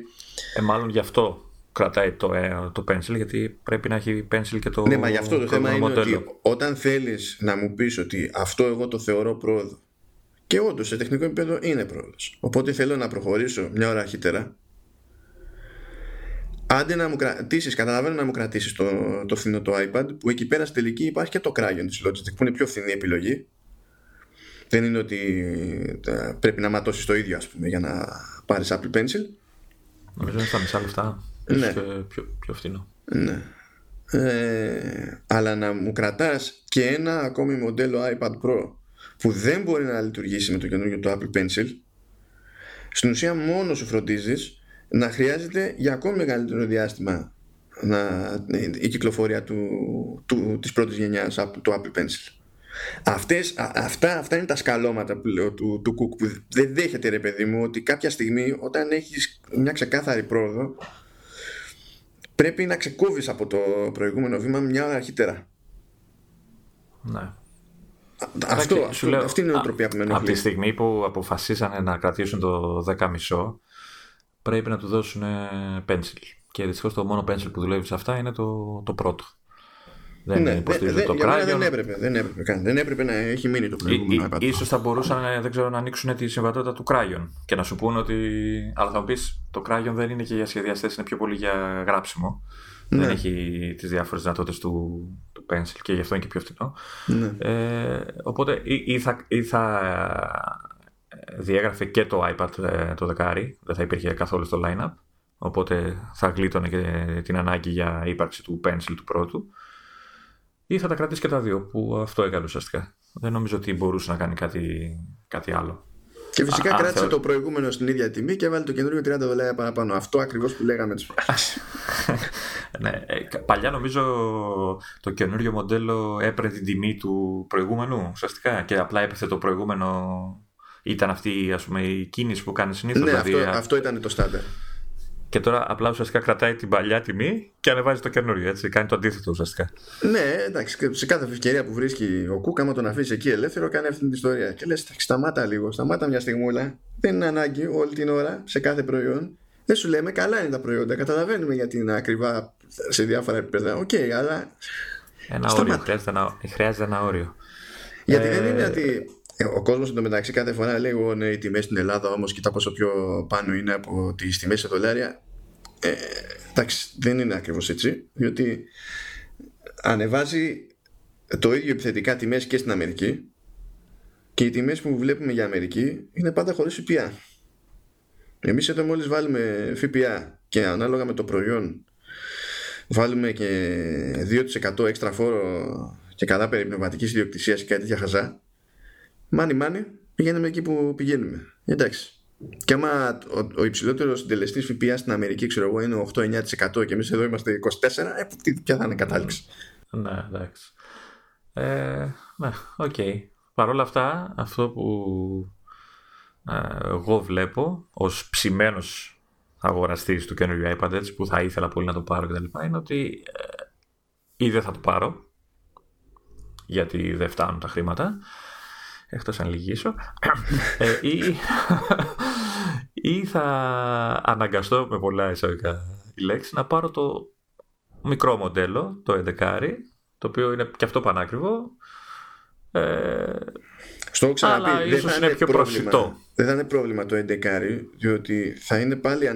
μάλλον γι' αυτό κρατάει το pencil, γιατί πρέπει να έχει pencil και το. Ναι, μα γι' αυτό το θέμα είναι ότι όταν θέλεις να μου πεις ότι αυτό εγώ το θεωρώ πρόοδο, και όντως σε τεχνικό επίπεδο είναι πρόοδος, οπότε θέλω να προχωρήσω μια ώρα αρχίτερα, άντε να μου κρατήσεις, καταλαβαίνω να μου κρατήσεις το φθηνό το iPad, που εκεί πέρα στη τελική υπάρχει και το Cryon της Logitech, που είναι πιο φθηνή επιλογή. Δεν είναι ότι πρέπει να ματώσεις το ίδιο, ας πούμε, για να πάρεις Apple Pencil. Νομίζω είναι στα μισά λεφτά. Ναι. Πιο φθηνό. Ναι. Αλλά να μου κρατάς και ένα ακόμη μοντέλο iPad Pro που δεν μπορεί να λειτουργήσει με το καινούργιο το Apple Pencil, στην ουσία μόνο σου φροντίζεις να χρειάζεται για ακόμη μεγαλύτερο διάστημα η κυκλοφορία της πρώτης γενιάς του Apple Pencil. Αυτά είναι τα σκαλώματα που λέω του Cook, που δεν δέχεται, ρε παιδί μου, ότι κάποια στιγμή όταν έχεις μια ξεκάθαρη πρόοδο πρέπει να ξεκόβεις από το προηγούμενο βήμα μια ώρα αρχίτερα. Ναι. Αυτή είναι η νοοτροπία που με ενοχλεί. Από τη στιγμή που αποφασίσανε να κρατήσουν το 10,5, πρέπει να του δώσουν pencil. Και δυστυχώς το μόνο pencil που δουλεύει σε αυτά είναι το πρώτο. Δεν υποστηρίζει το Cryon. Δεν έπρεπε να έχει μείνει το προηγούμενο. Ίσως θα μπορούσαν, δεν ξέρω, να ανοίξουν τη συμβατότητα του Cryon και να σου πούνε ότι. Αλλά θα μου πεις, το Cryon δεν είναι και για σχεδιαστές, είναι πιο πολύ για γράψιμο. Ναι. Δεν έχει τις διάφορες δυνατότητες του pencil και γι' αυτό είναι και πιο φθηνό. Ναι. Οπότε ή θα διέγραφε και το iPad το 10, δεν θα υπήρχε καθόλου στο line-up. Οπότε θα γλίτωνε και την ανάγκη για ύπαρξη του pencil του πρώτου. Ή θα τα κρατήσει και τα δύο, που αυτό έκανε ουσιαστικά. Δεν νομίζω ότι μπορούσε να κάνει κάτι άλλο. Και φυσικά κράτησε το προηγούμενο στην ίδια τιμή και βάλει το καινούριο $30 παραπάνω. Αυτό ακριβώς που λέγαμε τις προάλλες. Ναι, παλιά νομίζω το καινούριο μοντέλο έπαιρνε την τιμή του προηγούμενου ουσιαστικά και απλά έπεθε το προηγούμενο. Ήταν αυτή, ας πούμε, η κίνηση που κάνει συνήθως. Ναι, δηλαδή, αυτό ήταν το στάνταρ. Και τώρα απλά ουσιαστικά κρατάει την παλιά τιμή και ανεβάζει το καινούριο, έτσι. Κάνει το αντίθετο ουσιαστικά. Ναι, εντάξει, σε κάθε ευκαιρία που βρίσκει ο Κουκ, άμα τον αφήσει εκεί ελεύθερο, κάνει αυτή την ιστορία. Και λες, σταμάτα λίγο, σταμάτα μια στιγμούλα. Δεν είναι ανάγκη όλη την ώρα σε κάθε προϊόν δεν σου λέμε καλά είναι τα προϊόντα, καταλαβαίνουμε γιατί είναι ακριβά σε διάφορα επίπεδα. Οκ, αλλά ένα όριο, χρειάζεται ένα όριο. Γιατί δεν είναι ότι ο κόσμος εντωμεταξύ κάθε φορά λέει ναι, οι τιμές στην Ελλάδα όμως κοιτά πόσο πιο πάνω είναι από τις τιμές σε δολάρια. Εντάξει, δεν είναι ακριβώς έτσι, διότι ανεβάζει το ίδιο επιθετικά τιμές και στην Αμερική, και οι τιμές που βλέπουμε για Αμερική είναι πάντα χωρίς ΦΠΑ. Εμείς εδώ μόλις βάλουμε ΦΠΑ και ανάλογα με το προϊόν βάλουμε και 2% έξτρα φόρο και καλά περί πνευματικής ιδιοκτησίας και κάτι τέτοια χαζά, μάνι πηγαίνουμε εκεί που πηγαίνουμε. Εντάξει. Και άμα ο υψηλότερος συντελεστής ΦΠΑ στην Αμερική, ξέρω εγώ, είναι 8-9% και εμείς εδώ είμαστε 24%, ποια θα είναι κατάληξη. Ναι, εντάξει. Ναι, οκ. Παρ' όλα αυτά, αυτό που εγώ βλέπω ως ψημένος αγοραστής του καινούριου iPad, έτσι, που θα ήθελα πολύ να το πάρω κτλ., είναι ότι ή δεν θα το πάρω γιατί δεν φτάνουν τα χρήματα, εκτός αν λυγίσω, ή θα αναγκαστώ, με πολλά εισαγωγικά η λέξη, να πάρω το μικρό μοντέλο, το 11, το οποίο είναι και αυτό πανάκριβο. Στο ξαναπεί, αλλά ίσως είναι πιο προσιτό. Δεν θα είναι πρόβλημα το 11, διότι θα είναι πάλι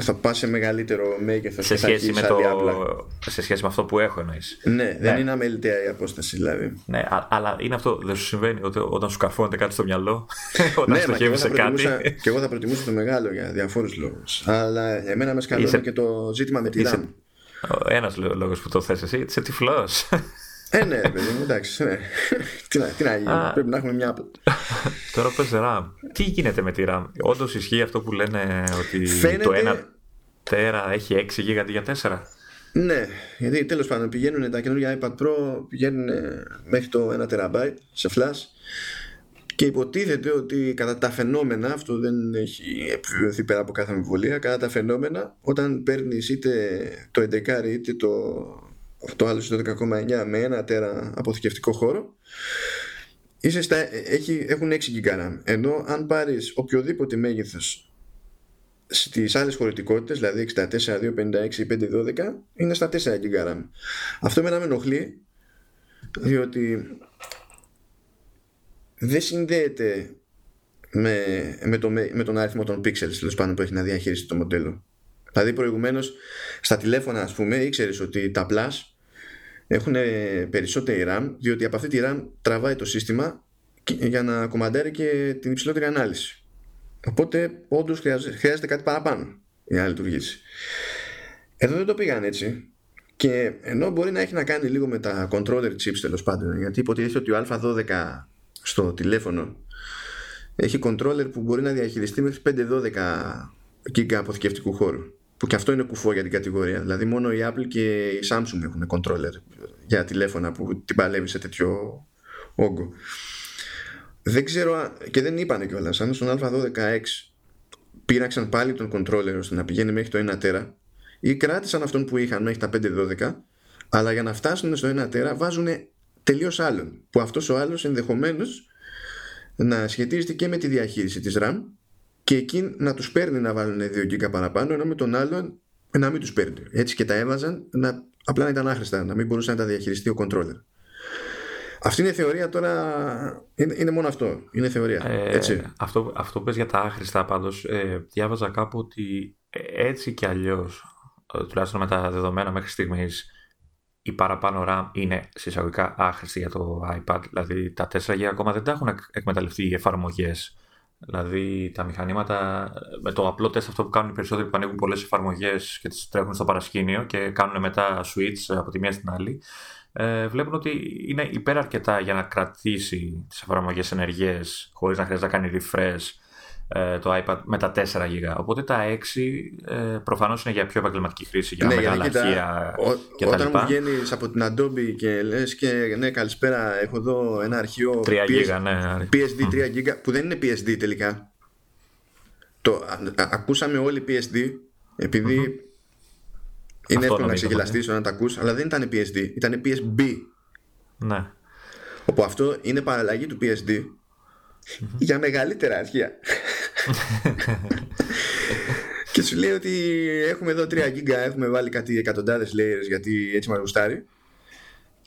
θα πά σε μεγαλύτερο μέγεθος σε σχέση με σε σχέση με αυτό που έχω, εννοείς. Ναι, δεν είναι αμεληταία η απόσταση, δηλαδή. Ναι, αλλά είναι αυτό, δεν σου συμβαίνει ότι όταν σου καφώνεται κάτι στο μυαλό, όταν στοχεύεις σε κάτι. Και εγώ θα προτιμούσα το μεγάλο για διαφόρους λόγους. Αλλά εμένα με σκαλώνει και το ζήτημα με τη RAM. Ένας λόγος που το θες εσύ, είσαι τυφλός. Ναι, παιδί μου, εντάξει. Ναι. Τι να γίνει, πρέπει να έχουμε μια. Τώρα πες RAM. Τι γίνεται με τη RAM, όντως ισχύει αυτό που λένε ότι το 1 τέρα έχει 6 GB για 4? Ναι, γιατί τέλος πάντων πηγαίνουν τα καινούργια iPad Pro, πηγαίνουν μέχρι το 1 TB σε flash. Και υποτίθεται ότι κατά τα φαινόμενα, αυτό δεν έχει επιβεβαιωθεί πέρα από κάθε αμφιβολία, κατά τα φαινόμενα, όταν παίρνεις είτε το 11 είτε το άλλο στο 12,9 με 1 τέρα αποθηκευτικό χώρο, έχουν 6 GB RAM. Ενώ αν πάρεις οποιοδήποτε μέγεθος στις άλλες χωρητικότητες, δηλαδή 64, 256 ή 512, είναι στα 4 GB RAM. Αυτό με ενοχλεί, διότι δεν συνδέεται με τον αριθμό των pixels, τέλος πάντων, που έχει να διαχειριστεί το μοντέλο. Δηλαδή προηγουμένως στα τηλέφωνα, ας πούμε, ήξερες ότι τα Plus έχουν περισσότερη RAM, διότι από αυτή τη RAM τραβάει το σύστημα για να κομμαντάρει και την υψηλότερη ανάλυση. Οπότε όντως χρειάζεται κάτι παραπάνω για να λειτουργήσει. Εδώ δεν το πήγαν έτσι. Και ενώ μπορεί να έχει να κάνει λίγο με τα controller chips, τέλος πάντων, γιατί υποτίθεται ότι ο α12 στο τηλέφωνο έχει controller που μπορεί να διαχειριστεί μέχρι 512 GB αποθηκευτικού χώρου, που και αυτό είναι κουφό για την κατηγορία. Δηλαδή μόνο η Apple και η Samsung έχουν controller για τηλέφωνα που την παλεύει σε τέτοιο όγκο. Δεν ξέρω, και δεν είπανε κιόλας, αν στον α12X πήραξαν πάλι τον controller ώστε να πηγαίνει μέχρι το 1TB, ή κράτησαν αυτόν που είχαν μέχρι τα 512, αλλά για να φτάσουν στο 1TB βάζουν τελείως άλλον, που αυτός ο άλλος ενδεχομένως να σχετίζεται και με τη διαχείριση της RAM, και εκεί να τους παίρνει να βάλουν 2 GB παραπάνω, ενώ με τον άλλον να μην τους παίρνει. Έτσι και τα έβαζαν απλά να ήταν άχρηστα, να μην μπορούσε να τα διαχειριστεί ο controller. Αυτή είναι η θεωρία τώρα. Είναι μόνο αυτό. Είναι θεωρία. Έτσι. Αυτό πες για τα άχρηστα, πάντως. Διάβαζα κάπου ότι έτσι κι αλλιώς, τουλάχιστον με τα δεδομένα μέχρι στιγμής, η παραπάνω RAM είναι συσσαγωγικά άχρηστη για το iPad. Δηλαδή τα 4 GB ακόμα δεν τα έχουν εκμεταλλευτεί οι εφαρμογές. Δηλαδή τα μηχανήματα με το απλό τεστ αυτό που κάνουν οι περισσότεροι, που ανοίγουν πολλές εφαρμογές και τις τρέχουν στο παρασκήνιο και κάνουν μετά switch από τη μία στην άλλη, βλέπουν ότι είναι υπεραρκετά για να κρατήσει τις εφαρμογές ενεργές χωρίς να χρειάζεται να κάνει refresh το iPad με τα 4 GB. Οπότε τα 6 προφανώς είναι για πιο επαγγελματική χρήση, για μεγάλα αρχεία κτλ. Όταν μου βγαίνεις από την Adobe και λες και ναι, καλησπέρα, έχω εδώ ένα αρχείο 3 GB, PSD 3 GB, που δεν είναι PSD τελικά. Ακούσαμε όλοι PSD επειδή είναι εύκολο να ξεγελαστείς όταν τα ακούς, αλλά δεν ήταν PSD, ήταν PSB. Ναι. Όπου αυτό είναι παραλλαγή του PSD για μεγαλύτερα αρχεία. Και σου λέει ότι έχουμε εδώ 3 GB, έχουμε βάλει κάτι εκατοντάδες layers γιατί έτσι μας γουστάρει.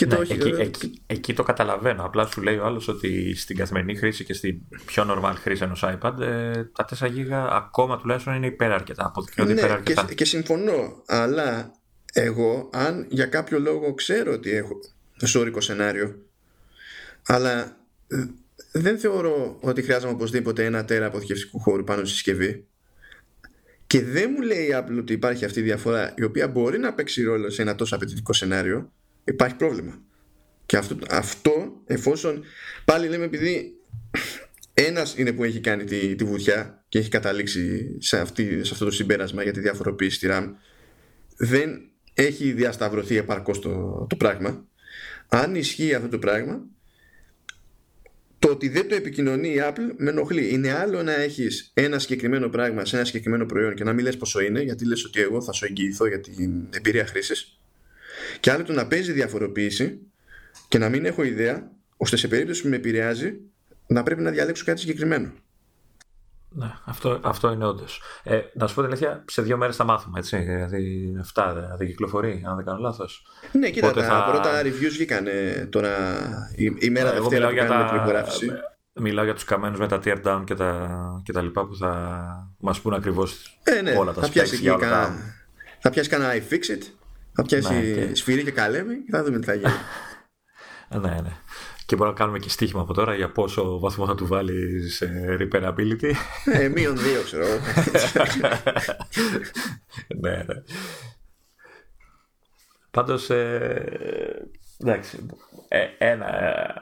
Ναι, το εκεί το καταλαβαίνω. Απλά σου λέει ο άλλος ότι στην καθημερινή χρήση και στην πιο normal χρήση ενός iPad τα 4 GB ακόμα τουλάχιστον είναι υπεραρκετά. Αποδεικνύονται υπεραρκετά. Και συμφωνώ. Αλλά εγώ, αν για κάποιο λόγο ξέρω ότι έχω σώρικο σενάριο, αλλά δεν θεωρώ ότι χρειάζομαι οπωσδήποτε ένα τέρα αποθηκευτικού χώρου πάνω στη συσκευή. Και δεν μου λέει η Apple ότι υπάρχει αυτή η διαφορά, η οποία μπορεί να παίξει ρόλο σε ένα τόσο απαιτητικό σενάριο. Υπάρχει πρόβλημα. Και αυτό εφόσον πάλι λέμε, επειδή ένας είναι που έχει κάνει τη βουτιά και έχει καταλήξει σε αυτό το συμπέρασμα για τη διαφοροποίηση στη RAM, δεν έχει διασταυρωθεί επαρκώς το πράγμα. Αν ισχύει αυτό το πράγμα, το ότι δεν το επικοινωνεί η Apple με ενοχλεί. Είναι άλλο να έχεις ένα συγκεκριμένο πράγμα σε ένα συγκεκριμένο προϊόν και να μην λες πόσο είναι, γιατί λες ότι εγώ θα σου εγγυηθώ για την εμπειρία χρήσης. Και άλλο το να παίζει διαφοροποίηση και να μην έχω ιδέα, ώστε σε περίπτωση που με επηρεάζει να πρέπει να διαλέξω κάτι συγκεκριμένο. Ναι, αυτό είναι όντως. Να σου πω τελευταία, σε 2 μέρες θα μάθουμε, έτσι. Δηλαδή, αυτά δεν κυκλοφορεί, αν δεν κάνω λάθος. Ναι, κοίτα, τα πρώτα reviews βγήκανε τώρα η μέρα Δευτέρα που κάνουμε την υπογράφηση. Μιλάω για τους καμένους με τα tear down και τα λοιπά που θα μας πούν ακριβώς όλα τα specs για όλα τα... Θα πιάσει κανένα iFixit. Θα πιάσει σφυρί και καλέμι και θα δούμε τι θα γίνει. Ναι. Και μπορούμε να κάνουμε και στοίχημα από τώρα για πόσο βαθμό θα του βάλει repairability. -2, ξέρω. Ναι. Πάντως, εντάξει, ένα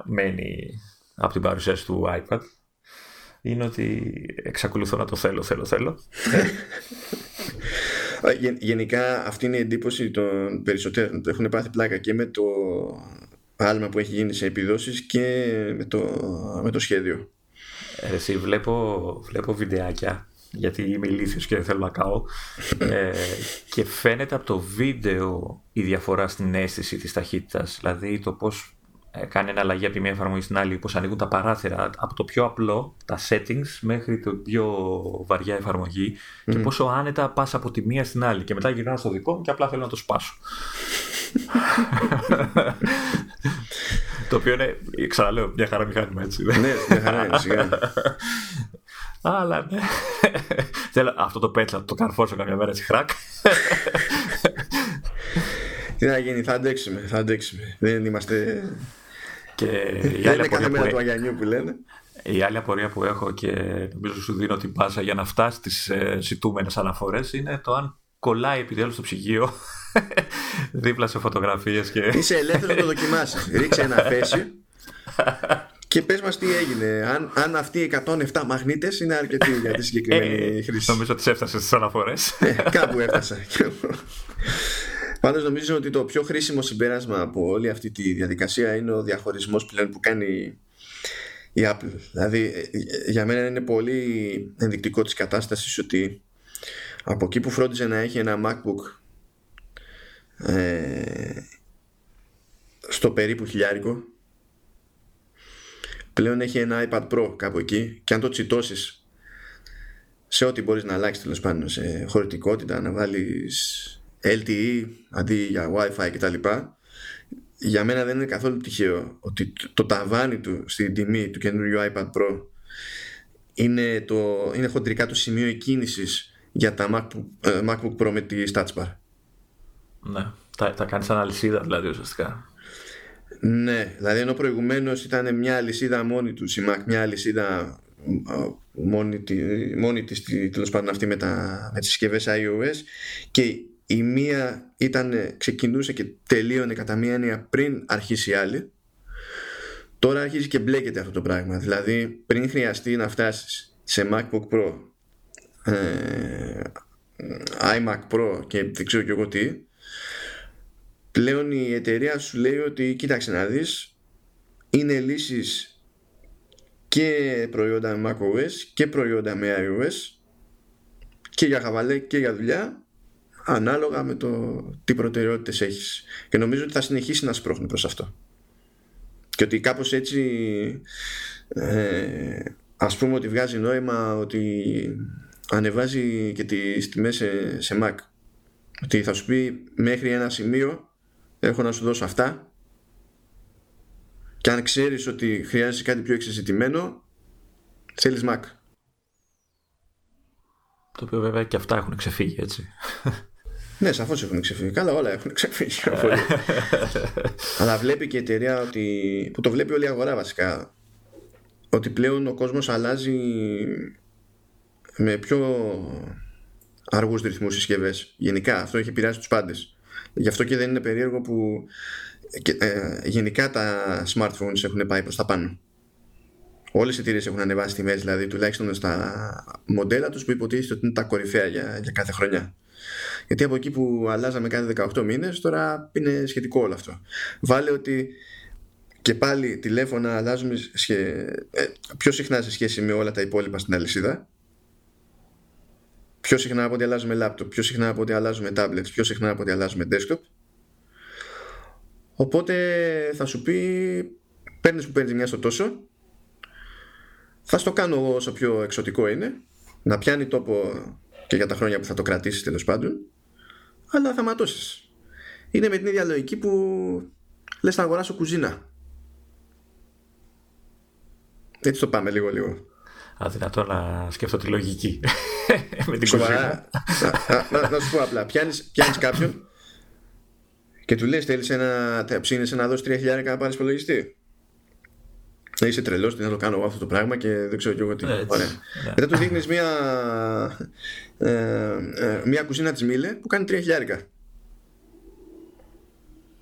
μένει από την παρουσίαση του iPad. Είναι ότι εξακολουθώ να το θέλω. Γενικά αυτή είναι η εντύπωση των περισσότερων. Το έχουν πάθει πλάκα και με το άλμα που έχει γίνει σε επιδόσεις και με το σχέδιο. Εσύ βλέπω βιντεάκια, γιατί είμαι ηλίθιος και δεν θέλω να καώ, και φαίνεται από το βίντεο η διαφορά στην αίσθηση της ταχύτητας. Δηλαδή το πώς κάνει ένα αλλαγή από τη μία εφαρμογή στην άλλη, πώς ανοίγουν τα παράθυρα από το πιο απλό, τα settings, μέχρι το πιο βαριά εφαρμογή, και πόσο άνετα πας από τη μία στην άλλη. Και μετά γυρνάω στο δικό μου και απλά θέλω να το σπάσω. Το οποίο είναι, ξαναλέω, μια χαρά μηχάνημα, έτσι. Ναι, μια χαρά είναι, σιγά. Αλλά ναι. Θέλω αυτό το πέτσα, το καρφώσω καμιά μέρα, έτσι, χρακ. Τι θα γίνει, θα αντέξουμε. Δεν είμαστε... Δεν είναι κάθε μέρα του Αγιανιού που λένε. Η άλλη απορία που έχω, και νομίζω σου δίνω την πάσα για να φτάσει στις ζητούμενες αναφορές, είναι το αν κολλάει επιτέλους στο ψυγείο δίπλα σε φωτογραφίες και... Είσαι ελεύθερος να το δοκιμάσεις. Ρίξε ένα φέση και πες μας τι έγινε. Αν αυτοί οι 107 μαγνήτες είναι αρκετοί για τη συγκεκριμένη χρήση. Νομίζω ότι έφτασε στις αναφορές. Κάπου έφτασα. Πάντως νομίζω ότι το πιο χρήσιμο συμπέρασμα από όλη αυτή τη διαδικασία είναι ο διαχωρισμός πλέον που κάνει η Apple. Δηλαδή για μένα είναι πολύ ενδεικτικό της κατάστασης ότι από εκεί που φρόντιζε να έχει ένα MacBook στο περίπου $1,000, πλέον έχει ένα iPad Pro κάπου εκεί, και αν το τσιτώσεις σε ό,τι μπορείς να αλλάξεις, τέλος πάντων, σε χωρητικότητα, να βάλεις LTE αντί για Wi-Fi κτλ. Για μένα δεν είναι καθόλου τυχαίο ότι το ταβάνι του στην τιμή του καινούριου iPad Pro είναι χοντρικά το σημείο εκκίνησης για τα MacBook Pro με τη Touch Bar. Ναι, τα κάνει σαν αλυσίδα δηλαδή ουσιαστικά. Ναι, δηλαδή ενώ προηγουμένως ήταν μια λυσίδα μόνη του η Mac, μια λυσίδα μόνη της, τέλος πάντων, αυτή με τις συσκευές iOS, και η μία ξεκινούσε και τελείωνε κατά μία έννοια πριν αρχίσει η άλλη. Τώρα αρχίζει και μπλέκεται αυτό το πράγμα. Δηλαδή πριν χρειαστεί να φτάσεις σε MacBook Pro, iMac Pro και δεν ξέρω κι εγώ τι, πλέον η εταιρεία σου λέει ότι κοίταξε να δεις, είναι λύσεις και προϊόντα με macOS και προϊόντα με iOS, και για χαβαλέ και για δουλειά, ανάλογα με το τι προτεραιότητες έχεις. Και νομίζω ότι θα συνεχίσει να σπρώχνει προς αυτό. Και ότι κάπως έτσι, ας πούμε, ότι βγάζει νόημα ότι ανεβάζει και τις τιμές σε Mac. Ότι θα σου πει μέχρι ένα σημείο έχω να σου δώσω αυτά, και αν ξέρεις ότι χρειάζεσαι κάτι πιο εξεζητημένο θέλεις Mac. Το οποίο βέβαια και αυτά έχουν ξεφύγει, έτσι. Ναι, σαφώς έχουν ξεφύγει. Καλά, όλα έχουν ξεφύγει. Αλλά βλέπει και η εταιρεία ότι, που το βλέπει όλη η αγορά βασικά, ότι πλέον ο κόσμος αλλάζει με πιο αργούς ρυθμούς συσκευές. Γενικά αυτό έχει επηρεάσει τους πάντες. Γι' αυτό και δεν είναι περίεργο που γενικά τα smartphones έχουν πάει προς τα πάνω. Όλες οι εταιρείες έχουν ανεβάσει τιμές, δηλαδή τουλάχιστον στα μοντέλα τους που υποτίθεται ότι είναι τα κορυφαία για κάθε χρονιά. Γιατί από εκεί που αλλάζαμε κάθε 18 μήνες, τώρα είναι σχετικό όλο αυτό. Βάλε ότι και πάλι τηλέφωνα αλλάζουμε πιο συχνά σε σχέση με όλα τα υπόλοιπα στην αλυσίδα. Πιο συχνά από ότι αλλάζουμε laptop, πιο συχνά από ότι αλλάζουμε tablets, πιο συχνά από ότι αλλάζουμε desktop. Οπότε θα σου πει, παίρνεις που παίρνεις μια στο τόσο, θα στο κάνω όσο πιο εξωτικό είναι, να πιάνει τόπο και για τα χρόνια που θα το κρατήσεις τέλος πάντων, αλλά θα ματώσεις. Είναι με την ίδια λογική που λες να αγοράσω κουζίνα. Έτσι το πάμε λίγο. Αδυνατό να σκεφτώ τη λογική με την κουζίνα. Να σου πω απλά, πιάνεις κάποιον και του λες θέλεις να δώσεις 3.000 να πάρεις υπολογιστή. Να είσαι τρελός, τι να το κάνω εγώ αυτό το πράγμα και δεν ξέρω κι εγώ τι. Μετά του δείχνεις μια κουζίνα της Μίλε που κάνει 3.000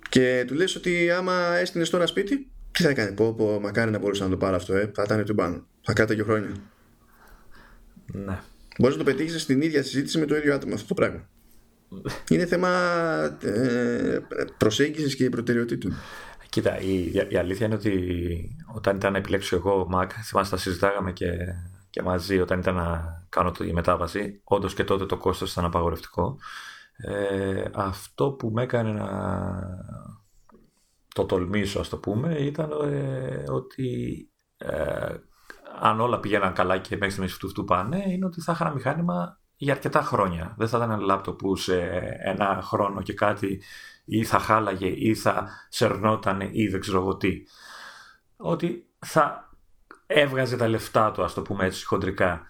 και του λες ότι άμα έστεινες τώρα σπίτι, τι θα έκανε? Πω, μακάρι να μπορούσα να το πάρω αυτό, θα ήταν του πάνω, θα κράταγε χρόνια. Ναι. Μπορείς να το πετύχεις στην ίδια συζήτηση με το ίδιο άτομο αυτό το πράγμα. Είναι θέμα προσέγγισης και προτεραιοτήτων. Κοίτα, η αλήθεια είναι ότι όταν ήταν να επιλέξω εγώ Mac, θυμάστε τα συζητάγαμε και μαζί όταν ήταν να κάνω τη μετάβαση, όντως και τότε το κόστος ήταν απαγορευτικό. Αυτό που με έκανε να το τολμήσω, ας το πούμε, ήταν ότι αν όλα πηγαίναν καλά και μέχρι στιγμής φτού πάνε, είναι ότι θα είχα ένα μηχάνημα για αρκετά χρόνια. Δεν θα ήταν ένα λάπτοπ που σε ένα χρόνο και κάτι ή θα χάλαγε ή θα σερνότανε ή δεν ξέρω τι. Ότι θα έβγαζε τα λεφτά του, ας το πούμε έτσι χοντρικά.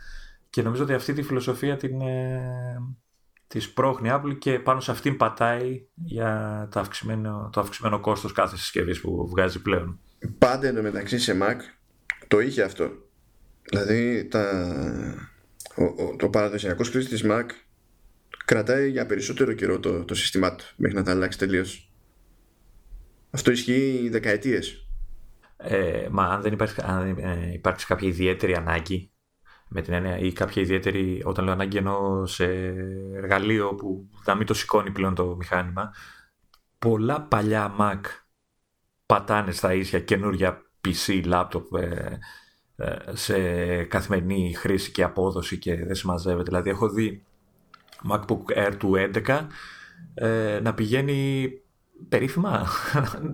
Και νομίζω ότι αυτή τη φιλοσοφία τη σπρώχνει Apple και πάνω σε αυτήν πατάει για το αυξημένο κόστος κάθε συσκευής που βγάζει πλέον. Πάντα εντωμεταξύ σε Mac το είχε αυτό. Δηλαδή το παραδοσιακό χρήστη της Mac κρατάει για περισσότερο καιρό το σύστημά του μέχρι να τα αλλάξει τελείως. Αυτό ισχύει δεκαετίες. Μα αν δεν υπάρξει κάποια ιδιαίτερη ανάγκη, με την έννοια ή κάποια ιδιαίτερη, όταν λέω ανάγκη εννοώ σε εργαλείο που να μην το σηκώνει πλέον το μηχάνημα, πολλά παλιά Mac πατάνε στα ίσια καινούργια PC, laptop, σε καθημερινή χρήση και απόδοση και δεν συμμαζεύεται. Δηλαδή έχω δει MacBook Air του 11 να πηγαίνει περίφημα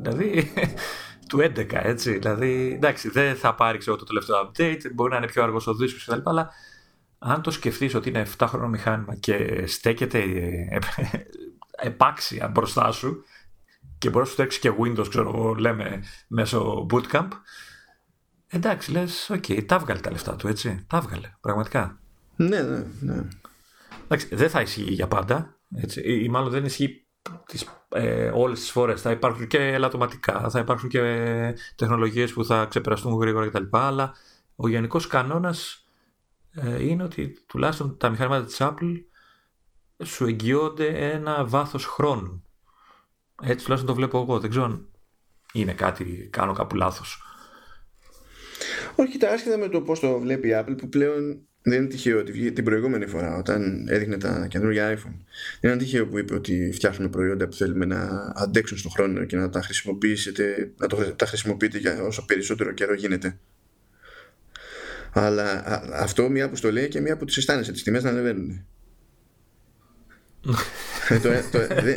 δηλαδή του 11, έτσι. Δηλαδή εντάξει, δεν θα πάρει το τελευταίο update, μπορεί να είναι πιο αργός ο δίσκος κτλ, αλλά αν το σκεφτείς ότι είναι 7 χρόνο μηχάνημα και στέκεται επάξια μπροστά σου και μπορείς να σου τρέξει και Windows, ξέρω, λέμε μέσω bootcamp, εντάξει, λες, οκ, τα βγάλε τα λεφτά του, έτσι, τα βγάλε, πραγματικά. Ναι. Εντάξει, δεν θα ισχύει για πάντα, έτσι, ή μάλλον δεν ισχύει όλες τις φορές. Θα υπάρχουν και ελαττωματικά, θα υπάρχουν και τεχνολογίες που θα ξεπεραστούν γρήγορα κτλ. Αλλά ο γενικός κανόνας είναι ότι τουλάχιστον τα μηχανήματα της Apple σου εγγυώνται ένα βάθος χρόνου. Έτσι τουλάχιστον το βλέπω εγώ, δεν ξέρω αν είναι κάτι, κάνω κάπου λάθος. Όχι, κοίτα, άσχετα με το πώς το βλέπει η Apple, που πλέον δεν είναι τυχαίο ότι την προηγούμενη φορά όταν έδειχνε τα καινούργια iPhone, δεν είναι τυχαίο που είπε ότι φτιάχνουμε προϊόντα που θέλουμε να αντέξουν στον χρόνο και να τα χρησιμοποιήσετε, τα χρησιμοποιείτε για όσο περισσότερο καιρό γίνεται. Αλλά αυτό μία που στο λέει και μία που τις αισθάνεσαι τις τιμές να ανεβαίνουν.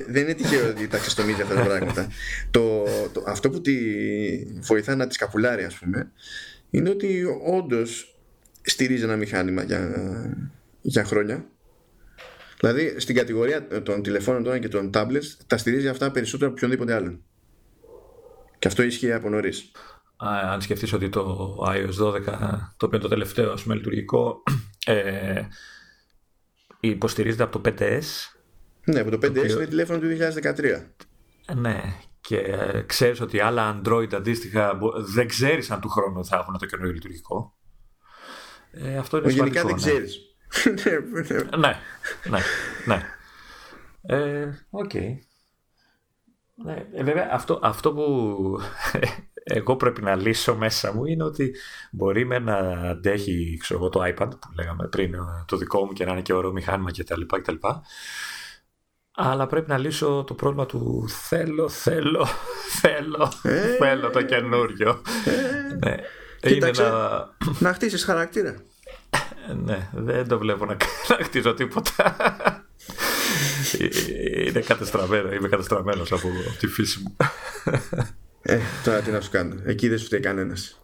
Δεν είναι τυχαίο ότι τα ξεστομίζει αυτά τα πράγματα. Αυτό που τη βοηθά να τη καπουλάρει, ας πούμε, είναι ότι όντως στηρίζει ένα μηχάνημα για χρόνια. Δηλαδή στην κατηγορία των τηλεφώνων τώρα και των tablets τα στηρίζει αυτά περισσότερο από οποιονδήποτε άλλον. Και αυτό ίσχυε από νωρίς. Αν σκεφτείς ότι το iOS 12, το οποίο είναι το τελευταίο ας πούμε λειτουργικό, υποστηρίζεται από το 5S. Ναι, από το 5S είναι τηλέφωνο του 2013. Ναι, και ξέρεις ότι άλλα Android αντίστοιχα δεν ξέρεις αν του χρόνου θα έχουν το καινούργιο λειτουργικό. Αυτό είναι σημαντικό. Γενικά δεν ξέρεις. Ναι. Οκ. Βέβαια αυτό που εγώ πρέπει να λύσω μέσα μου είναι ότι μπορεί με να αντέχει το iPad που λέγαμε πριν, το δικό μου, και να είναι και ωραίο μηχάνημα κτλ. Αλλά πρέπει να λύσω το πρόβλημα του θέλω το καινούριο. Κοίταξε, να χτίσεις χαρακτήρα. Ναι, δεν το βλέπω να χτίζω τίποτα. Είναι κατεστραμμένο. Είμαι κατεστραμμένος από τη φύση μου. Τώρα τι να σου κάνω. Εκεί δεν σου φταίει κανένας.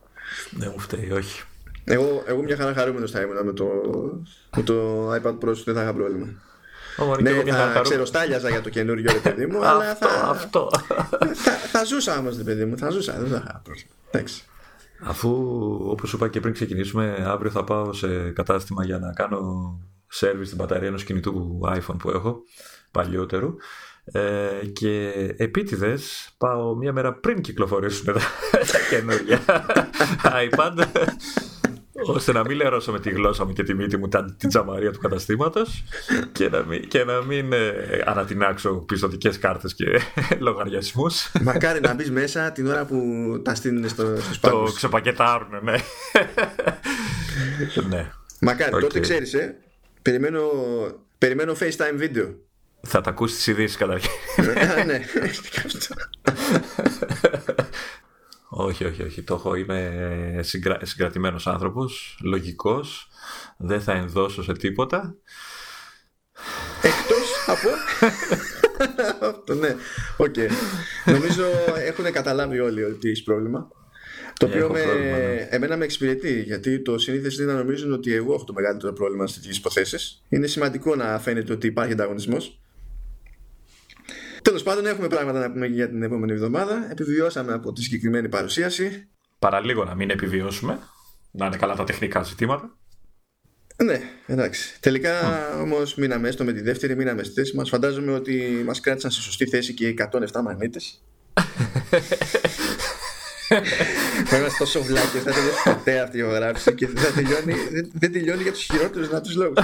Δεν μου φταίει, όχι. Εγώ μια χαρά χαρούμενος θα ήμουν με το iPad Pro, δεν θα είχα πρόβλημα. Ναι, θα ξεροστάλιαζα για το καινούριο, ρε παιδί μου, αλλά θα ζούσα όμως, ρε παιδί μου. Θα ζούσα, δεν θα είχα πρόβλημα. Εντάξει. Αφού, όπως σου είπα και πριν ξεκινήσουμε, αύριο θα πάω σε κατάστημα για να κάνω service στην μπαταρία ενός κινητού iPhone που έχω παλιότερου, και επίτηδες πάω μία μέρα πριν κυκλοφορήσουν τα καινούργια iPad, ώστε να μην λερώσω με τη γλώσσα μου και τη μύτη μου την τζαμαρία του καταστήματος και να μην ανατινάξω πιστωτικές κάρτες και λογαριασμούς. Μακάρι να μπεις μέσα την ώρα που τα στείλουν στους πάγκους. Το ξεπακετάρουνε, ναι. Ναι. Μακάρι, okay. Τότε ξέρεις, περιμένω FaceTime βίντεο. Θα τα ακούσεις τις ειδήσεις καταρχήν. Ναι. Όχι, το έχω, είμαι συγκρατημένος άνθρωπος, λογικός, δεν θα ενδώσω σε τίποτα. Εκτός από... Αυτό, ναι, οκ. Νομίζω έχουν καταλάβει όλοι ότι έχεις πρόβλημα. Το οποίο εμένα με εξυπηρετεί, γιατί το συνήθες είναι να νομίζουν ότι εγώ έχω το μεγαλύτερο πρόβλημα στις τέτοιες υποθέσεις. Είναι σημαντικό να φαίνεται ότι υπάρχει ανταγωνισμός. Τέλος πάντων, έχουμε πράγματα να πούμε για την επόμενη εβδομάδα. Επιβιώσαμε από τη συγκεκριμένη παρουσίαση. Παραλίγο να μην επιβιώσουμε. Να είναι καλά τα τεχνικά ζητήματα. Ναι, εντάξει. Τελικά όμως μείναμε έστω με τη δεύτερη, μείναμε στη θέση μας. Φαντάζομαι ότι μας κράτησαν σε σωστή θέση και οι 107 μαγνήτες. Θα είμαστε τόσο βλάκες, θα τελειώσει ποτέ αυτή η ηχογράφηση και δεν τελειώνει για τους χειρότερους δυνατούς λόγους.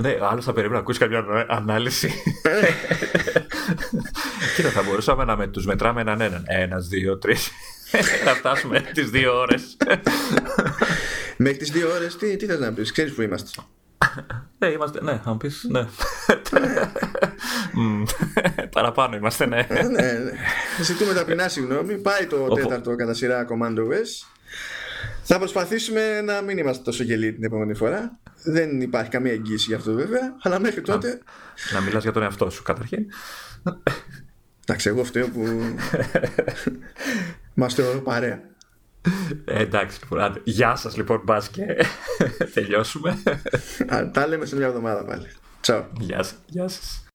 Ναι, άλλο θα περίμενα να ακούσει κάποια ανάλυση. Κοίτα, θα μπορούσαμε να τους μετράμε έναν. 1, 2, 3. Να φτάσουμε τις 2 ώρες. Μέχρι τις 2 ώρες, τι θες να πεις, ξέρεις που είμαστε. Ναι, είμαστε, ναι, αν πεις, ναι. Παραπάνω είμαστε, ναι. Ζητούμε ταπεινά συγγνώμη. Πάει το 4ο κατά σειρά Command OS. Θα προσπαθήσουμε να μην είμαστε τόσο γελοί την επόμενη φορά. Δεν υπάρχει καμία εγγύηση για αυτό βέβαια. Αλλά μέχρι τότε. Να μιλάς για τον εαυτό σου καταρχήν. Εντάξει, εγώ φταίω που μας θεωρώ παρέα. Εντάξει, λοιπόν. Γεια σας, λοιπόν, μπας και τελειώσουμε. Τα λέμε σε μια εβδομάδα πάλι. Τσάου. Γεια σας.